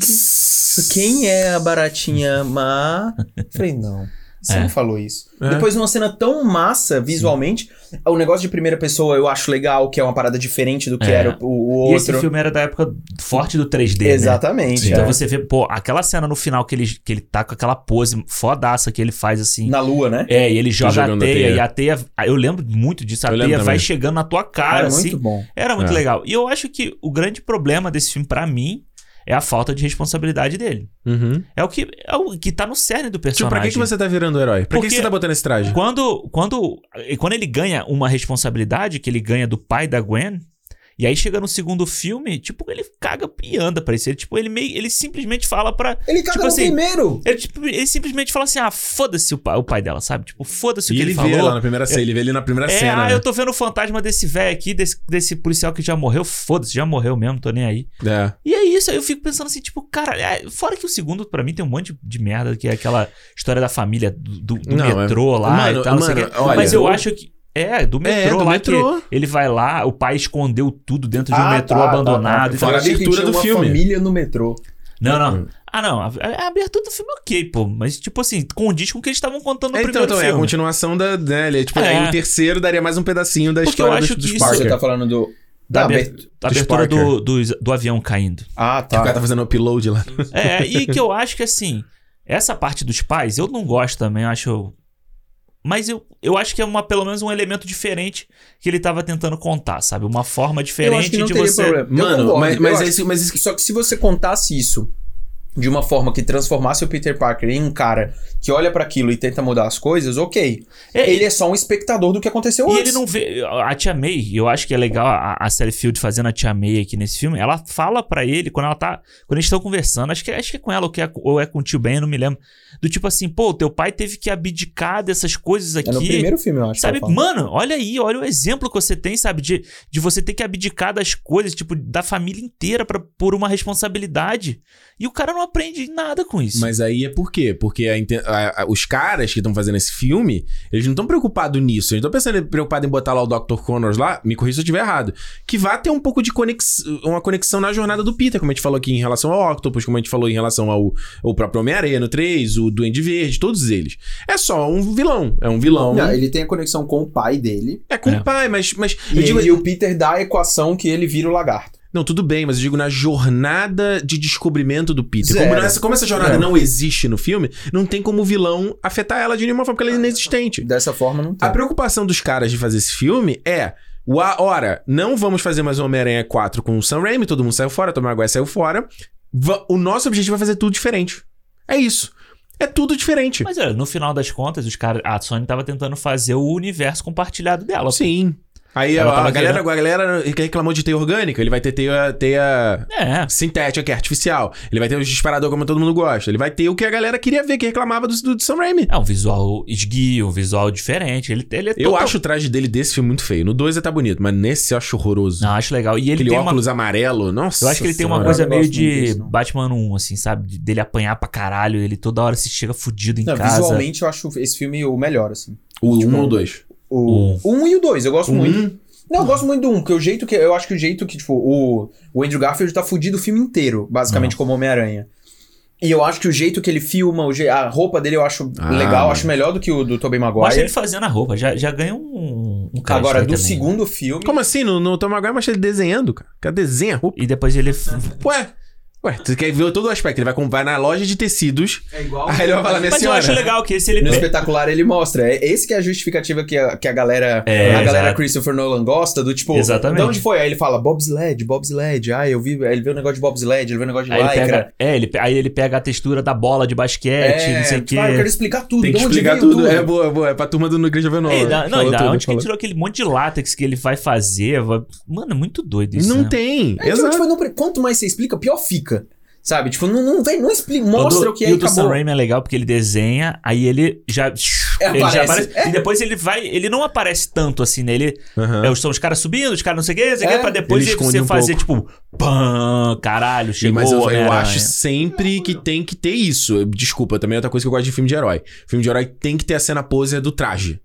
Quem é a baratinha má? Falei, não. Você não falou isso. Depois, numa cena tão massa, visualmente... O negócio de primeira pessoa eu acho legal, que é uma parada diferente do que era o outro. E esse filme era da época forte do 3D, exatamente. Né? Então você vê, aquela cena no final que ele tá com aquela pose fodaça que ele faz assim... Na lua, né? E ele joga a teia. E a teia... Eu lembro muito disso. A teia vai chegando na tua cara, assim. Era muito bom. Era muito legal. E eu acho que o grande problema desse filme, pra mim... É a falta de responsabilidade dele. Uhum. É o que tá no cerne do personagem. Tipo, pra que você tá virando herói? Pra que você tá botando esse traje? Quando ele ganha uma responsabilidade, que ele ganha do pai da Gwen, e aí chega no segundo filme, tipo, ele caga e anda pra isso. Ele simplesmente fala pra... Ele caga tipo, no assim, primeiro! Ele simplesmente fala assim, foda-se o pai dela, sabe? Tipo, foda-se o que ele falou. E ele vê lá na primeira cena, ele vê ele na primeira cena. Eu tô vendo o fantasma desse velho aqui, desse policial que já morreu, foda-se, já morreu mesmo, tô nem aí. É. E é isso, aí eu fico pensando assim, tipo, cara, fora que o segundo, pra mim, tem um monte de merda, que é aquela história da família do metrô lá e tal, não sei o que. Mas eu acho que... Do metrô. Que ele vai lá, o pai escondeu tudo dentro de um metrô abandonado. Fora a abertura do filme. Família no metrô. Não. A abertura do filme é ok, pô. Mas, tipo assim, condiz com o que eles estavam contando no primeiro filme. Então, é a continuação da... Né, tipo, aí o terceiro daria mais um pedacinho da porque história dos Parker. Você tá falando do... Da abertura do avião caindo. Que o cara tá fazendo upload lá. E que eu acho que, assim, essa parte dos pais, eu não gosto também, eu acho... Mas eu acho que é pelo menos um elemento diferente que ele tava tentando contar, sabe? Uma forma diferente eu acho que não de teria você... Problema. Mano, concordo, mas só que se você contasse isso de uma forma que transformasse o Peter Parker em um cara que olha pra aquilo e tenta mudar as coisas, ok. Ele é só um espectador do que aconteceu antes. E ele não vê... A Tia May, eu acho que é legal a Sally Field fazendo a Tia May aqui nesse filme. Ela fala pra ele, quando eles estão conversando, acho que é com ela ou é com o Tio Ben, eu não me lembro. Do tipo assim, o teu pai teve que abdicar dessas coisas aqui. É no primeiro filme, eu acho. Sabe, mano, olha o exemplo que você tem, sabe? De você ter que abdicar das coisas, tipo, da família inteira por uma responsabilidade. E o cara não aprende nada com isso. Mas aí é por quê? Porque os caras que estão fazendo esse filme, eles não estão preocupados nisso. Eles estão preocupados em botar lá o Dr. Connors lá, me corrija se eu estiver errado, que vá ter um pouco de uma conexão na jornada do Peter, como a gente falou aqui em relação ao Octopus, como a gente falou em relação ao próprio Homem-Areia no 3, o Duende Verde, todos eles. É só um vilão. É um vilão. Não, ele tem a conexão com o pai dele. É com o pai, mas... E o Peter dá a equação que ele vira o lagarto. Não, tudo bem, mas eu digo na jornada de descobrimento do Peter. Como essa jornada não existe no filme, não tem como o vilão afetar ela de nenhuma forma, porque ela é inexistente. Dessa forma, não tem. A preocupação dos caras de fazer esse filme é... Ora, não vamos fazer mais o Homem-Aranha 4 com o Sam Raimi, todo mundo saiu fora, o Tobey Maguire saiu fora. O nosso objetivo é fazer tudo diferente. É isso. É tudo diferente. Mas, no final das contas, a Sony tava tentando fazer o universo compartilhado dela. Sim. Aí a galera reclamou de teia orgânica, ele vai ter teia sintética, que é artificial. Ele vai ter os disparadores como todo mundo gosta. Ele vai ter o que a galera queria ver, que reclamava do Sam Raimi. É um visual esguio, um visual diferente. Ele é eu acho o traje dele desse filme muito feio. No 2 tá bonito, mas nesse eu acho horroroso. Não, acho legal. E ele tem óculos amarelo, nossa. Eu acho que ele tem uma coisa meio de Batman 1, assim, sabe? Dele apanhar pra caralho, ele toda hora se chega fudido em casa. Visualmente eu acho esse filme o melhor, assim. O 1 ou o 2? O 1 e o 2, eu gosto muito. Não, eu gosto muito do 1, porque eu acho que, tipo, o Andrew Garfield tá fudido o filme inteiro, basicamente, como Homem-Aranha. E eu acho que o jeito que ele filma, a roupa dele eu acho legal, acho melhor do que o do Tobey Maguire. Eu acho ele fazendo a roupa, já ganha um cara. Agora, do também, segundo filme... Como assim? No Tobey Maguire eu achei ele desenhando, cara. Cara, desenha a roupa. E depois ele... Ué, tu quer ver todo o aspecto. Ele vai comprar na loja de tecidos. É igual. Aí ele vai falar, mas eu acho legal que esse ele... No espetacular ele mostra. Esse que é a justificativa que a galera... a galera Christopher Nolan gosta do tipo... Exatamente. De onde foi? Aí ele fala, bobsled. Ah, eu vi... Ele vê o negócio de bobsled, ele vê o negócio de lycra. Aí ele pega a textura da bola de basquete, não sei o quê. Eu quero explicar tudo. Tem que explicar tudo. É boa. É pra turma do Christopher Nolan. Onde que ele tirou aquele monte de látex que ele vai fazer? Mano, é muito doido isso. Não tem. Quanto mais você explica, pior fica. Sabe? Tipo, não explica, mostra o que é. E o do Sam Raimi é legal porque ele desenha, aí ele já... Ele aparece. E depois ele vai... Ele não aparece tanto assim, né? Ele... São os caras subindo, os caras não sei o que, pra depois você fazer pouco. Tipo... Pam, caralho, chegou. Mas eu acho sempre que tem que ter isso. Desculpa, também é outra coisa que eu gosto de filme de herói. Filme de herói tem que ter a cena pose do traje.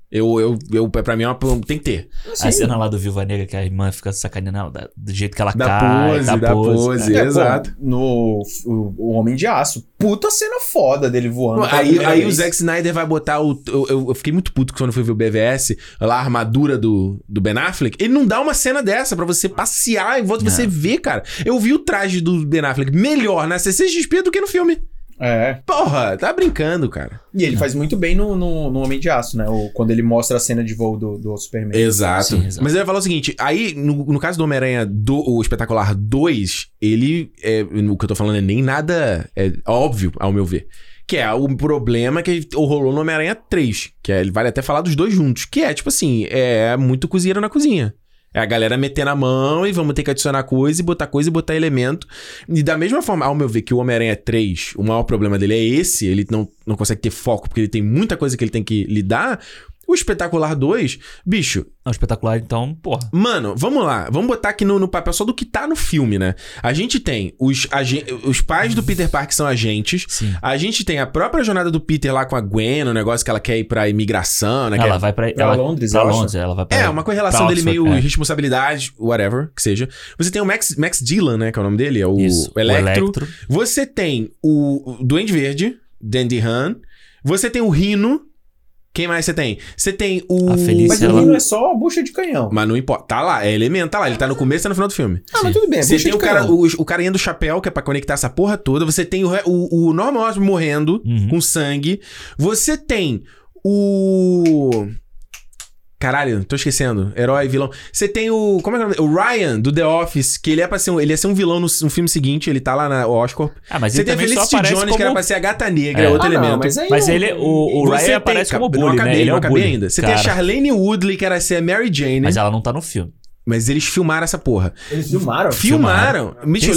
Pra mim, tem que ter. Assim, a cena lá do Viúva Negra, que a irmã fica sacaneando do jeito que ela cai. Da pose, exato. O Homem de Aço. Puta cena foda dele voando. Aí o Zack Snyder vai botar o... Eu fiquei muito puto quando fui ver o BVS, lá a armadura do Ben Affleck. Ele não dá uma cena dessa pra você passear e você ver, cara. Eu vi o traje do Ben Affleck melhor na CCXP do que no filme. É. Porra, tá brincando, cara. E ele faz muito bem no Homem de Aço, né? Ou quando ele mostra a cena de voo do Superman. Exato. Sim, exato. Mas eu ia falar o seguinte, aí, no caso do Homem-Aranha, o Espetacular 2, ele, o que eu tô falando é nem nada óbvio, ao meu ver. Que é o problema que rolou no Homem-Aranha 3, que é, ele vale até falar dos dois juntos, que é, tipo assim, é muito cozinheiro na cozinha. É a galera metendo a mão e vamos ter que adicionar coisa e botar elemento. E da mesma forma, ao meu ver, que o Homem-Aranha 3, o maior problema dele é esse, ele não consegue ter foco porque ele tem muita coisa que ele tem que lidar. O Espetacular 2, bicho... É um espetacular, então, porra. Mano, vamos lá. Vamos botar aqui no papel só do que tá no filme, né? A gente tem os pais do Peter Parker, que são agentes. Sim. A gente tem a própria jornada do Peter lá com a Gwen, o negócio que ela quer ir pra imigração, né? Ela vai pra Londres, pra Londres, ela vai pra... uma correlação dele Oxford, meio responsabilidade, whatever, que seja. Você tem o Max Dillon, né? Que é o nome dele. É o Electro. Você tem o Duende Verde, Dandy Han. Você tem o Rino... Quem mais você tem? Você tem o... A Felícia, mas o Rino é só a bucha de canhão. Mas não importa. Tá lá, é elemento, tá lá. Ele tá no começo e tá no final do filme. Ah, mas tudo bem, você tem o carinha do chapéu, que é pra conectar essa porra toda. Você tem o Norman Osborn morrendo, com sangue. Você tem o... Caralho, tô esquecendo. Herói, vilão. Você tem o... Como é que é o nome? O Ryan, do The Office, que ele é pra ser ele ia ser um vilão no filme seguinte. Ele tá lá na Oscorp. Ah, mas você tem a Felicity Jones, que era pra ser a Gata Negra, é outro elemento. Mas ele... O Ryan aparece como bully, né? Ele é o bully ainda. Você tem a Charlene Woodley, que era ser a Mary Jane. Mas ela não tá no filme. Mas eles filmaram essa porra. Eles filmaram? Mitch,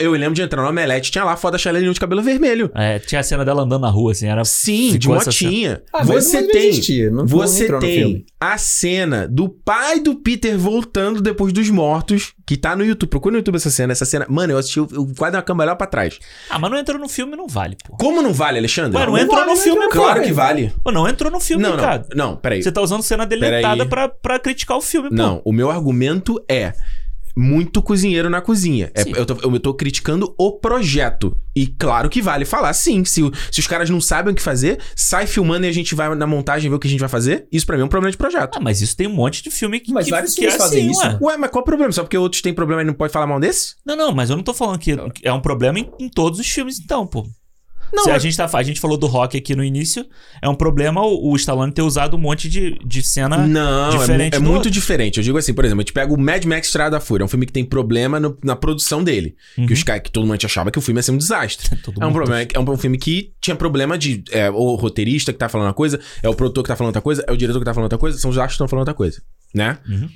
eu lembro de entrar no Omelete, tinha lá a foto da Charlene de cabelo vermelho. É, tinha a cena dela andando na rua, assim, era... Sim, de motinha. Ah, você tem a cena do pai do Peter voltando depois dos mortos, que tá no YouTube. Procura no YouTube essa cena. Mano, eu assisti quase uma cambalhota pra trás. Ah, mas não entrou no filme, não vale, pô. Como não vale, Alexandre? Ué, não entrou no filme, cara. Claro que vale. Pô, não entrou no filme, cara. Não, peraí. Você tá usando cena deletada pra criticar o filme, pô. Não, o meu argumento é muito cozinheiro na cozinha. Eu tô criticando o projeto. E claro que vale falar, sim. Se os caras não sabem o que fazer, sai filmando e a gente vai na montagem ver o que a gente vai fazer. Isso pra mim é um problema de projeto. Ah, mas isso tem um monte de filme que... Mas vários filmes fazem isso. Ué, mas qual o problema? Só porque outros têm problema e não pode falar mal desse? Não, mas eu não tô falando que é um problema em todos os filmes, então, pô. Não, a gente falou do Rock aqui no início. É um problema o Stallone ter usado um monte de cena diferente. Não, é muito diferente. Eu digo assim, por exemplo, a gente pega o Mad Max Estrada da Fúria. É um filme que tem problema na produção dele. Uhum. Que todo mundo achava que o filme ia ser um desastre. É um filme que tinha problema de... É, o roteirista que tá falando uma coisa, é o produtor que tá falando outra coisa, é o diretor que tá falando outra coisa, são os astros que estão falando outra coisa, né? Uhum.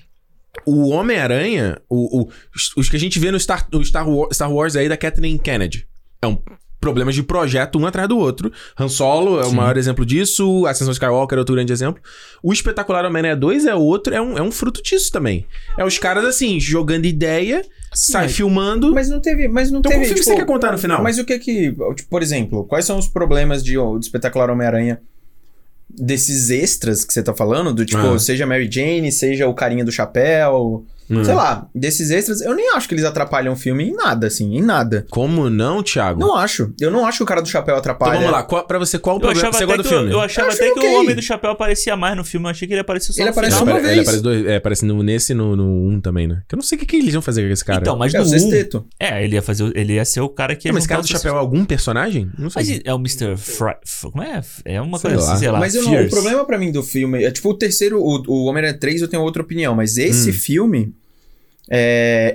O Homem-Aranha, os que a gente vê no Star Wars aí da Kathleen Kennedy. É um... Problemas de projeto um atrás do outro. Han Solo é o maior exemplo disso. Ascensão Skywalker é outro grande exemplo. O Espetacular Homem-Aranha 2 é um fruto disso também. É os caras, assim, jogando ideia, sai filmando... Mas não teve... Então, o que você quer contar no final? Mas o que... Tipo, por exemplo, quais são os problemas de Espetacular Homem-Aranha desses extras que você tá falando? Do tipo, seja Mary Jane, seja o carinha do chapéu... Sei lá, desses extras, eu nem acho que eles atrapalham o filme em nada, assim, em nada. Como não, Thiago? Não acho. Eu não acho que o cara do chapéu atrapalha. Então vamos lá, pra você, qual o problema que você gosta do filme? Eu achava até que o Homem do Chapéu aparecia mais no filme, eu achei que ele aparecia só no filme. Ele aparece uma vez. Ele aparece dois, aparece nesse e no 1 também, né? Que eu não sei o que eles iam fazer com esse cara. Então, mas no 1... ele ia ser o cara que... Mas esse cara do chapéu é algum personagem? Não sei. Mas é o Mr. Fry... Como é? É uma coisa assim, sei lá. Mas o problema pra mim do filme... É tipo o terceiro, o Homem-Aranha 3, eu tenho outra opinião, mas esse filme...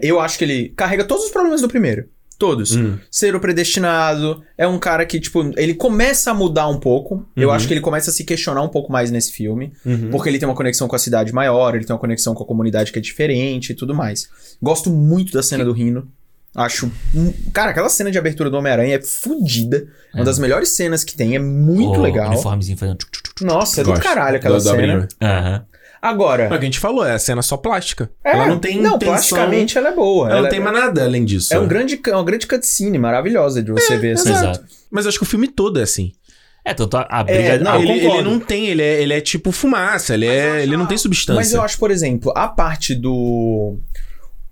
eu acho que ele carrega todos os problemas do primeiro. Todos. Ser o predestinado. É um cara que, tipo, ele começa a mudar um pouco. Eu acho que ele começa a se questionar um pouco mais nesse filme. Porque ele tem uma conexão com a cidade maior. Ele tem uma conexão com a comunidade que é diferente e tudo mais. Gosto muito da cena do Rino. Acho... Cara, aquela cena de abertura do Homem-Aranha é fodida. É uma das melhores cenas que tem. É muito legal. O uniformezinho fazendo... Nossa, é do caralho aquela cena. Aham. Agora... Mas o que a gente falou, é a cena só plástica. Ela não tem intenção... Não, plasticamente ela é boa. Ela não tem mais nada além disso. É uma grande cutscene maravilhosa de você ver. Exato. Mas acho que o filme todo é assim. É, tanto a briga... ele não tem, ele é tipo fumaça, ele não tem substância. Mas eu acho, por exemplo, a parte do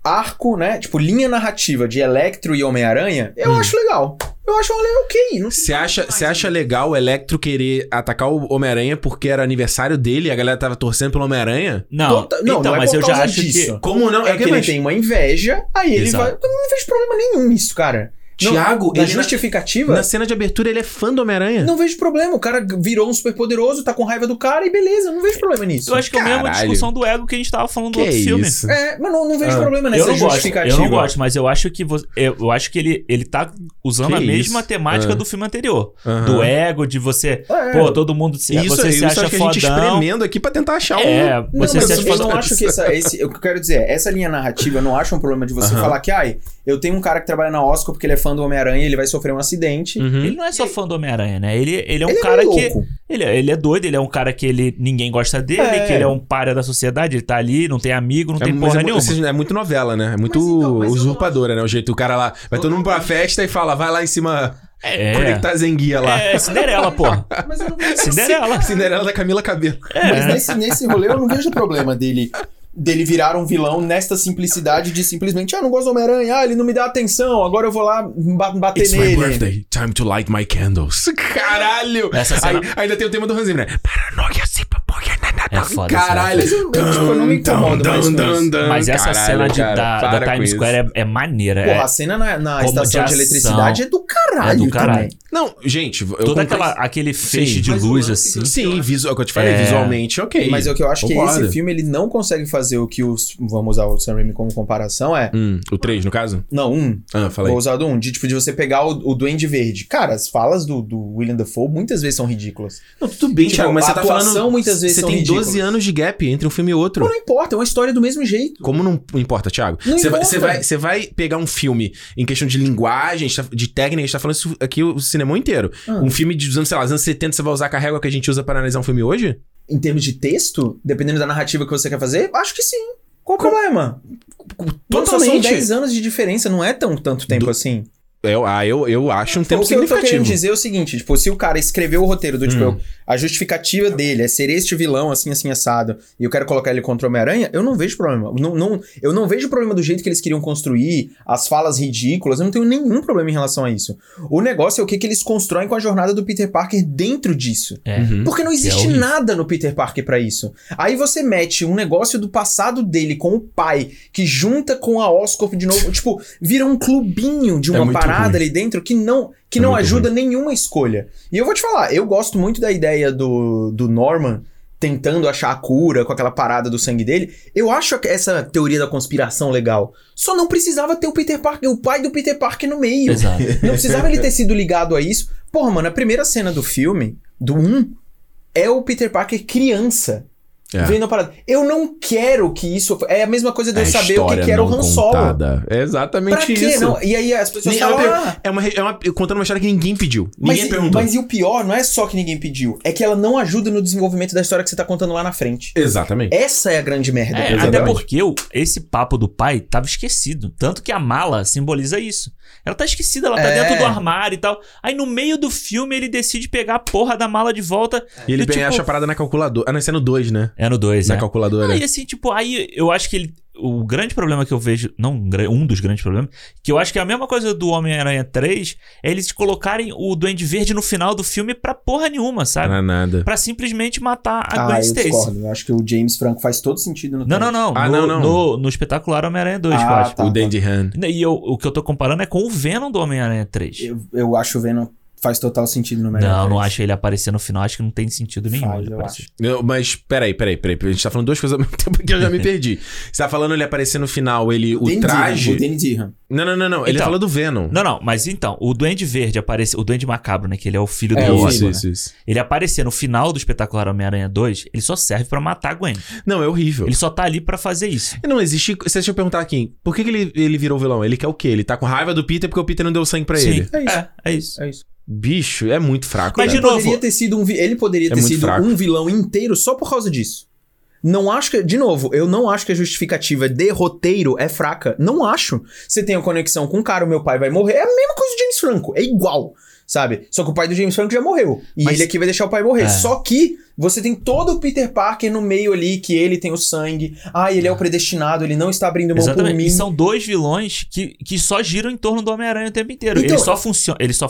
arco, né? Tipo, linha narrativa de Electro e Homem-Aranha, eu acho legal. Eu acho ok. Você acha legal o Electro querer atacar o Homem-Aranha porque era aniversário dele e a galera tava torcendo pelo Homem-Aranha? Não. Então, mas eu já acho que... Como não? É que ele tem uma inveja, aí ele vai... Eu não vejo problema nenhum nisso, cara. Tiago... Na justificativa... Na cena de abertura, ele é fã do Homem-Aranha. Não vejo problema. O cara virou um super poderoso, tá com raiva do cara e beleza. Não vejo problema nisso. Eu acho que é a mesma discussão do ego que a gente tava falando do outro filme. É, mas não vejo problema nessa justificativa. Eu não gosto, mas eu acho que ele tá usando a mesma temática do filme anterior. Do ego, de você... Pô, todo mundo se acha fodão. Isso acho que a gente espremendo aqui pra tentar achar um... É, você se acha fodão. Eu não acho que esse... Eu quero dizer, essa linha narrativa, eu não acho um problema de você falar que, eu tenho um cara que trabalha na Oscar porque ele é fã do Homem-Aranha e ele vai sofrer um acidente. Uhum. Ele não é só fã do Homem-Aranha, né? Ele é um cara que... Ele é doido, ele é um cara que ninguém gosta dele, que ele é um pária da sociedade, ele tá ali, não tem amigo, não tem porra nenhuma. É muito novela, né? É muito mas usurpadora, né? O jeito, o cara lá... Vai todo mundo pra festa e fala, vai lá em cima... Conectar Zenguia lá. É Cinderela, pô. Mas eu não vejo... Cinderela da Camila Cabello. Mas nesse rolê eu não vejo problema dele virar um vilão nesta simplicidade de simplesmente, não gosto do Homem-Aranha, ele não me dá atenção, agora eu vou lá bater nele. It's my birthday, time to light my candles. Caralho! Essa cena... ainda tem o tema do Hans Zimmer, né? Paranoia, é foda. Caralho! Eu não me incomodo mais com isso. Mas essa cena da Times Square é maneira. Porra, a cena na estação de eletricidade é do caralho. É do caralho. Não, gente... Aquele feixe de luz, assim. Sim, visual, que eu te falei, visualmente, ok. Mas o que eu acho que esse filme, ele não consegue fazer o que os... Vamos usar o Sam Raimi como comparação, é... O 3, no caso? Não, 1. Ah, falei. Vou usar do 1. De você pegar o Duende Verde. Cara, as falas do Willem Dafoe muitas vezes são ridículas. Não, tudo bem, Thiago, mas você tá falando... A atuação muitas vezes são ridículas. 12 anos de gap entre um filme e outro. Não importa, é uma história do mesmo jeito. Como não importa, Thiago? Você vai pegar um filme em questão de linguagem, de técnica, a gente tá falando isso aqui o cinema inteiro. Um filme de, sei lá, anos 70, você vai usar a carrega que a gente usa para analisar um filme hoje? Em termos de texto? Dependendo da narrativa que você quer fazer? Acho que sim. Qual o problema? Totalmente. São 10 anos de diferença, não é tanto tempo assim. Eu acho um tempo significativo. O que eu tô querendo dizer é o seguinte, tipo, se o cara escreveu o roteiro do tipo, a justificativa dele é ser este vilão assim, assim, assado, e eu quero colocar ele contra o Homem-Aranha, eu não vejo problema. Eu não vejo problema do jeito que eles queriam construir, as falas ridículas, eu não tenho nenhum problema em relação a isso. O negócio é o que eles constroem com a jornada do Peter Parker dentro disso. Porque não existe nada no Peter Parker pra isso. Aí você mete um negócio do passado dele com o pai, que junta com a Oscorp de novo, tipo, vira um clubinho de uma parada ali dentro que não ajuda nenhuma escolha. E eu vou te falar, eu gosto muito da ideia do Norman tentando achar a cura com aquela parada do sangue dele. Eu acho essa teoria da conspiração legal. Só não precisava ter o Peter Parker, o pai do Peter Parker no meio. Exato. Não precisava ele ter sido ligado a isso. Porra, mano, a primeira cena do filme, do 1, é o Peter Parker criança. Vendo a parada. Eu não quero que isso... É a mesma coisa de eu saber o que era o Han Solo. É exatamente pra isso. Não? E aí as pessoas falam... Contando uma história que ninguém pediu. Ninguém perguntou. Mas e o pior não é só que ninguém pediu. É que ela não ajuda no desenvolvimento da história que você tá contando lá na frente. Exatamente. Essa é a grande merda. Até porque esse papo do pai tava esquecido. Tanto que a mala simboliza isso. Ela tá esquecida, ela tá dentro do armário e tal. Aí no meio do filme ele decide pegar a porra da mala de volta. E ele acha a parada na calculadora. Ah, não, isso é no 2, né? É no 2, né? Na calculadora. Aí, assim, tipo, aí eu acho que o grande problema que eu vejo... Não, um dos grandes problemas. Que eu acho que é a mesma coisa do Homem-Aranha 3. É eles colocarem o Duende Verde no final do filme pra porra nenhuma, sabe? Pra nada. Pra simplesmente matar a Gwen Stacy. Eu acho que o James Franco faz todo sentido no 3. Não. No espetacular Homem-Aranha 2, eu acho. O Dandy Hand. E o que eu tô comparando é com o Venom do Homem-Aranha 3. Eu acho o Venom... Faz total sentido no melhor. Não acho ele aparecer no final. Acho que não tem sentido nenhum. Mas peraí. A gente tá falando duas coisas ao mesmo tempo que eu já me perdi. Você tá falando ele aparecer no final, o traje... Não. Ele fala do Venom. Não. Mas então, o Duende Verde apareceu... O Duende Macabro, né? Que ele é o filho do Osborn. Isso. Ele aparecer no final do espetacular Homem-Aranha 2, ele só serve pra matar a Gwen. Não, é horrível. Ele só tá ali pra fazer isso. Não, existe... Deixa eu perguntar aqui. Por que ele virou vilão? Ele quer o quê? Ele tá com raiva do Peter porque o Peter não deu sangue pra ele. É isso. Bicho, é muito fraco. Mas, de novo, ele poderia ter sido um vilão inteiro só por causa disso. Não acho que... De novo, eu não acho que a justificativa de roteiro é fraca. Não acho. Você tem a conexão com o cara, o meu pai vai morrer. É a mesma coisa do James Franco. É igual, sabe? Só que o pai do James Franco já morreu. E ele aqui vai deixar o pai morrer. Só que... Você tem todo o Peter Parker no meio ali, que ele tem o sangue. Ah, ele é o predestinado, ele não está abrindo mão por mim. E são dois vilões que só giram em torno do Homem-Aranha o tempo inteiro. Então, ele só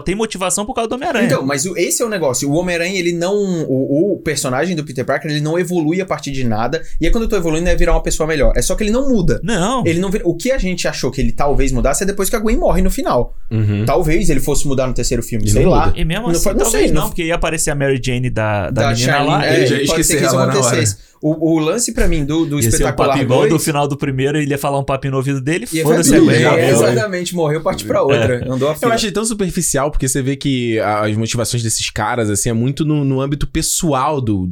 tem motivação por causa do Homem-Aranha. Então, mas esse é o negócio. O Homem-Aranha, ele não... O personagem do Peter Parker, ele não evolui a partir de nada. E aí, quando eu tô evoluindo, é virar uma pessoa melhor. É só que ele não muda. Não. Ele não vira, o que a gente achou que ele talvez mudasse é depois que a Gwen morre no final. Uhum. Talvez ele fosse mudar no terceiro filme, sei lá. E mesmo assim, não, porque ia aparecer a Mary Jane da menina lá. É, já esqueci que isso acontecesse. O lance pra mim do espetacular ser um papinho do final do primeiro, ele ia falar um papinho no ouvido dele, foda-se. Exatamente, morreu, parte pra outra. Andou a fila. Eu achei tão superficial, porque você vê que as motivações desses caras, assim, é muito no âmbito pessoal do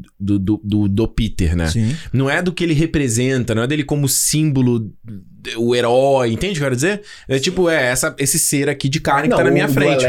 Peter, né? Sim. Não é do que ele representa, não é dele como símbolo, o herói, entende o que eu quero dizer? É tipo, esse ser aqui de carne que tá na minha frente.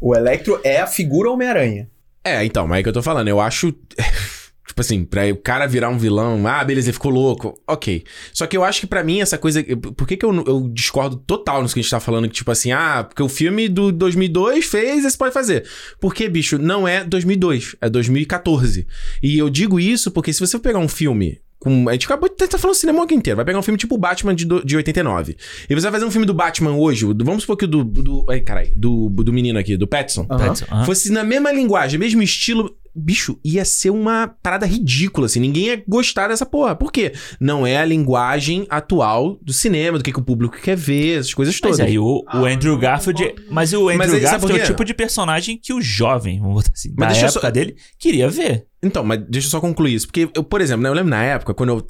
O Electro é a figura Homem-Aranha. É, então, mas é que eu tô falando. Eu acho... Tipo assim, pra o cara virar um vilão... Ah, beleza, ele ficou louco. Ok. Só que eu acho que pra mim essa coisa... Por que eu discordo total nisso que a gente tá falando? Que tipo assim... Ah, porque o filme do 2002 fez, esse pode fazer. Porque, bicho, não é 2002. É 2014. E eu digo isso porque se você pegar um filme... A gente acabou de estar falando cinema o dia inteiro. Vai pegar um filme tipo o Batman de 89. E você vai fazer um filme do Batman hoje. Vamos supor que o do menino aqui, do Pattinson. Uhum. Fosse na mesma linguagem, mesmo estilo... Bicho, ia ser uma parada ridícula, assim. Ninguém ia gostar dessa porra. Por quê? Não é a linguagem atual do cinema, do que o público quer ver, essas coisas todas. Mas aí o Andrew Garfield... Mas o Andrew Garfield é o tipo de personagem que o jovem, vamos botar assim, na época dele, queria ver. Então, mas deixa eu só concluir isso. Porque eu, por exemplo, né, eu lembro na época, quando eu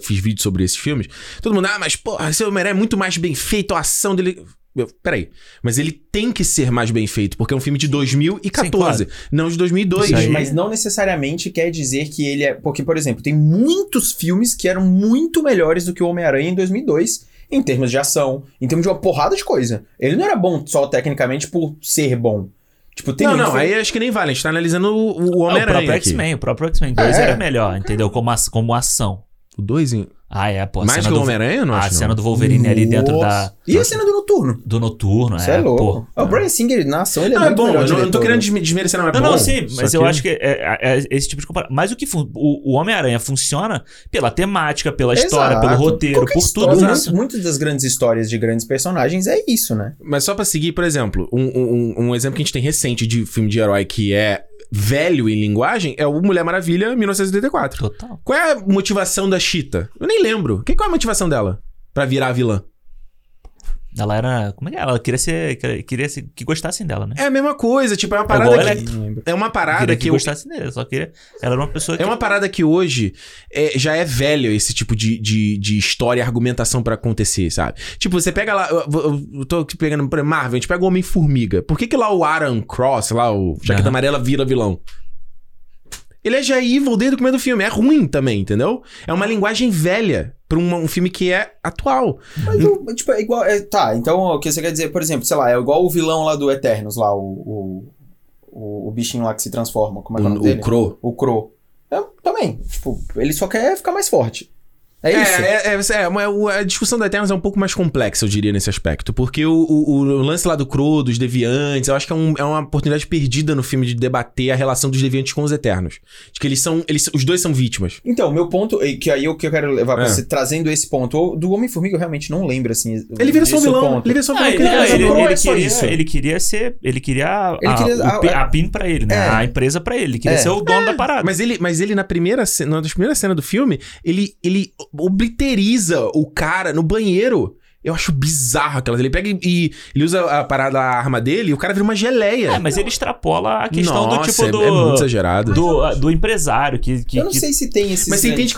fiz vídeo sobre esses filmes, todo mundo... Ah, mas porra, esse Homem-Aranha é muito mais bem feito, a ação dele... Peraí, mas ele tem que ser mais bem feito, porque é um filme de 2014, sim, claro, não de 2002. Mas não necessariamente quer dizer que ele é... Porque, por exemplo, tem muitos filmes que eram muito melhores do que o Homem-Aranha em 2002, em termos de ação, em termos de uma porrada de coisa. Ele não era bom só tecnicamente por ser bom. Tipo, tem aí acho que nem vale, a gente tá analisando o Homem-Aranha. O próprio X-Men 2 era melhor, entendeu? Como ação. O 2 em... pô. Mais que o Homem-Aranha, não acho. A cena do Wolverine ali dentro da... E a cena do Noturno? Do Noturno, isso é louco. Pô, o Bryan Singer na ação, ele é muito melhor. Eu não tô querendo desmerecer, não é bom. Não, sim, mas eu acho que é esse tipo de comparação. Mas o Homem-Aranha funciona pela temática, pela história, pelo roteiro, por tudo isso. Muitas das grandes histórias de grandes personagens é isso, né? Mas só pra seguir, por exemplo, um exemplo que a gente tem recente de filme de herói que é velho em linguagem é o Mulher Maravilha 1984. Total. Qual é a motivação da Cheetah? Eu nem lembro. Qual é a motivação dela pra virar a vilã? Ela era... Como é que era? Ela queria que gostassem dela, né? É a mesma coisa. Tipo, é uma parada é uma parada queria que gostassem dela. Só queria... Ela era uma pessoa que... É uma parada que hoje já é velho esse tipo de história e argumentação pra acontecer, sabe? Tipo, você pega lá... Eu tô pegando... Por exemplo, Marvel, a gente pega o Homem-Formiga. Por que lá o Aaron Cross, lá o Jaqueta Amarela, vira vilão? Ele é já evil desde o começo do filme. É ruim também, entendeu? É uma linguagem velha pra um filme que é atual. Mas, tipo, é igual... tá, então o que você quer dizer, por exemplo, sei lá, é igual o vilão lá do Eternos, lá, o bichinho lá que se transforma. Como é que é o nome dele? O Kro. Também, tipo, ele só quer ficar mais forte. É isso. A discussão da Eternos é um pouco mais complexa, eu diria, nesse aspecto. Porque o lance lá do Kro, dos Deviantes, eu acho que é uma oportunidade perdida no filme de debater a relação dos Deviantes com os Eternos. De que os dois são vítimas. Então, meu ponto, que aí é o que eu quero levar pra você, trazendo esse ponto. Do Homem-Formiga, eu realmente não lembro, assim. Ele vira só vilão. Ele queria a PIN pra ele, né? A empresa pra ele. Ele queria ser o dono da parada. Mas ele na primeira cena do filme, ele obliteriza o cara no banheiro. Eu acho bizarro aquela. Ele pega e ele usa a arma dele e o cara vira uma geleia. Mas ele extrapola a questão é muito exagerado. Do empresário que eu não sei se tem esse... Mas você entende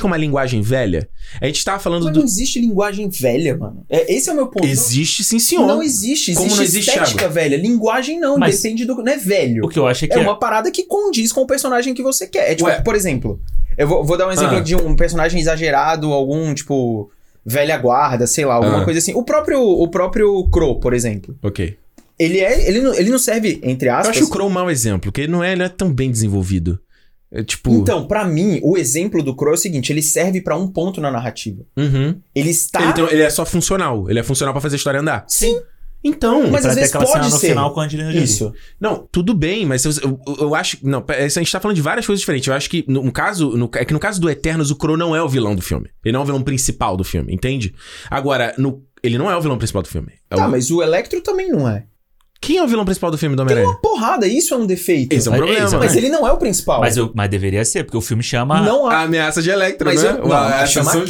como uma linguagem velha? A gente tava falando Não existe linguagem velha, mano. Esse é o meu ponto. Existe, sim, senhor. Não existe. Existe, como não existe estética velha. Linguagem não, mas depende do... Não é velho. O que eu acho é uma parada que condiz com o personagem que você quer. É tipo, por exemplo... Eu vou dar um exemplo de um personagem exagerado, algum, tipo, velha guarda, sei lá, alguma coisa assim. O próprio Kro, por exemplo. Ok. Ele não serve, entre aspas... Eu acho o Kro um mau exemplo, porque ele não é tão bem desenvolvido. É, tipo... Então, pra mim, o exemplo do Kro é o seguinte, ele serve pra um ponto na narrativa. Uhum. Ele é só funcional. Ele é funcional pra fazer a história andar. Sim. Então, mas às vezes pode ser. Final com a Angelina Jolie. Isso. Não, tudo bem, mas eu acho... Não, a gente tá falando de várias coisas diferentes. Eu acho que no caso do Eternos, o Kro não é o vilão do filme. Ele não é o vilão principal do filme, entende? Agora, ele não é o vilão principal do filme. Tá, mas o Electro também não é. Quem é o vilão principal do filme do Homem-Areia? Tem uma porrada, isso é um defeito. Isso é um problema. Mas ele não é o principal. Mas deveria ser, porque o filme chama... Não há... A ameaça de Electro, mas né?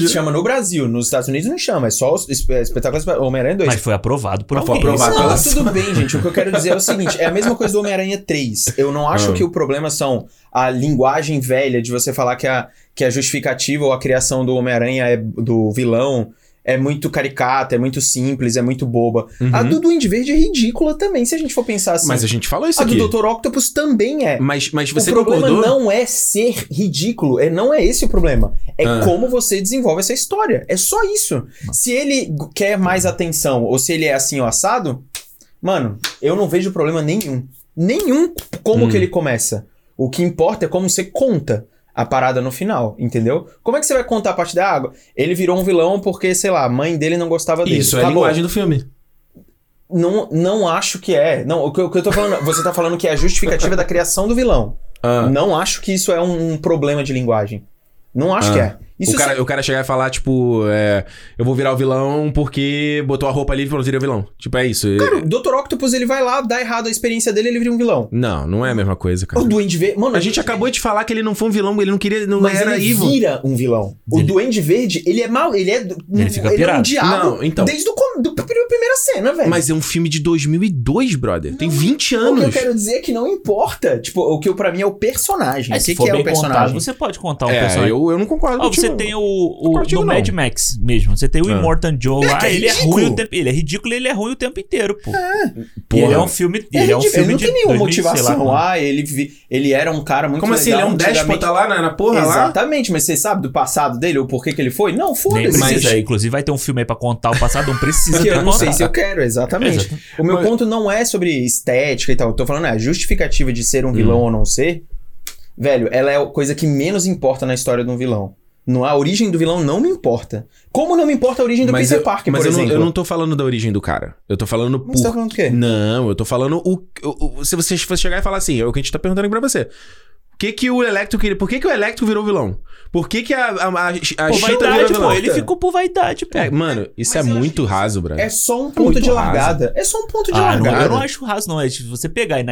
Chama no Brasil. Nos Estados Unidos não chama. É só os espetáculos Homem-Aranha 2. Mas foi aprovado por alguém. Tudo bem, gente. O que eu quero dizer é o seguinte. É a mesma coisa do Homem-Aranha 3. Eu não acho que o problema são a linguagem velha de você falar que a justificativa ou a criação do Homem-Aranha é do vilão... É muito caricata, é muito simples, é muito boba. Uhum. A do Duende Verde é ridícula também, se a gente for pensar assim. Mas a gente falou isso aqui. A do Dr. Octopus também é. Mas você concordou? O problema não é ser ridículo, não é esse o problema. É como você desenvolve essa história. É só isso. Se ele quer mais atenção, ou se ele é assim, ó, assado... Mano, eu não vejo problema nenhum. Como que ele começa. O que importa é como você conta a parada no final, entendeu? Como é que você vai contar a parte da água? Ele virou um vilão porque, sei lá, a mãe dele não gostava dele. Isso, acabou. É a linguagem do filme. Não acho que é. Não, o que eu tô falando... Você tá falando que é a justificativa da criação do vilão. Não acho que isso é um problema de linguagem. Não acho que é. Isso o cara chegar e falar, tipo... eu vou virar o vilão porque botou a roupa ali e falou que seria o vilão. Tipo, é isso. Cara, o Dr. Octopus, ele vai lá, dá errado a experiência dele, ele vira um vilão. Não é a mesma coisa, cara. O Duende Verde... Mano, a gente acabou de falar que ele não foi um vilão, ele não queria... Não mas era ele evil. Vira um vilão. O Duende Verde, ele é mal, ele é... Ele fica pirado. Ele é um diabo então. Desde a primeira cena, velho. Mas é um filme de 2002, brother. Tem 20 anos. O que eu quero dizer é que não importa. Tipo, o que pra mim é o personagem. Se for bem o personagem contado, você pode contar um personagem. Eu não concordo contigo. Você tem o Mad Max mesmo. Você tem o Immortan Joe lá. Ele é ruim o tempo... Ele é ridículo e ele é ruim o tempo inteiro, pô. Porra. Ele é um filme... Ele é um filme não de tem nenhuma 2000, motivação lá. Ele era um cara muito Como legal. Como assim? Ele é um déspota lá na porra lá? Exatamente. Mas você sabe do passado dele ou por que ele foi? Não, foda-se. Mas inclusive vai ter um filme aí pra contar o passado. Não precisa que eu não sei se eu quero, exatamente. O meu ponto não é sobre estética e tal. Eu tô falando, a justificativa de ser um vilão ou não ser... Velho, ela é a coisa que menos importa na história de um vilão. A origem do vilão não me importa. Como não me importa a origem do Peter Parker, por exemplo? Mas eu não tô falando da origem do cara. Eu tô falando por... Mas você tá falando o quê? Não, eu tô falando se você chegar e falar assim, é o que a gente tá perguntando aqui pra você. Por que que o Electro virou vilão? Por que que a Chita virou vilão? Ele ficou por vaidade, pô. Mano, isso é muito raso, Brad. É só um ponto de largada. É só um ponto de largada. Eu não acho raso, não. É se você pegar aí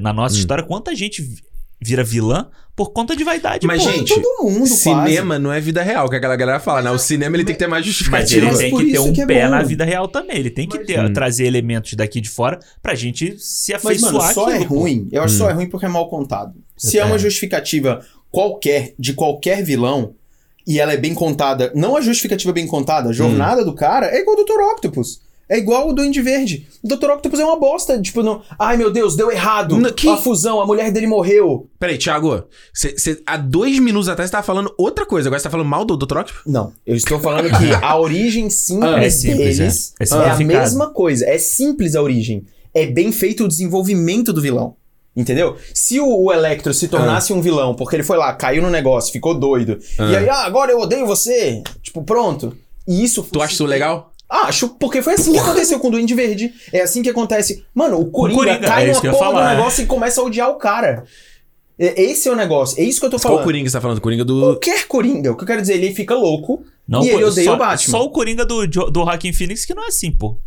na nossa história, quanta gente... vira vilã por conta de vaidade. Mas, gente, todo mundo cinema não é vida real, que aquela galera fala, né? O cinema ele tem que ter mais justificativa. Mas ele tem que ter um pé na vida real também. Ele tem que trazer elementos daqui de fora pra gente se afeiçoar. Mas, mano, só é ruim. Eu acho só é ruim porque é mal contado. Se é uma justificativa qualquer, de qualquer vilão, e ela é bem contada, não a justificativa bem contada, a jornada do cara é igual o Dr. Octopus. É igual o Duende Verde. O Dr. Octopus é uma bosta. Tipo, não... Ai, meu Deus, deu errado. A fusão, a mulher dele morreu. Peraí, Thiago. Há 2 minutos atrás você tava falando outra coisa. Agora você tá falando mal do Dr. Octopus? Não. Eu estou falando que a origem simples deles é a mesma coisa. É simples a origem. É bem feito o desenvolvimento do vilão. Entendeu? Se o Electro se tornasse um vilão, porque ele foi lá, caiu no negócio, ficou doido. E aí, agora eu odeio você. Tipo, pronto. E isso... Tu acha isso legal? Acho, porque foi assim que aconteceu com o Duende Verde. É assim que acontece. Mano, o Coringa cai numa porra do negócio e começa a odiar o cara. Esse é o negócio, é isso que eu tô falando. Qual Coringa você tá falando? Coringa do... Qualquer Coringa, o que eu quero dizer, ele fica louco e ele odeia o Batman. Só o Coringa do Joaquin Phoenix que não é assim, pô.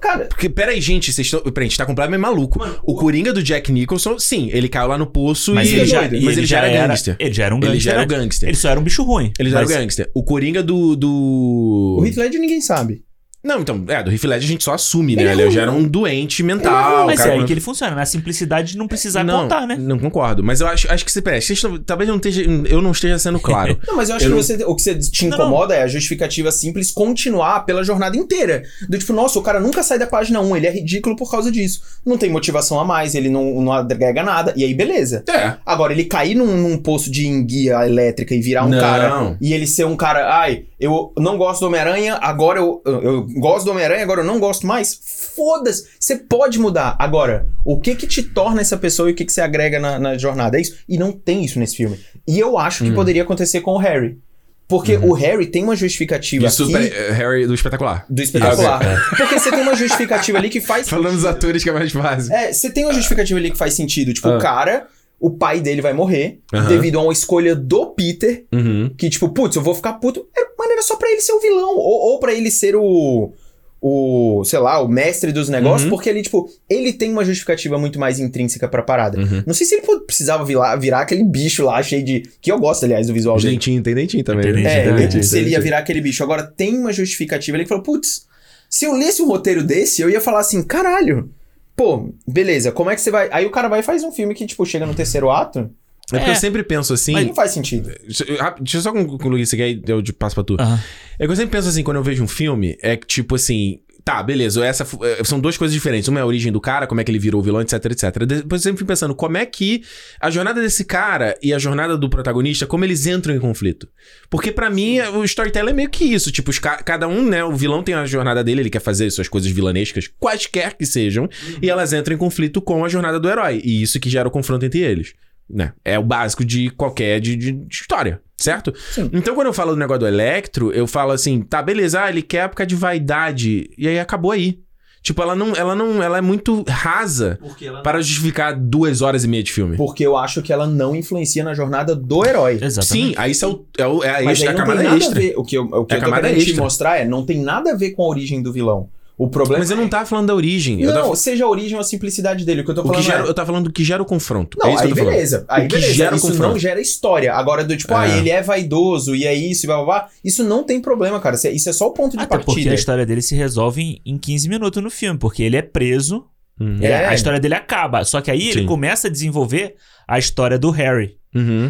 Cara... Porque, peraí, gente, vocês estão... Peraí, a gente tá completamente maluco. Mano, o Coringa do Jack Nicholson, sim, ele caiu lá no poço mas e... Ele já era gangster. Ele já era um gangster. Ele só era um bicho ruim. Ele já era um gangster. O Coringa do... O Heath Ledger ninguém sabe. Não, então, do Heath Ledger a gente só assume, né? Ele já era um doente mental. Mas cara, que ele funciona, na simplicidade de não precisar contar, né? Não concordo, mas eu acho que você parece. Talvez eu não esteja sendo claro. Não, mas eu acho que o que você te incomoda é a justificativa simples continuar pela jornada inteira. Do tipo, nossa, o cara nunca sai da página 1, ele é ridículo por causa disso. Não tem motivação a mais, ele não agrega nada, e aí beleza. Agora, ele cair num poço de enguia elétrica e virar um cara, e ele ser um cara, eu não gosto do Homem-Aranha, agora eu gosto do Homem-Aranha, agora eu não gosto mais. Foda-se, você pode mudar. Agora, o que te torna essa pessoa e o que você agrega na jornada? É isso? E não tem isso nesse filme. E eu acho que poderia acontecer com o Harry. Porque o Harry tem uma justificativa aqui... Harry do Espetacular. Do Espetacular. É. Porque você tem uma justificativa ali que faz... Falando dos atores que é mais fácil. É, você tem uma justificativa ali que faz sentido. Tipo, o cara... O pai dele vai morrer devido a uma escolha do Peter. Que tipo, putz, eu vou ficar puto. Mano, era só pra ele ser o vilão. Ou pra ele ser o... Sei lá, o mestre dos negócios. Porque ele, tipo... Ele tem uma justificativa muito mais intrínseca pra parada. Não sei se ele precisava virar aquele bicho lá cheio de... Que eu gosto, aliás, do visual dele. Tem dentinho também. Se ele ia virar aquele bicho. Agora, tem uma justificativa. Ele falou, putz... Se eu lesse um roteiro desse, eu ia falar assim... Caralho... Pô, beleza, como é que você vai... Aí o cara vai e faz um filme que, tipo, chega no terceiro ato... É porque eu sempre penso assim... Mas não faz sentido. Deixa eu só concluir isso aqui, aí eu passo pra tu. É que eu sempre penso assim, quando eu vejo um filme, é que, tipo assim... Tá, beleza, são duas coisas diferentes. Uma é a origem do cara, como é que ele virou vilão, etc, etc. Depois eu sempre fico pensando, como é que a jornada desse cara e a jornada do protagonista, como eles entram em conflito? Porque pra mim, o storytelling é meio que isso. Tipo, cada um, né, o vilão tem a jornada dele, ele quer fazer suas coisas vilanescas, quaisquer que sejam, e elas entram em conflito com a jornada do herói. E isso que gera o confronto entre eles. Né? É o básico de qualquer de história, certo? Sim. Então quando eu falo do negócio do Electro, eu falo assim, tá, beleza, ele quer época de vaidade e aí acabou aí. Tipo, ela é muito rasa para justificar 2 horas e meia de filme. Porque eu acho que ela não influencia na jornada do herói. Exatamente. Sim, aí isso é a camada extra. O que eu tô querendo te mostrar é, não tem nada a ver com a origem do vilão. O problema... Mas eu não tava falando da origem. Seja a origem ou a simplicidade dele. O que eu tô falando eu tava falando do que gera o confronto. Não, é isso aí, que eu tô falando. Aí beleza. Gera isso não gera história. Agora, do tipo, ele é vaidoso e é isso e blá, blá, blá. Isso não tem problema, cara. Isso é só o ponto de partida. Até porque a história dele se resolve em 15 minutos no filme. Porque ele é preso. A história dele acaba. Só que aí ele começa a desenvolver a história do Harry.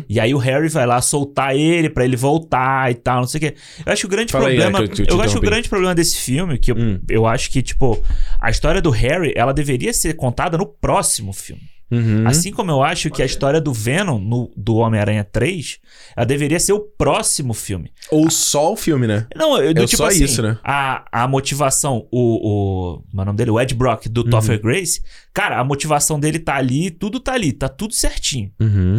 E aí o Harry vai lá soltar ele pra ele voltar e tal, não sei o quê. Eu acho que o grande problema... eu acho que o grande problema desse filme, que eu acho que, tipo... A história do Harry, ela deveria ser contada no próximo filme. Assim como eu acho que a história do Venom, do Homem-Aranha 3, ela deveria ser o próximo filme. Ou só o filme, né? Não, eu tipo só assim, isso, né? A motivação, o nome dele, o Ed Brock, do Topher Grace, cara, a motivação dele tá ali, tá tudo certinho.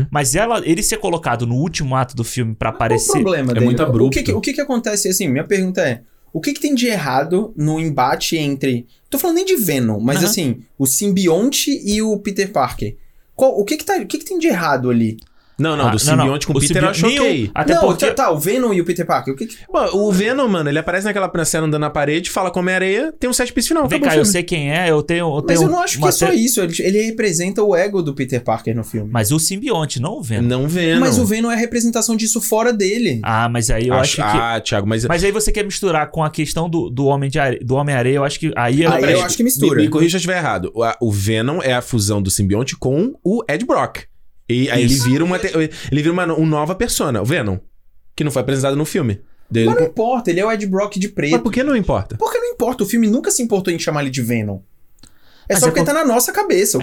Mas ele ser colocado no último ato do filme pra aparecer... Qual o problema dele? É muito abrupto. O que acontece, assim, minha pergunta é... O que tem de errado no embate entre... Tô falando nem de Venom, mas assim... O simbionte e o Peter Parker. O que tem de errado ali? Não, do simbionte com o Peter eu acho ok. O Venom e o Peter Parker. O Venom, mano, ele aparece naquela cena andando na parede, fala com Homem-Areia, tem um set piece final. Vem cá, eu sei quem é, eu tenho... Mas eu não acho que é só isso, ele representa o ego do Peter Parker no filme. Mas o simbionte, não o Venom. Mas o Venom é a representação disso fora dele. Mas aí eu acho que... Tiago, mas... Mas aí você quer misturar com a questão do Homem-Areia, eu acho que... Aí eu acho que mistura. Me corrija se eu estiver errado. O Venom é a fusão do simbionte com o Ed Brock. E aí ele vira uma nova persona, o Venom, que não foi apresentado no filme. Mas não importa, ele é o Ed Brock de preto. Mas por que não importa? Porque não importa, o filme nunca se importou em chamar ele de Venom. Porque tá na nossa cabeça.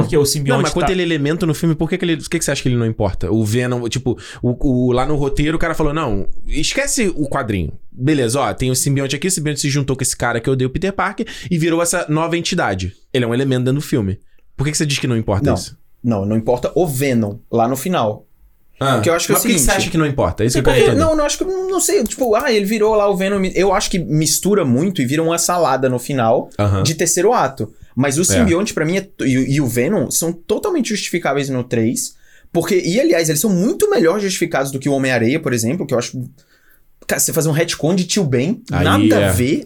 Porque o simbionte. Não, mas quando ele é elemento no filme, por que você acha que ele não importa? O Venom, tipo, lá no roteiro o cara falou: não, esquece o quadrinho. Beleza, tem o simbionte aqui, o simbionte se juntou com esse cara que odeia o Peter Parker e virou essa nova entidade. Ele é um elemento dentro do filme. Por que você diz que não importa isso? Não importa o Venom lá no final. Porque eu acho que mas o seguinte, que você acha que não importa? Isso que eu não acho que... Não sei. Tipo, ele virou lá o Venom... Eu acho que mistura muito e vira uma salada no final de terceiro ato. Mas o simbionte, pra mim, e o Venom são totalmente justificáveis no 3. Porque... E, aliás, eles são muito melhor justificados do que o Homem-Areia, por exemplo, que eu acho... Cara, você fazer um retcon de Tio Ben, nada a ver.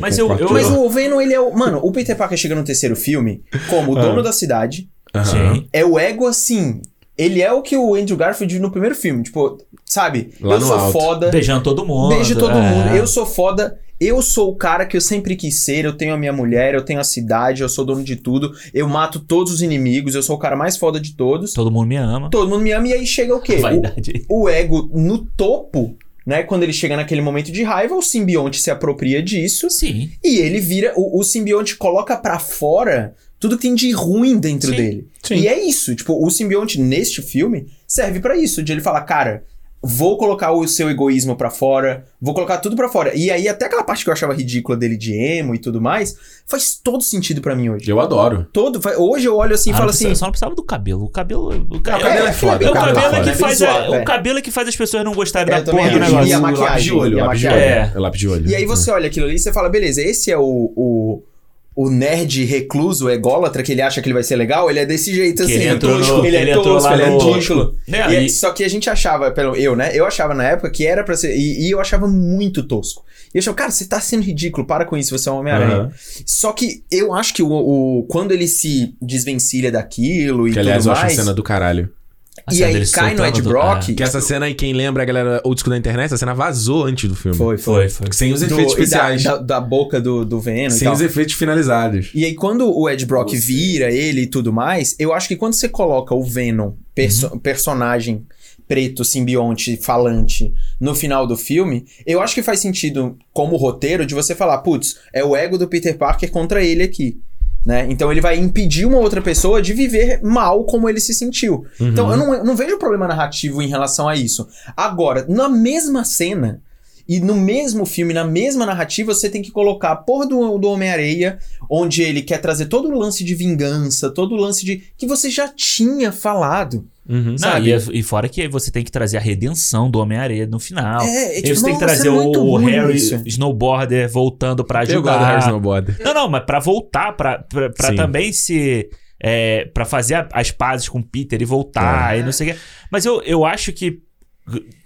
Mas o Venom, ele é o... Mano, o Peter Parker chega no terceiro filme como o dono da cidade... Sim. É o ego, assim... Ele é o que o Andrew Garfield no primeiro filme. Tipo, sabe? Lá eu sou alto. Foda. Beijando todo mundo. Eu sou foda. Eu sou o cara que eu sempre quis ser. Eu tenho a minha mulher. Eu tenho a cidade. Eu sou dono de tudo. Eu mato todos os inimigos. Eu sou o cara mais foda de todos. Todo mundo me ama. E aí chega o quê? O ego no topo... Né? Quando ele chega naquele momento de raiva, o simbionte se apropria disso. Sim. E ele vira... O simbionte coloca pra fora tudo que tem de ruim dentro dele. E é isso. Tipo, o simbionte, neste filme, serve pra isso. De ele falar, cara, vou colocar o seu egoísmo pra fora, vou colocar tudo pra fora. E aí até aquela parte que eu achava ridícula dele de emo e tudo mais, faz todo sentido pra mim hoje. Eu adoro. Hoje eu olho assim e falo assim... Eu só não precisava do cabelo. O cabelo é foda. O cabelo é que faz as pessoas não gostarem da porra do negócio. E a maquiagem. O lápis de olho. E aí você olha aquilo ali e você fala, beleza, esse é o nerd recluso, ególatra, que ele acha que ele vai ser legal, ele é desse jeito assim. Ele é tosco, ele é ridículo. Só que a gente achava, eu achava na época que era pra ser... E eu achava muito tosco. E eu achava, cara, você tá sendo ridículo, para com isso, você é um Homem-Aranha. Uhum. Só que eu acho que quando ele se desvencilha daquilo e tudo mais... Aliás, eu acho a cena do caralho. E aí cai no Ed Brock... Que essa cena aí, quem lembra, a galera old school da internet, essa cena vazou antes do filme. Foi. Sem os efeitos especiais. Da boca do Venom. Sem os efeitos finalizados. E aí quando o Ed Brock vira ele e tudo mais, eu acho que quando você coloca o Venom, personagem preto, simbionte, falante, no final do filme, eu acho que faz sentido como roteiro de você falar, putz, é o ego do Peter Parker contra ele aqui. Né? Então ele vai impedir uma outra pessoa de viver mal como ele se sentiu. Uhum. Então eu não vejo problema narrativo em relação a isso. Agora, na mesma cena e no mesmo filme, na mesma narrativa, você tem que colocar a porra do Homem-Areia, onde ele quer trazer todo o lance de vingança, todo o lance de... que você já tinha falado. Uhum. Sabe? Não, e fora que você tem que trazer a redenção do Homem-Areia no final. Você tem que trazer o Harry Snowboarder voltando pra ajudar. Eu gosto do Harry Snowboarder. Não, mas pra voltar, pra também se... pra fazer as pazes com o Peter e voltar e não sei o que. Mas eu acho que,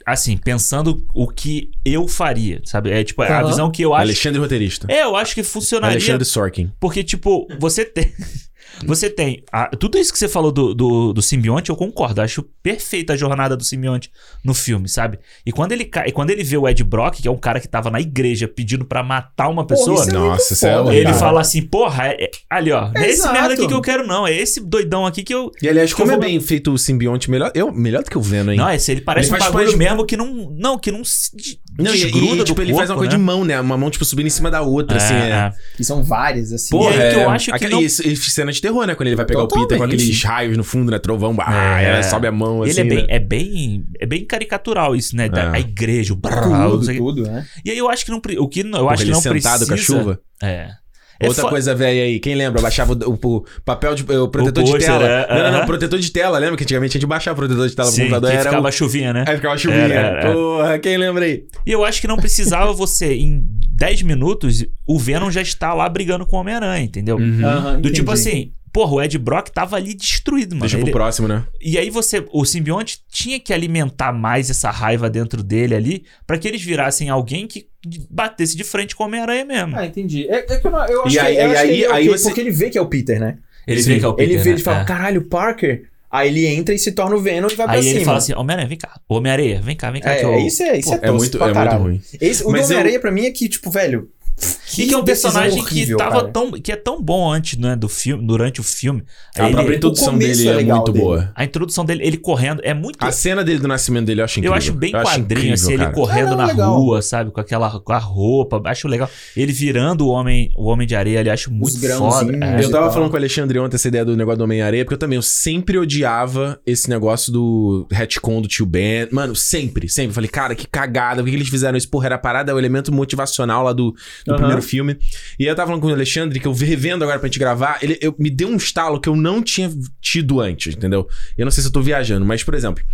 assim, pensando o que eu faria, sabe? A visão que eu acho... Alexandre Roteirista. Eu acho que funcionaria... Alexandre Sorkin. Porque, você tem... Você tem... tudo isso que você falou do simbionte, eu concordo. Eu acho perfeita a jornada do simbionte no filme, sabe? E quando ele vê o Ed Brock, que é um cara que tava na igreja pedindo pra matar uma pessoa... Ele fala assim, porra, ali ó, não é esse merda aqui que eu quero não, é esse doidão aqui que eu... E aliás, como é bem feito o simbionte, melhor do que o Venom, hein? Não, ele parece um bagulho mesmo que não se desgruda do corpo, ele faz uma coisa de mão, né? Uma mão, subindo em cima da outra, assim. E são várias, assim. Porra, eu acho que não... Cena de terror, né? Quando ele vai pegar o Peter com aqueles raios no fundo, né? Trovão, ela sobe a mão, assim. Ele é bem caricatural isso, né? A igreja, o brau, tudo, né? E aí eu acho que não, o que não, eu acho que não precisa... sentado com a chuva. Outra coisa velha aí, quem lembra? Baixava o papel de... O protetor de tela. Não, protetor de tela. Lembra que antigamente a gente baixava o protetor de tela pro computador? Ficava a chuvinha, né? Aí ficava a chuvinha. Porra, quem lembra aí? E eu acho que não precisava você, em 10 minutos, o Venom já está lá brigando com o Homem-Aranha, entendeu? Entendi. Tipo assim... Porra, o Ed Brock tava ali destruído, mano. Deixa pro próximo, né? E aí o simbionte tinha que alimentar mais essa raiva dentro dele ali, pra que eles virassem alguém que batesse de frente com o Homem-Aranha mesmo. Entendi. Eu acho que porque ele vê que é o Peter, né? Ele vê que é o Peter, ele vê, ele fala, caralho, o Parker... Aí ele entra e se torna o Venom e vai pra cima. Aí ele fala assim, Homem-Aranha, vem cá. Homem-Areia, vem cá. Isso é tosco pra caralho. É muito ruim. O Homem-Areia pra mim é que, velho... Que é um personagem horrível, que tava que é tão bom antes, né, do filme, durante o filme. A própria introdução dele é muito boa. A introdução dele, ele correndo, é muito... A cena dele do nascimento dele eu acho incrível. Eu acho bem quadrinho, assim, ele correndo na rua, sabe, com a roupa, acho legal. Ele virando o homem de areia, ele acho muito foda. Eu tava falando com o Alexandre ontem essa ideia do negócio do Homem-Areia, porque eu sempre odiava esse negócio do retcon do tio Ben. Mano, sempre. Falei, cara, que cagada, por que eles fizeram isso? Porra, era parada, é o elemento motivacional lá do primeiro filme. E eu tava falando com o Alexandre, que eu revendo agora pra gente gravar, me deu um estalo que eu não tinha tido antes, entendeu? Eu não sei se eu tô viajando, mas, por exemplo,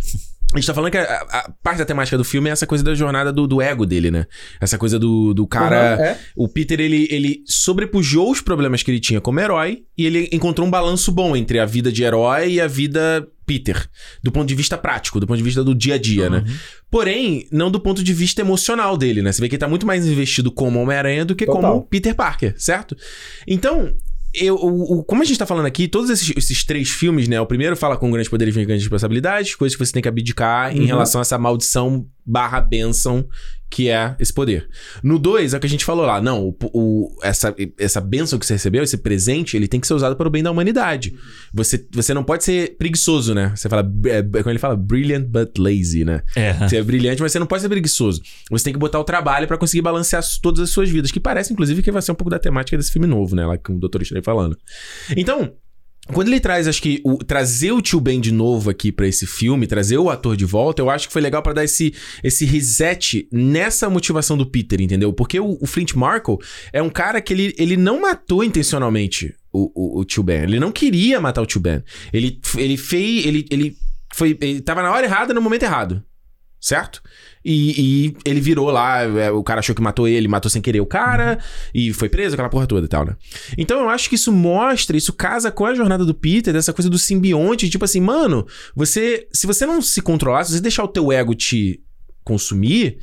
a gente tá falando que a parte da temática do filme é essa coisa da jornada do ego dele, né? Essa coisa do cara... O Peter, ele sobrepujou os problemas que ele tinha como herói e ele encontrou um balanço bom entre a vida de herói e a vida... Peter, do ponto de vista prático, do ponto de vista do dia a dia, né? Porém, não do ponto de vista emocional dele, né? Você vê que ele tá muito mais investido como Homem-Aranha do que como Peter Parker, certo? Então... como a gente tá falando aqui, todos esses três filmes, né? O primeiro fala com grandes poderes e grandes responsabilidades, coisas que você tem que abdicar em relação a essa maldição / bênção que é esse poder. No 2, é o que a gente falou lá. Não, essa bênção que você recebeu, esse presente, ele tem que ser usado para o bem da humanidade. Você não pode ser preguiçoso, né? Você fala... Como ele fala? Brilliant but lazy, né? Você é brilhante, mas você não pode ser preguiçoso. Você tem que botar o trabalho para conseguir balancear todas as suas vidas. Que parece, inclusive, que vai ser um pouco da temática desse filme novo, né? Lá que o Dr. Strange falando. Então, Quando ele traz, acho que trazer o Tio Ben de novo aqui pra esse filme, trazer o ator de volta, eu acho que foi legal pra dar esse reset nessa motivação do Peter, entendeu? Porque o Flint Markle é um cara que ele não matou intencionalmente o Tio Ben. Ele não queria matar o Tio Ben. Ele tava na hora errada, no momento errado. Certo? E ele virou lá, o cara achou que matou ele, matou sem querer o cara, e foi preso, aquela porra toda e tal, né? Então eu acho que isso mostra, isso casa com a jornada do Peter, dessa coisa do simbionte, tipo assim, mano, se você não se controlar, se você deixar o teu ego te consumir,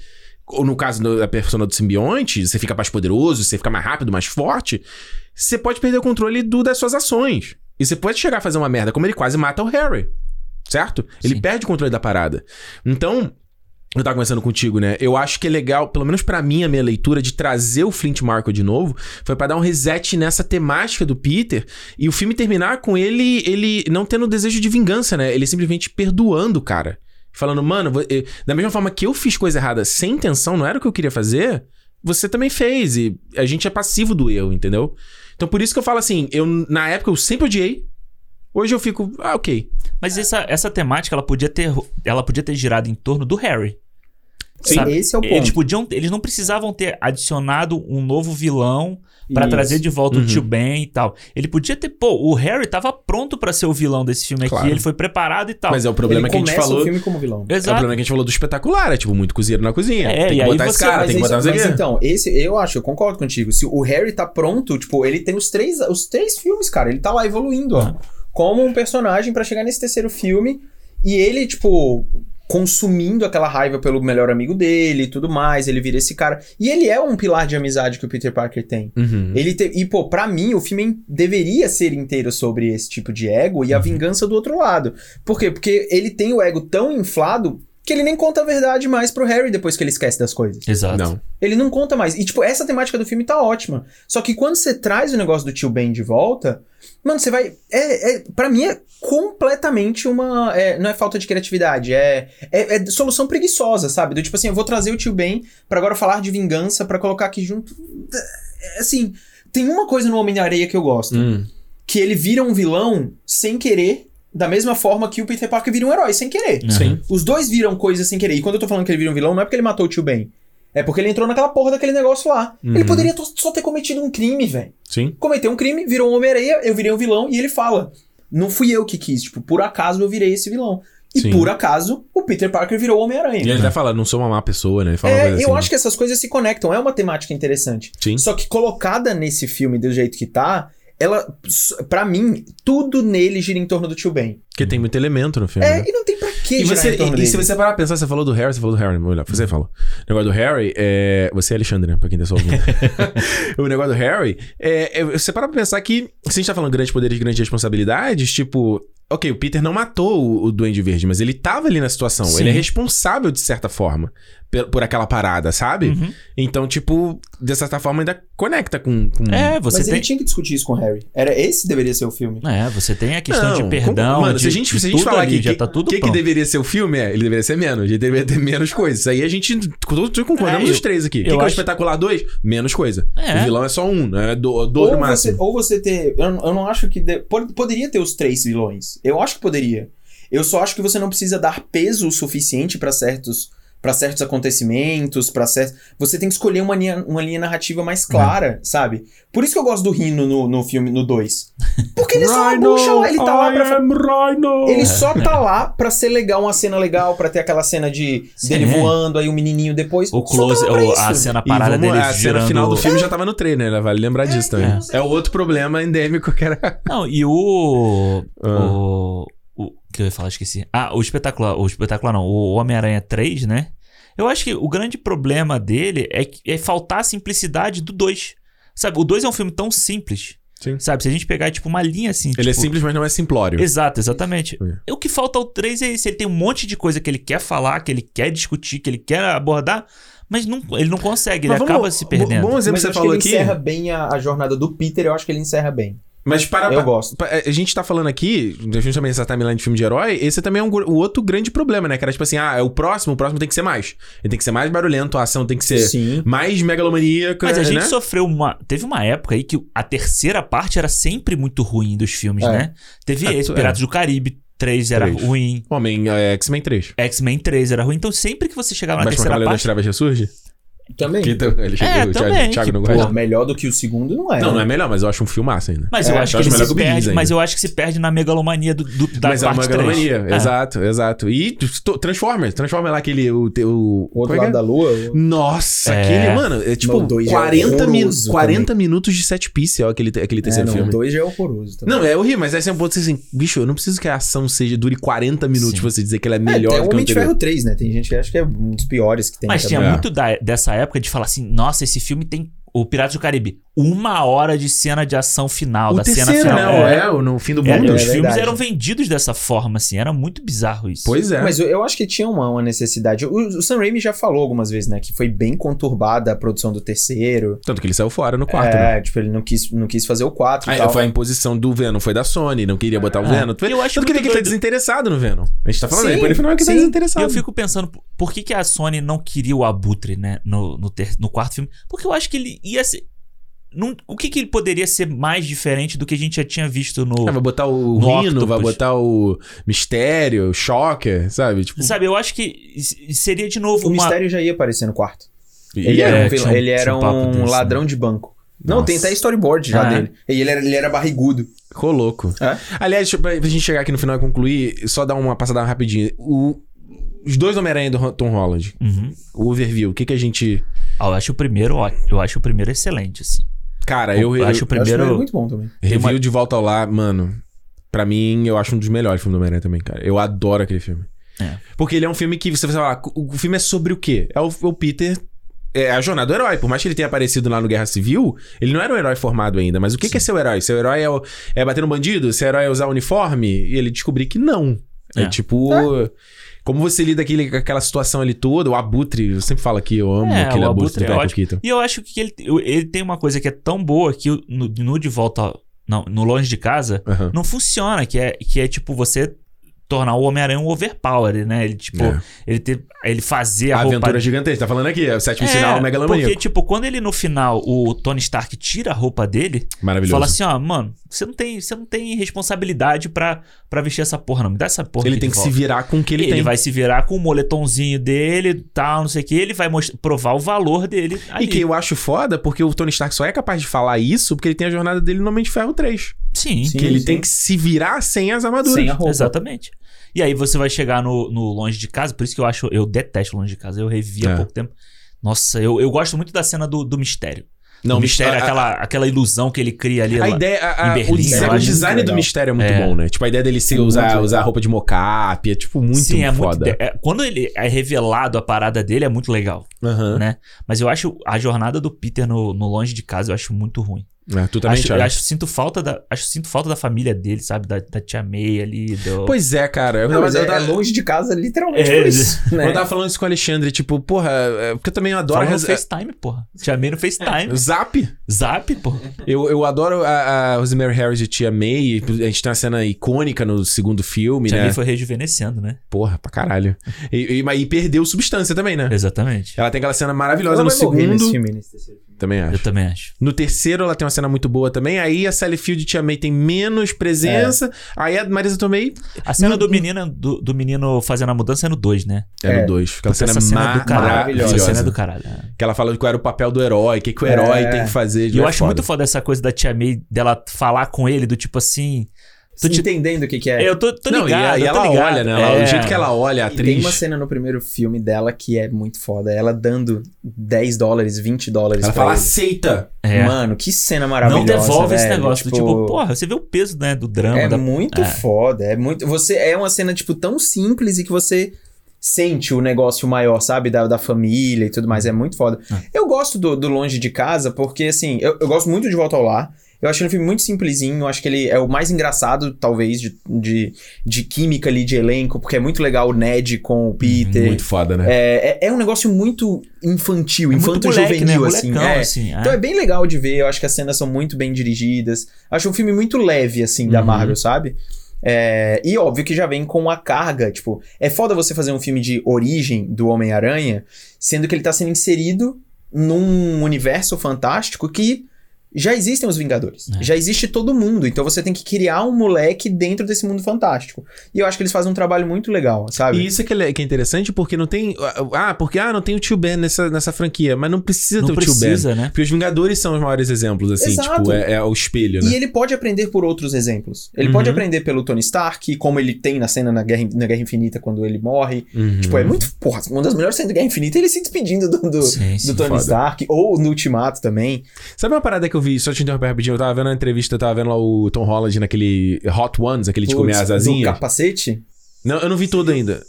ou no caso da persona do simbionte, você fica mais poderoso, você fica mais rápido, mais forte, você pode perder o controle das suas ações. E você pode chegar a fazer uma merda, como ele quase mata o Harry, certo? Ele perde o controle da parada. Então... eu tava conversando contigo, né? Eu acho que é legal, pelo menos pra mim, a minha leitura de trazer o Flint Markle de novo, foi pra dar um reset nessa temática do Peter e o filme terminar com ele não tendo desejo de vingança, né? Ele simplesmente perdoando o cara. Falando, mano, da mesma forma que eu fiz coisa errada sem intenção, não era o que eu queria fazer, você também fez e a gente é passivo do erro, entendeu? Então por isso que eu falo assim, na época eu sempre odiei. Hoje eu fico, ok. Mas essa temática, ela podia ter girado em torno do Harry. Sim, sabe? Esse é o ponto. Eles não precisavam ter adicionado um novo vilão pra trazer de volta o Tio Ben e tal. Ele podia ter... Pô, o Harry tava pronto pra ser o vilão desse filme aqui. Ele foi preparado e tal. Mas é o problema que a gente falou... o filme como vilão. Exato. É o problema que a gente falou do espetacular. É tipo, muito cozinheiro na cozinha. Tem que botar esse cara, tem que botar... Mas então, eu concordo contigo. Se o Harry tá pronto, tipo, ele tem os três filmes, cara. Ele tá lá evoluindo, ó. Como um personagem pra chegar nesse terceiro filme. E ele, tipo... consumindo aquela raiva pelo melhor amigo dele e tudo mais, ele vira esse cara. E ele é um pilar de amizade que o Peter Parker tem. Pra mim, o filme deveria ser inteiro sobre esse tipo de ego e a vingança do outro lado. Por quê? Porque ele tem o ego tão inflado que ele nem conta a verdade mais pro Harry depois que ele esquece das coisas. Exato. Não. Ele não conta mais. E, tipo, essa temática do filme tá ótima. Só que quando você traz o negócio do Tio Ben de volta... mano, você vai... pra mim é completamente uma... não é falta de criatividade, é solução preguiçosa, sabe? Do tipo assim, eu vou trazer o Tio Ben pra agora falar de vingança, pra colocar aqui junto... Assim, tem uma coisa no Homem-Areia que eu gosto. Que ele vira um vilão sem querer... da mesma forma que o Peter Parker vira um herói sem querer. Sim. Os dois viram coisas sem querer. E quando eu tô falando que ele vira um vilão, não é porque ele matou o Tio Ben. É porque ele entrou naquela porra daquele negócio lá. Ele poderia só ter cometido um crime, velho. Sim. Cometeu um crime, virou um Homem-Areia, eu virei um vilão. E ele fala, não fui eu que quis. Tipo, por acaso eu virei esse vilão. E por acaso, o Peter Parker virou o Homem-Aranha. E ele até fala, não sou uma má pessoa, né? Ele fala uma coisa assim, eu acho que essas coisas se conectam. É uma temática interessante. Sim. Só que colocada nesse filme do jeito que tá... ela, pra mim, tudo nele gira em torno do Tio Ben. Porque tem muito elemento no filme. E não tem pra que girar em torno dele. E se você parar pra pensar, você falou do Harry, vou olhar, você falou. O negócio do Harry é... você é Alexandre, né? Pra quem tá só ouvindo. O negócio do Harry é... você para pra pensar que, se a gente tá falando grandes poderes, grandes responsabilidades, tipo... ok, o Peter não matou o Duende Verde, mas ele tava ali na situação. Sim. Ele é responsável, de certa forma, por aquela parada, sabe? Então, tipo, de certa forma, ainda conecta com... Ele tinha que discutir isso com o Harry. Esse deveria ser o filme. Você tem a questão de perdão. Mano, se a gente falar ali, já tá tudo pronto. O que deveria ser o filme, ele deveria ser menos. Ele deveria ter menos coisas. Aí a gente... todos concordamos os três aqui. O que é o espetacular 2? Menos coisa. O vilão é só um, né? Dois no máximo. Ou você ter... eu não acho que... poderia ter os três vilões. Eu acho que poderia. Eu só acho que você não precisa dar peso o suficiente pra certos acontecimentos, você tem que escolher uma linha narrativa mais clara, sabe? Por isso que eu gosto do Rino no filme, no 2. Porque ele só puxa lá, ele tá lá pra... ele só tá lá pra ser legal, uma cena legal, pra ter aquela cena de dele voando, aí o menininho depois... o close, a cena parada dele girando... a cena final do filme já tava no trailer, né? Vale lembrar disso também. É o outro problema endêmico que era... Não, e o que eu ia falar, esqueci. O espetacular. O espetacular não. O Homem-Aranha 3, né? Eu acho que o grande problema dele é faltar a simplicidade do 2. Sabe? O 2 é um filme tão simples. Sim. Sabe? Se a gente pegar, tipo, uma linha assim... ele é simples, mas não é simplório. Exato, exatamente. É. O que falta ao 3 é isso. Ele tem um monte de coisa que ele quer falar, que ele quer discutir, que ele quer abordar... mas ele não consegue, ele acaba se perdendo. Bom exemplo que você falou aqui... ele encerra bem a jornada do Peter, eu acho que ele encerra bem. Mas para... Eu gosto. A gente tá falando aqui, justamente essa timeline de filme de herói, esse também é o outro grande problema, né? Que era tipo assim, ah, é o próximo tem que ser mais. Ele tem que ser mais barulhento, a ação tem que ser mais megalomaníaca, mas a gente sofreu uma... Teve uma época aí que a terceira parte era sempre muito ruim dos filmes, né? Teve esse, Piratas do Caribe 3 era ruim. X-Men 3. X-Men 3 era ruim. Então sempre que você chegava na terceira parte... Mas o Cavaleiro das Trevas ressurge? Também. O Thiago não gosta. Melhor do que o segundo não é. Não, né? Não é melhor, mas eu acho um filmaço ainda. Mas eu acho que ele se perde, mas eu acho que se perde na megalomania da parte 3. Mas é uma megalomania, exato. E Transformers lá aquele... O outro lado da lua. Nossa, aquele, mano, é tipo 40 minutos de set piece, ó, aquele terceiro filme. O 2 já é horroroso também. Não, é horrível, mas aí você pode dizer assim, bicho, eu não preciso que a ação dure 40 minutos pra você dizer que ela é melhor do que o anterior. É o Homem de Ferro 3, né? Tem gente que acha que é um dos piores que tem. Mas tinha muito dessa época de falar assim, nossa, esse filme tem o Piratas do Caribe, 1 hora de cena de ação final, no fim do mundo. Os filmes eram vendidos dessa forma, assim, era muito bizarro isso. Pois é. Mas eu acho que tinha uma necessidade. O Sam Raimi já falou algumas vezes, né, que foi bem conturbada a produção do terceiro. Tanto que ele saiu fora no 4, né? Tipo, ele não quis fazer o 4 e tal. Foi a imposição do Venom, foi da Sony, não queria botar o Venom. Eu acho que ele tá desinteressado no Venom. A gente tá falando aí, por ele final que tá desinteressado. Eu fico pensando, por que a Sony não queria o Abutre, né, no quarto filme? Porque eu acho que ele ia ser... O que ele poderia ser mais diferente do que a gente já tinha visto no... vai botar o Rino, vai botar o Mistério, o Shocker, sabe? Tipo... Sabe, eu acho que seria de novo O Mistério já ia aparecer no quarto. Ele era um ladrão de banco. Não, tem até storyboard já dele. E ele era barrigudo. Ficou louco. É? Aliás, pra gente chegar aqui no final e concluir, só dar uma passada rapidinha. Os dois Homem-Aranha do Tom Holland. Uhum. O overview, o que a gente... Eu acho o primeiro excelente, assim. Cara, eu acho o primeiro muito bom também. Review De Volta ao Lar, mano. Pra mim, eu acho um dos melhores filmes do Homem-Aranha também, cara. Eu adoro aquele filme. Porque ele é um filme que você vai falar, o filme é sobre o quê? É o Peter... É a jornada do herói. Por mais que ele tenha aparecido lá no Guerra Civil, ele não era um herói formado ainda. Mas o que é ser o herói? Ser o herói é bater no bandido? Ser o herói é usar o uniforme? E ele descobriu que não. É tipo... É. Como você lida com aquela situação ali toda, o Abutre, eu sempre falo que eu amo aquele Abutre do Michael Keaton. E eu acho que ele tem uma coisa que é tão boa que no De Volta... Não, no Longe de Casa, não funciona. Que é tipo você tornar o Homem-Aranha um overpower, né? Ele tipo... Ele fazer a roupa... Aventura gigantesca, tá falando aqui. É o sétimo sinal, o megalomaníaco. Porque tipo, quando ele no final, o Tony Stark tira a roupa dele... Maravilhoso. Fala assim, ó, mano... Você não tem responsabilidade pra vestir essa porra, não. Me dá essa porra. Ele tem que se virar com o que ele tem. Ele vai se virar com o moletomzinho dele, tal, não sei o que. Ele vai provar o valor dele ali. E que eu acho foda, porque o Tony Stark só é capaz de falar isso porque ele tem a jornada dele no Homem de Ferro 3. Sim. Que ele tem que se virar sem as armaduras. Sem a roupa. Exatamente. E aí você vai chegar no Longe de Casa. Por isso que eu detesto Longe de Casa. Eu revi há pouco tempo. Nossa, eu gosto muito da cena do Mistério. Não, o Mistério é aquela ilusão que ele cria ali. O design do Mistério é muito bom, né? Tipo, a ideia dele usar a roupa de mocap é, tipo, muito foda. Quando ele é revelado a parada dele, é muito legal, né? Mas eu acho a jornada do Peter no Longe de Casa, eu acho muito ruim. Tu também, Thiago? Eu sinto falta da família dele, sabe? Da tia May ali. Pois é, cara. Eu tava longe de casa, literalmente, por isso. Né? Eu tava falando isso com o Alexandre, tipo, porra... Porque eu também adoro... Fala no FaceTime, porra. Tia May no FaceTime. Zap, porra. Eu adoro a Rosemary Harris e tia May. A gente tem uma cena icônica no segundo filme, né? Tia May foi rejuvenescendo, né? Porra, pra caralho. E perdeu substância também, né? Exatamente. Ela tem aquela cena maravilhosa no segundo. Eu também acho. No terceiro, ela tem uma cena muito boa também. Aí a Sally Field e Tia May tem menos presença. Aí a Marisa Tomei... A cena do menino fazendo a mudança é no 2, né? É no 2. Essa cena é do caralho. Maravilhosa. Essa cena é do caralho. Que ela fala qual era o papel do herói, o que o herói tem que fazer. E eu acho muito foda essa coisa da Tia May, dela falar com ele, do tipo assim... Tô entendendo o que é. Eu tô ligado. E ela olha, né? O jeito que ela olha, a atriz. Tem uma cena no primeiro filme dela que é muito foda. Ela dando $10, $20 pra ele. Ela fala, aceita! Mano, que cena maravilhosa. Não devolve esse negócio. Tipo, porra, você vê o peso, né? Do drama. É muito foda. É uma cena, tipo, tão simples e que você sente o negócio maior, sabe? Da família e tudo mais. É muito foda. Eu gosto do Longe de Casa porque, assim, eu gosto muito de Volta ao Lar. Eu acho ele um filme muito simplesinho. Eu acho que ele é o mais engraçado, talvez, de química ali, de elenco. Porque é muito legal o Ned com o Peter. Muito foda, né? É um negócio muito infantil, é infanto-juvenil, né? Assim. Molecão, assim. Então é bem legal de ver. Eu acho que as cenas são muito bem dirigidas. Acho um filme muito leve, assim, da Marvel, sabe? E óbvio que já vem com a carga, tipo... É foda você fazer um filme de origem do Homem-Aranha, sendo que ele tá sendo inserido num universo fantástico que já existem os Vingadores. Já existe todo mundo. Então você tem que criar um moleque dentro desse mundo fantástico. E eu acho que eles fazem um trabalho muito legal, sabe? E isso que é interessante, porque não tem... não tem o Tio Ben nessa franquia. Mas não precisa ter o Tio Ben. Né? Porque os Vingadores são os maiores exemplos, assim. Exato. Tipo, é o espelho, né? E ele pode aprender por outros exemplos. Ele pode aprender pelo Tony Stark, como ele tem na cena na Guerra Infinita, quando ele morre. Tipo, é muito... Porra, uma das melhores cenas da Guerra Infinita é ele se despedindo do Tony Stark. Ou no Ultimato também. Sabe uma parada que eu vi, só te interromper rapidinho, eu tava vendo a entrevista, eu tava vendo lá o Tom Holland naquele Hot Ones, aquele de comer as asinhas. Do capacete? Não, eu não vi todo ainda.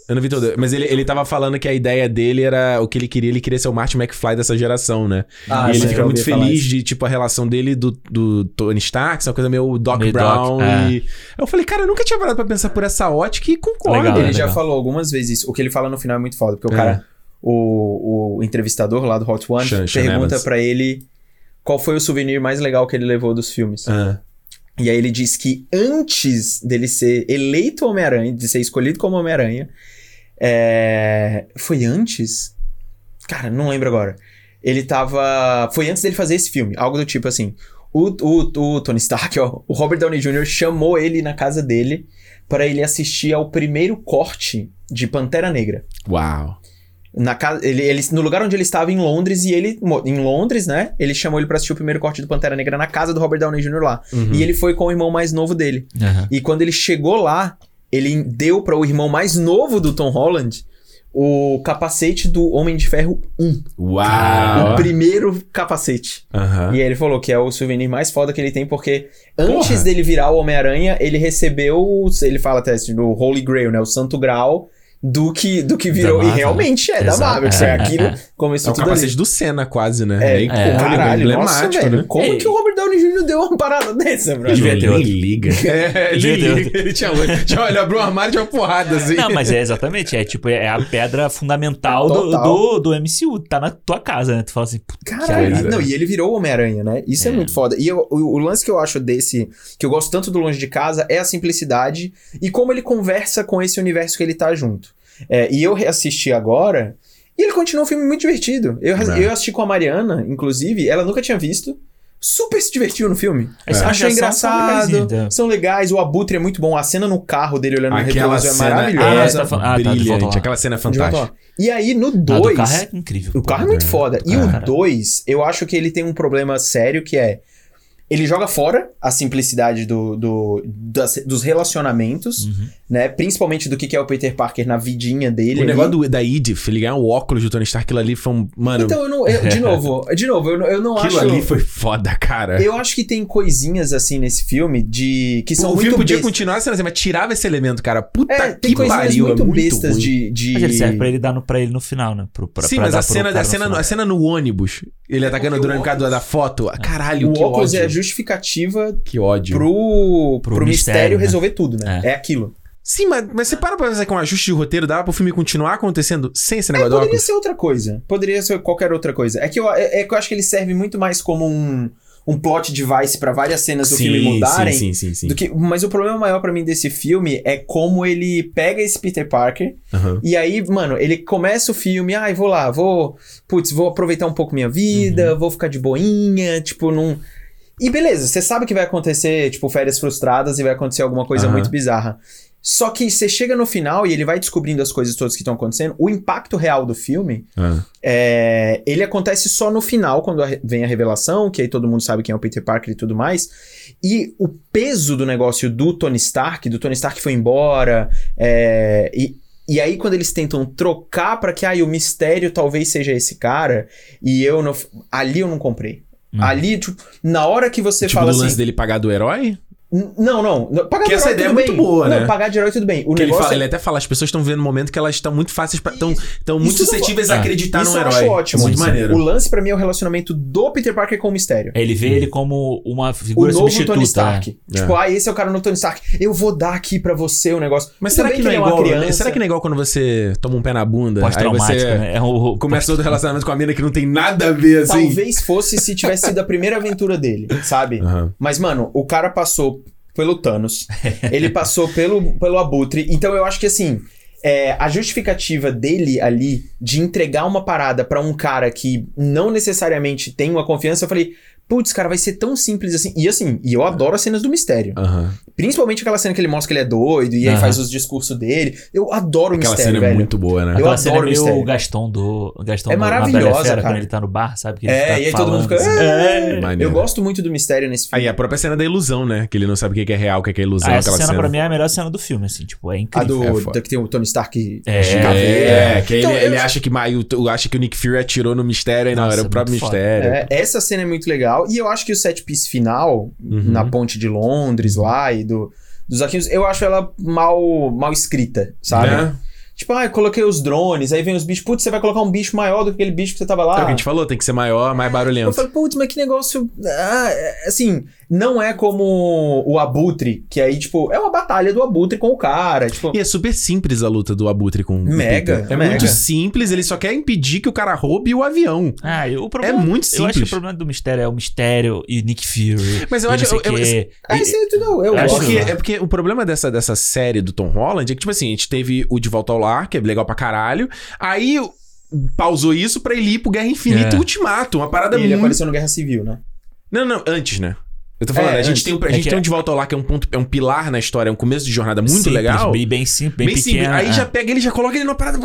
Mas ele tava falando que a ideia dele era o que ele queria ser o Marty McFly dessa geração, né? E ele fica muito feliz de, tipo, a relação dele do Tony Stark, essa coisa meio Doc Brown. Eu falei, cara, eu nunca tinha parado pra pensar por essa ótica e concordo. Legal, ele já falou algumas vezes isso. O que ele fala no final é muito foda, porque o cara, o entrevistador lá do Hot Ones, pergunta pra ele... Qual foi o souvenir mais legal que ele levou dos filmes? E aí ele diz que antes dele ser eleito Homem-Aranha, de ser escolhido como Homem-Aranha... Foi antes? Cara, não lembro agora. Ele tava... Foi antes dele fazer esse filme. Algo do tipo assim... O Tony Stark, o Robert Downey Jr. chamou ele na casa dele para ele assistir ao primeiro corte de Pantera Negra. Uau! No lugar onde ele estava em Londres, ele chamou ele pra assistir o primeiro corte do Pantera Negra na casa do Robert Downey Jr. lá. E ele foi com o irmão mais novo dele. E quando ele chegou lá, ele deu para o irmão mais novo do Tom Holland o capacete do Homem de Ferro 1. Uau! O primeiro capacete. E aí ele falou que é o souvenir mais foda que ele tem, porque antes dele virar o Homem-Aranha, ele recebeu, ele fala até assim, o Holy Grail, né? O Santo Graal. Do que virou. E realmente é da Marvel. Isso é aquilo. Começou tudo ali. É o capacete do Senna, quase, né? Caralho, emblemático, nossa, né? Como que o Robert Downey Jr. deu uma parada dessa, bro? Ele liga. Ele tinha Ele abriu o armário de uma porrada, assim. Não, mas é exatamente. É a pedra fundamental do MCU. Tá na tua casa, né? Tu fala assim... Caralho. Não, e ele virou o Homem-Aranha, né? Isso é muito foda. E o lance que eu acho desse... Que eu gosto tanto do Longe de Casa é a simplicidade. E como ele conversa com esse universo que ele tá junto. E eu reassisti agora e ele continua um filme muito divertido. Eu assisti com a Mariana, inclusive, ela nunca tinha visto. Super se divertiu no filme. Achei engraçado. São legais. O Abutre é muito bom. A cena no carro dele olhando no retrovisor é maravilhosa. Brilhante. Aquela cena é fantástica. E aí, no 2... O carro é incrível. O carro é muito foda. E o 2, eu acho que ele tem um problema sério que é... Ele joga fora a simplicidade dos relacionamentos, né? Principalmente do que é o Peter Parker na vidinha dele. O negócio da Edith, ele ganhar o óculos do Tony Stark, aquilo ali foi um... Mano... Então, eu não acho... Aquilo ali foi foda, cara. Eu acho que tem coisinhas, assim, nesse filme de... que são o filme podia continuar sendo assim, mas tirava esse elemento, cara. Puta que pariu, muito bestas ruim. Mas ele serve pra ele dar pra ele no final, né? Sim, mas a cena no ônibus, ele atacando durante o cara da foto. Caralho, que ódio. Justificativa que ódio. Pro mistério, né? Resolver tudo, né? É aquilo. Sim, mas você para pra pensar que um ajuste de roteiro dava pro filme continuar acontecendo sem esse negócio. Poderia ser outra coisa. Poderia ser qualquer outra coisa. É que eu acho que ele serve muito mais como um plot device pra várias cenas do filme mudarem. Sim. Mas o problema maior pra mim desse filme é como ele pega esse Peter Parker e aí, mano, ele começa o filme, vou lá, vou aproveitar um pouco minha vida, vou ficar de boinha, tipo, não... E beleza, você sabe que vai acontecer, tipo, férias frustradas e vai acontecer alguma coisa muito bizarra. Só que você chega no final e ele vai descobrindo as coisas todas que estão acontecendo. O impacto real do filme, ele acontece só no final, quando vem a revelação, que aí todo mundo sabe quem é o Peter Parker e tudo mais. E o peso do negócio do Tony Stark foi embora, E aí, quando eles tentam trocar pra que, o mistério talvez seja esse cara, e eu não... Ali eu não comprei. Ali, tipo, na hora que você fala assim... Tipo, do lance dele pagar do herói? Não. Pagar de herói, essa ideia é muito boa, né? Não, pagar de herói, tudo bem. O negócio ele até fala, as pessoas estão vivendo um momento que elas estão muito fáceis, estão muito suscetíveis a acreditar num herói. Isso eu acho ótimo. Muito maneiro. O lance pra mim é o relacionamento do Peter Parker com o Mistério. Ele vê ele como uma figura substituta. O novo Tony Stark. Tipo, esse é o cara novo Tony Stark. Eu vou dar aqui pra você o negócio. Mas será que não é igual? Será que não é igual quando você toma um pé na bunda? Pós-traumático, né? Começa todo o relacionamento com a mina que não tem nada a ver, assim. Talvez fosse se tivesse sido a primeira aventura dele, sabe? Mas, mano, o cara passou pelo Thanos, ele passou pelo Abutre, então eu acho que assim, a justificativa dele ali, de entregar uma parada pra um cara que não necessariamente tem uma confiança, eu falei, putz, cara, vai ser tão simples assim, e eu adoro as cenas do Mistério, principalmente aquela cena que ele mostra que ele é doido, e aí faz os discursos dele, eu adoro aquela o Mistério, velho. Aquela cena é muito boa, né? Eu adoro o Mistério. O Gastão é maravilhosa, cara. Quando ele tá no bar, sabe? Que ele tá e aí todo mundo fica... Assim. Eu gosto muito do Mistério nesse filme. Aí a própria cena da ilusão, né? Que ele não sabe o que é real, o que é ilusão. Essa cena, pra mim, é a melhor cena do filme, assim, tipo, é incrível. Que tem o Tony Stark... que então, ele acha que o Nick Fury atirou no Mistério, aí não, era o próprio Mistério. Essa cena é muito legal. E eu acho que o set piece final, na ponte de Londres lá e dos arquivos, eu acho ela mal escrita, sabe? Tipo, eu coloquei os drones, aí vem os bichos. Putz, você vai colocar um bicho maior do que aquele bicho que você tava lá. É o que a gente falou, tem que ser maior, mais barulhento. Eu falei, putz, mas que negócio... assim, não é como o Abutre, que aí, tipo, é uma batalha do Abutre com o cara. Tipo... E é super simples a luta do Abutre com o Peter. É muito simples, ele só quer impedir que o cara roube o avião. O problema, é muito simples. Eu acho que o problema do Mistério é o Mistério e Nick Fury. Mas eu acho que... É porque o problema dessa série do Tom Holland é que, tipo assim, a gente teve o De Volta ao Lar, que é legal pra caralho. Aí pausou isso pra ele ir pro Guerra Infinita Ultimato. Uma parada muito... ele apareceu no Guerra Civil, né? Não, antes, né? Eu tô falando, a gente tem um De Volta ao Lar, que é um pilar na história, é um começo de jornada muito legal. Bem simples, bem pequeno. Aí já pega ele, já coloca ele numa parada...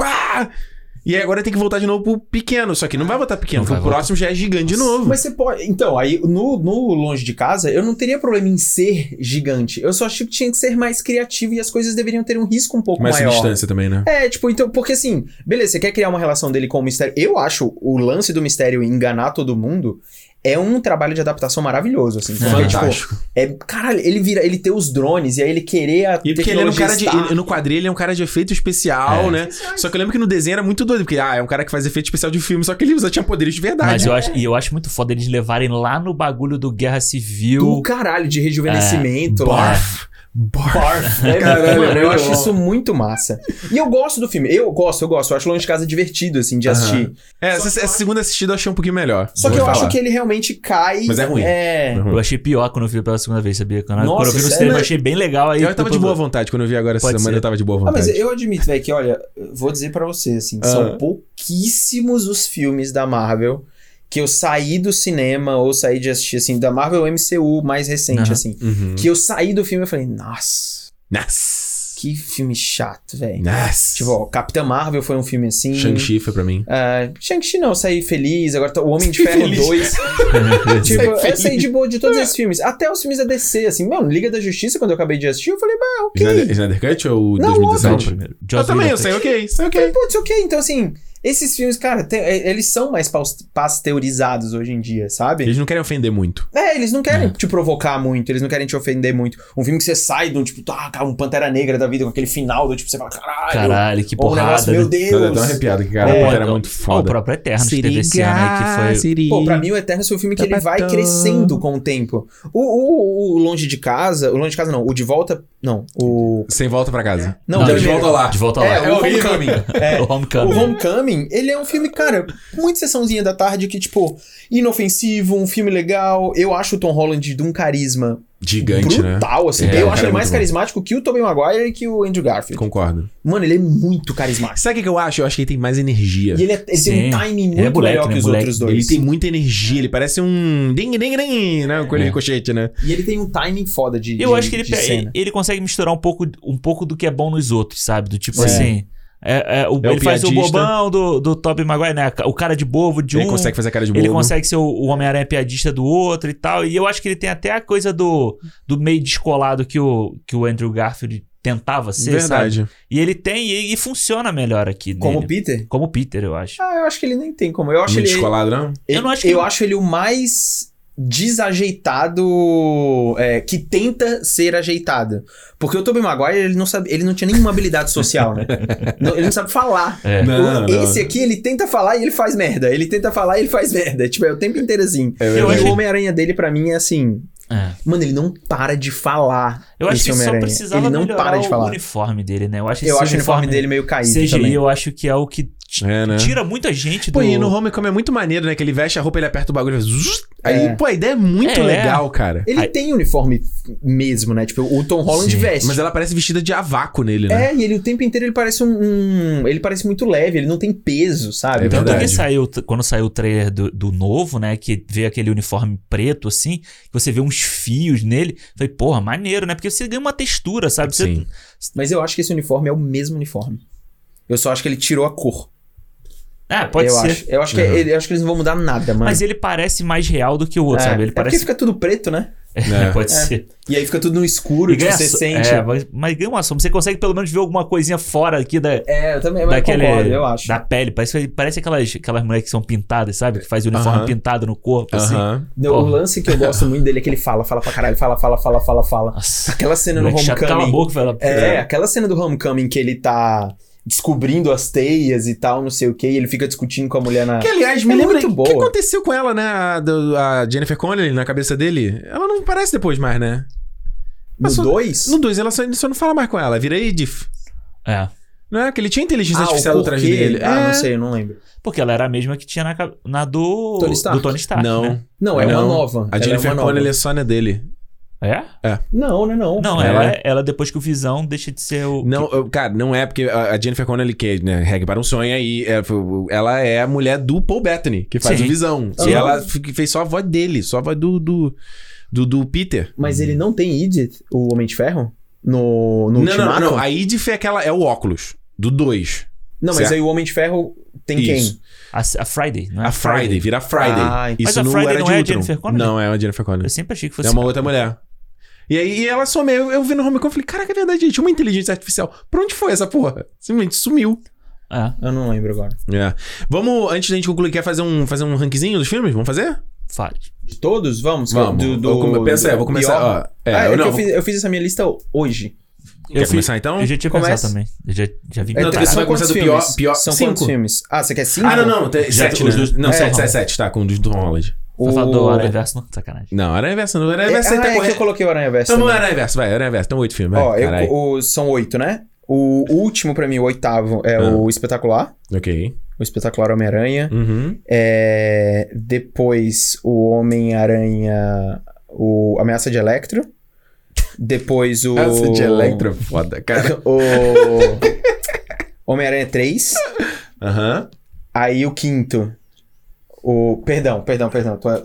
E aí agora tem que voltar de novo pro pequeno. Só que não vai voltar pequeno, porque o próximo já é gigante de novo. Mas você pode... Então, aí no Longe de Casa, eu não teria problema em ser gigante. Eu só achei que tinha que ser mais criativo e as coisas deveriam ter um risco um pouco maior. Mais distância também, né? Então... Porque assim... Beleza, você quer criar uma relação dele com o Mistério. Eu acho o lance do Mistério enganar todo mundo... É um trabalho de adaptação maravilhoso, assim. Fantástico. Caralho, ele ter os drones e aí ele querer a tecnologia. Porque ele era um cara no quadrinho ele é um cara de efeito especial, né? Só que eu lembro que no desenho era muito doido, porque é um cara que faz efeito especial de filme, só que ele tinha poderes de verdade. Mas eu acho muito foda eles levarem lá no bagulho do Guerra Civil. Do caralho, de rejuvenescimento. Barf. Caralho, mano, eu acho isso muito massa. E eu gosto do filme. Eu acho Longe de Casa divertido, assim, de assistir. Essa segunda assistida eu achei um pouquinho melhor. Só que eu acho que ele realmente cai. Mas é ruim. Eu achei pior quando eu vi pela segunda vez, sabia? Quando eu vi no cinema, eu achei bem legal. Aí eu tava de boa vontade. Quando eu vi agora essa semana, eu tava de boa vontade. Mas eu admito, velho, que olha, vou dizer pra você, assim, são pouquíssimos os filmes da Marvel que eu saí do cinema ou saí de assistir, assim, da Marvel MCU mais recente, assim. Que eu saí do filme e falei, nossa, que filme chato, velho. Tipo, Capitã Marvel foi um filme assim. Shang-Chi foi pra mim. Shang-Chi não, eu saí feliz. Agora o Homem de Ferro 2. Tipo, eu saí de boa de todos esses filmes. Até os filmes da DC, assim. Mano, Liga da Justiça, quando eu acabei de assistir, eu falei, ok. Snyder Cut ou 2017? Eu também, eu saí ok. Putz, ok. Então, assim... Esses filmes, cara, eles são mais pasteurizados hoje em dia, sabe? Eles não querem ofender muito. Eles não querem te provocar muito, eles não querem te ofender muito. Um filme que você sai de um, tipo, um Pantera Negra da vida, com aquele final, do tipo, você fala, caralho, que porrada. Negócio, meu Deus. Eu tô arrepiado, que cara, Pantera é muito foda. O próprio Eternos teve esse ano aí, que foi... Pra mim, o Eternos foi um filme que ele vai crescendo com o tempo. O Longe de Casa... O Longe de Casa não, o De Volta... Não, o... Sem Volta pra Casa. Não, De Volta lá. De Volta lá. É o Homecoming. O Homecoming. O Homecoming. Ele é um filme, cara, muito sessãozinha da tarde que, tipo, inofensivo, um filme legal. Eu acho o Tom Holland de um carismo gigante, brutal, né? Assim. Eu acho ele mais carismático que o Tobey Maguire e que o Andrew Garfield. Concordo. Mano, ele é muito carismático. Sabe o que eu acho? Eu acho que ele tem mais energia. E ele tem um timing muito melhor que os outros dois. Ele tem muita energia. Ele parece um... Ding, né? O coelho de cochete, né? E ele tem um timing foda de Eu acho que ele consegue misturar um pouco do que é bom nos outros, sabe? Do tipo assim... ele faz o bobão do Tobey Maguire, né? O cara de bobo de um. Ele consegue fazer a cara de bobo. Ele consegue ser o Homem-Aranha piadista do outro e tal. E eu acho que ele tem até a coisa do meio descolado que o Andrew Garfield tentava ser, verdade, sabe? E ele tem e funciona melhor aqui. Como o Peter? Como o Peter, eu acho. Eu acho que ele nem tem como. Eu acho ele descolado, não? Eu acho ele o mais desajeitado, que tenta ser ajeitado. Porque o Tobey Maguire, ele não tinha nenhuma habilidade social, né? Ele não sabe falar. É. Esse aqui, ele tenta falar e ele faz merda. Ele tenta falar e ele faz merda. Tipo, é o tempo inteiro assim. E o Homem-Aranha dele, pra mim, é assim... É. Mano, ele não para de falar. Eu acho que só precisava melhorar o uniforme dele, né? Eu acho que o uniforme dele meio caído CGI, também. Eu acho que é o que tira muita gente do... Pô, e no Homecoming é muito maneiro, né? Que ele veste a roupa, ele aperta o bagulho e faz... Aí, pô, a ideia é muito legal, cara. Ele tem uniforme mesmo, né? Tipo, o Tom Holland veste. Mas ela parece vestida de avaco nele, né? É, e ele o tempo inteiro ele parece Ele parece muito leve, ele não tem peso, sabe? Então, quando saiu o trailer do novo, né? Que veio aquele uniforme preto, assim, que você vê uns fios nele. Falei, porra, maneiro, né? Porque você ganha uma textura, sabe? Sim. Mas eu acho que esse uniforme é o mesmo uniforme. Eu só acho que ele tirou a cor. Ah, pode ser. Eu acho que eles não vão mudar nada, mano. Mas ele parece mais real do que o outro, sabe? Ele parece... porque fica tudo preto, né? Pode ser. E aí fica tudo no escuro, tipo, você sente. Mas ganha uma sombra. Você consegue pelo menos ver alguma coisinha fora aqui da... eu também, mas concordo, eu acho. Da pele. Parece aquelas mulheres que são pintadas, sabe? Que faz o uniforme pintado no corpo, assim. O lance que eu gosto muito dele é que ele fala pra caralho. Fala. Nossa, aquela cena no Homecoming... Cala a boca, fala... aquela cena do Homecoming que ele tá... descobrindo as teias e tal, não sei o que, e ele fica discutindo com a mulher na... Que, aliás, me lembra o que aconteceu com ela, né? A Jennifer Connelly na cabeça dele. Ela não aparece depois mais, né? Mas no 2? No 2, ela só não fala mais com ela. Vira Edith. Não é? Que ele tinha inteligência artificial atrás dele. Não sei, eu não lembro. Porque ela era a mesma que tinha na do Tony Stark, não, né? Não, uma nova. A Jennifer Connelly é sónia dele. É? Não. Não, ela depois que o Visão deixa de ser o... Cara, não é, porque a Jennifer Connelly, que né, Regue para um Sonho, aí ela é a mulher do Paul Bettany, que faz o Visão. E ela fez só a voz dele, só a voz do Peter. Mas ele não tem Edith, o Homem de Ferro? No Ultimato? Não. A Edith é aquela... É o óculos, do 2. Não, certo? Mas aí o Homem de Ferro tem isso. Quem? A Friday, não é? A Friday, vira Friday. Isso. Mas a Friday não é a Jennifer Connelly? Não, é a Jennifer Connelly. Eu sempre achei que fosse... É uma outra mulher. E aí ela some. Eu vi no Homecoming e falei, caraca, é verdade, gente. Uma inteligência artificial. Pra onde foi essa porra? Simplesmente sumiu. Eu não lembro agora. Vamos, antes da gente concluir, quer fazer um rankzinho dos filmes? Vamos fazer? Faz. De todos? Vamos. Vou começar. Eu fiz essa minha lista hoje. Quer começar então? Eu já tinha começado também. Eu já vim. Você vai começar do pior. São 5? Quantos filmes? Você quer 5? Não. 7, né? Não, 7, tá, com o do Tom Holland. Você vai falar do Aranha Verso, não? Sacanagem. Não, Aranha Verso não. Aranha Verso tá correto. Eu coloquei o Aranha Verso. Então não é Aranha Verso, vai. Aranha Verso, tem 8 filmes. São 8, né? O último pra mim, o oitavo, é o Espetacular. Ok. O Espetacular Homem-Aranha. Uhum. Depois o Homem-Aranha... O Ameaça de Electro. Depois o... Ameaça de Electro, foda, cara. O... Homem-Aranha 3. Aham. Uhum. Aí o quinto... Perdão,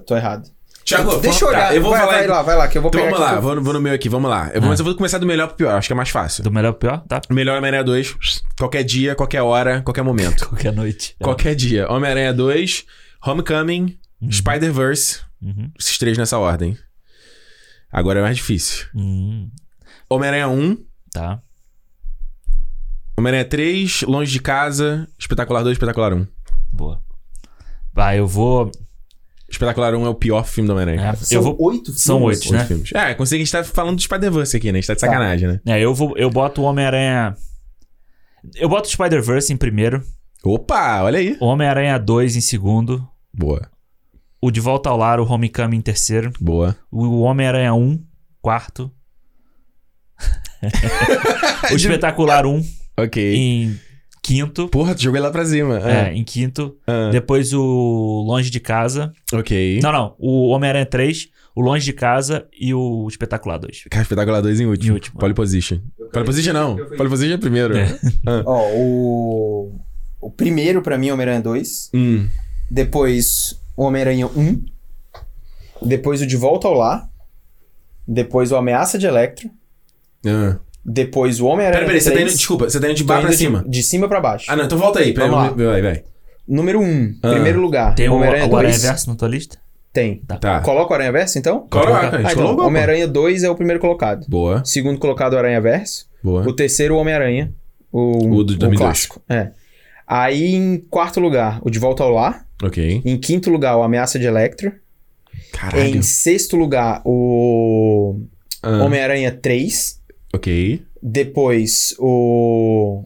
tô errado. Tiago, deixa eu olhar. Eu vou vai lá, que eu vou então, pegar. Vamos lá, vou no meu aqui, vamos lá. Mas eu vou começar do melhor pro pior, acho que é mais fácil. Do melhor pro pior? Tá. Melhor Homem-Aranha 2, qualquer dia, qualquer hora, qualquer momento. Qualquer noite. Qualquer dia. Homem-Aranha 2, Homecoming, Spider-Verse, esses três nessa ordem. Agora é mais difícil. Homem-Aranha 1. Tá. Homem-Aranha 3, Longe de Casa, Espetacular 2, Espetacular 1. Boa. Eu vou... Espetacular 1 é o pior filme do Homem-Aranha. São 8 filmes. São 8, né? Filmes. Consegui, a gente tá falando do Spider-Verse aqui, né? A gente tá de sacanagem, né? Eu boto o Homem-Aranha... Eu boto o Spider-Verse em primeiro. Opa, olha aí. O Homem-Aranha 2 em segundo. Boa. O De Volta ao Lar, o Homecoming em terceiro. Boa. O Homem-Aranha 1, quarto. O Espetacular 1. Ok. Em... quinto. Porra, tu jogou lá pra cima. Em quinto. Depois o Longe de Casa. Ok. Não. O Homem-Aranha 3, o Longe de Casa e o Espetacular 2. Cara, Espetacular 2 em último. Pole Position. Pole Position não. Pole Position é primeiro. O primeiro pra mim é o Homem-Aranha 2. Depois o Homem-Aranha 1. Depois o De Volta ao Lar. Depois o Ameaça de Electro. Depois o Homem-Aranha... Peraí, você tá indo de baixo pra cima. De cima pra baixo. Não, então volta aí. Vai. Número 1, primeiro lugar. Tem o Aranha Verso na tua lista? Tem. Tá. Coloca o Aranha Verso, então? Coloca. Então, Homem-Aranha 2 é o primeiro colocado. Boa. Segundo colocado, o Aranha Verso. Boa. O terceiro, o Homem-Aranha. O do 2002. O clássico. Aí, em quarto lugar, o De Volta ao Lar. Ok. Em quinto lugar, o Ameaça de Electro. Caralho. Em sexto lugar, o Homem-Aranha 3. Ok. Depois, o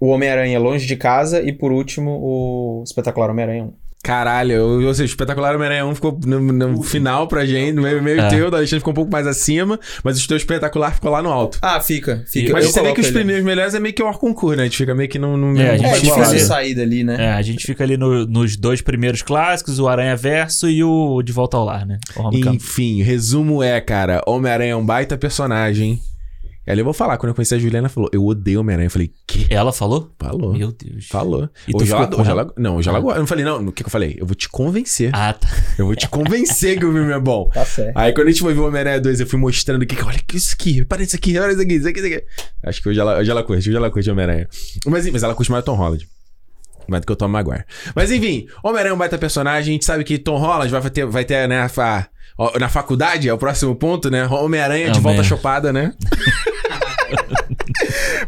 Homem-Aranha Longe de Casa. E por último, o Espetacular Homem-Aranha 1. Caralho, ou seja, o Espetacular Homem-Aranha 1 ficou no final pra gente, no meio teu, da Alexandre ficou um pouco mais acima, mas o teu Espetacular ficou lá no alto. Ah, fica. Mas você vê que os primeiros melhores é meio que o concurso, né? A gente fica meio que no é, a gente faz saída ali, né? É, a gente fica ali nos dois primeiros clássicos, o Aranha Verso e o De Volta ao Lar, né? Enfim, resumo é, cara, Homem-Aranha é um baita personagem. Ali eu vou falar, quando eu conheci a Juliana, ela falou, eu odeio Homem-Aranha. Eu falei, quê? Ela falou? Falou. Meu Deus. Falou. E tu ficou não, eu já lago. Eu não falei, não. O que eu falei? Eu vou te convencer. Ah, tá. Eu vou te convencer que o filme é bom. Tá certo. Aí quando a gente foi ver o Homem-Aranha 2, eu fui mostrando que, olha isso aqui, para isso aqui, olha isso aqui, isso aqui. Acho que eu já curti Homem-Aranha. Mas ela curte mais o Tom Holland. Mais do que o Tom Maguire. Mas enfim, Homem-Aranha é um baita personagem. A gente sabe que Tom Holland vai ter né, na faculdade, é o próximo ponto, né? Homem-Aranha de volta chopada, né?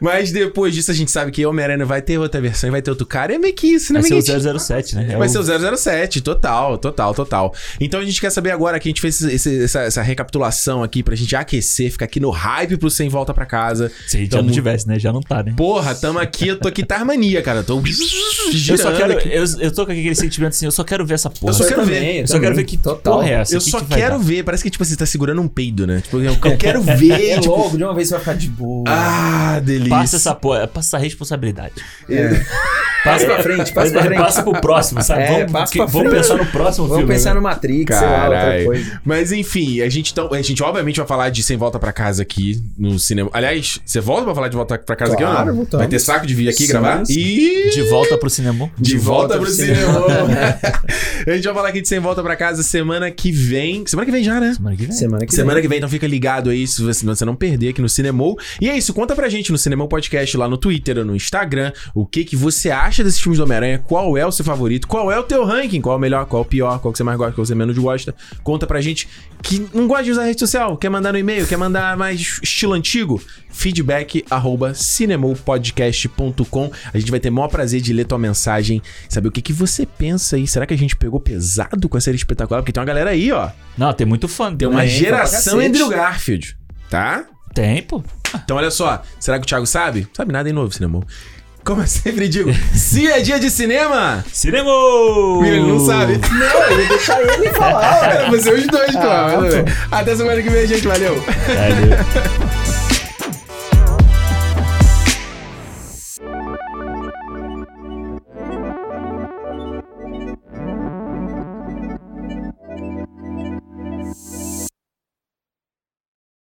Mas depois disso a gente sabe que Homem-Aranha vai ter outra versão e vai ter outro cara. E é meio que isso, né? Vai ser o 007, né? Vai ser o 007, total. Então a gente quer saber agora que a gente fez essa recapitulação aqui pra gente aquecer, ficar aqui no hype pro Sem Volta Pra Casa. Se a gente já não tivesse, né? Já não tá, né? Porra, tamo aqui, eu tô aqui Tarmania, cara. Eu tô girando aqui. Eu tô com aquele sentimento assim, eu só quero ver essa porra. Eu só quero ver que porra é essa. Eu só quero ver, parece que tipo assim, tá segurando um peido, né? Tipo, eu quero ver. É tipo... logo, de uma vez você vai ficar de boa. Ah, delícia. Passa essa responsabilidade. É. Passa pra frente. Passa pro próximo, sabe? Vamos pensar no próximo filme. Vamos pensar no Matrix, sei lá, outra coisa. Mas enfim, a gente obviamente vai falar de Sem Volta Pra Casa aqui no cinema. Aliás, você volta pra falar de Volta Pra Casa aqui ou não? Voltamos. Vai ter saco de vir aqui gravar? E... de volta pro cinema. De volta pro cinema. A gente vai falar aqui de Sem Volta Pra Casa semana que vem. Semana que vem já, né? Semana que vem. Então fica ligado aí, se você não perder aqui no Cinemol. E é isso, conta pra gente no Cinemol Podcast, lá no Twitter ou no Instagram, o que você acha desses filmes do Homem-Aranha, qual é o seu favorito, qual é o teu ranking, qual é o melhor, qual é o pior, qual que você mais gosta, qual que você menos gosta. Conta pra gente que não gosta de usar rede social, quer mandar no e-mail, quer mandar mais estilo antigo, feedback@cinemopodcast.com. A gente vai ter o maior prazer de ler tua mensagem, saber o que você pensa aí. Será que a gente pegou pesado com a série Espetacular? Porque tem uma galera aí, ó. Não, tem muito fã. Tem uma geração Andrew Garfield, tá? Tem, pô. Então olha só, será que o Thiago sabe? Sabe nada em novo, cinema. Como eu sempre digo, se é dia de cinema... cinema! Ele não sabe. Não, eu ia deixar ele falar, velho. Você os dois, claro. Até semana que vem, gente. Valeu.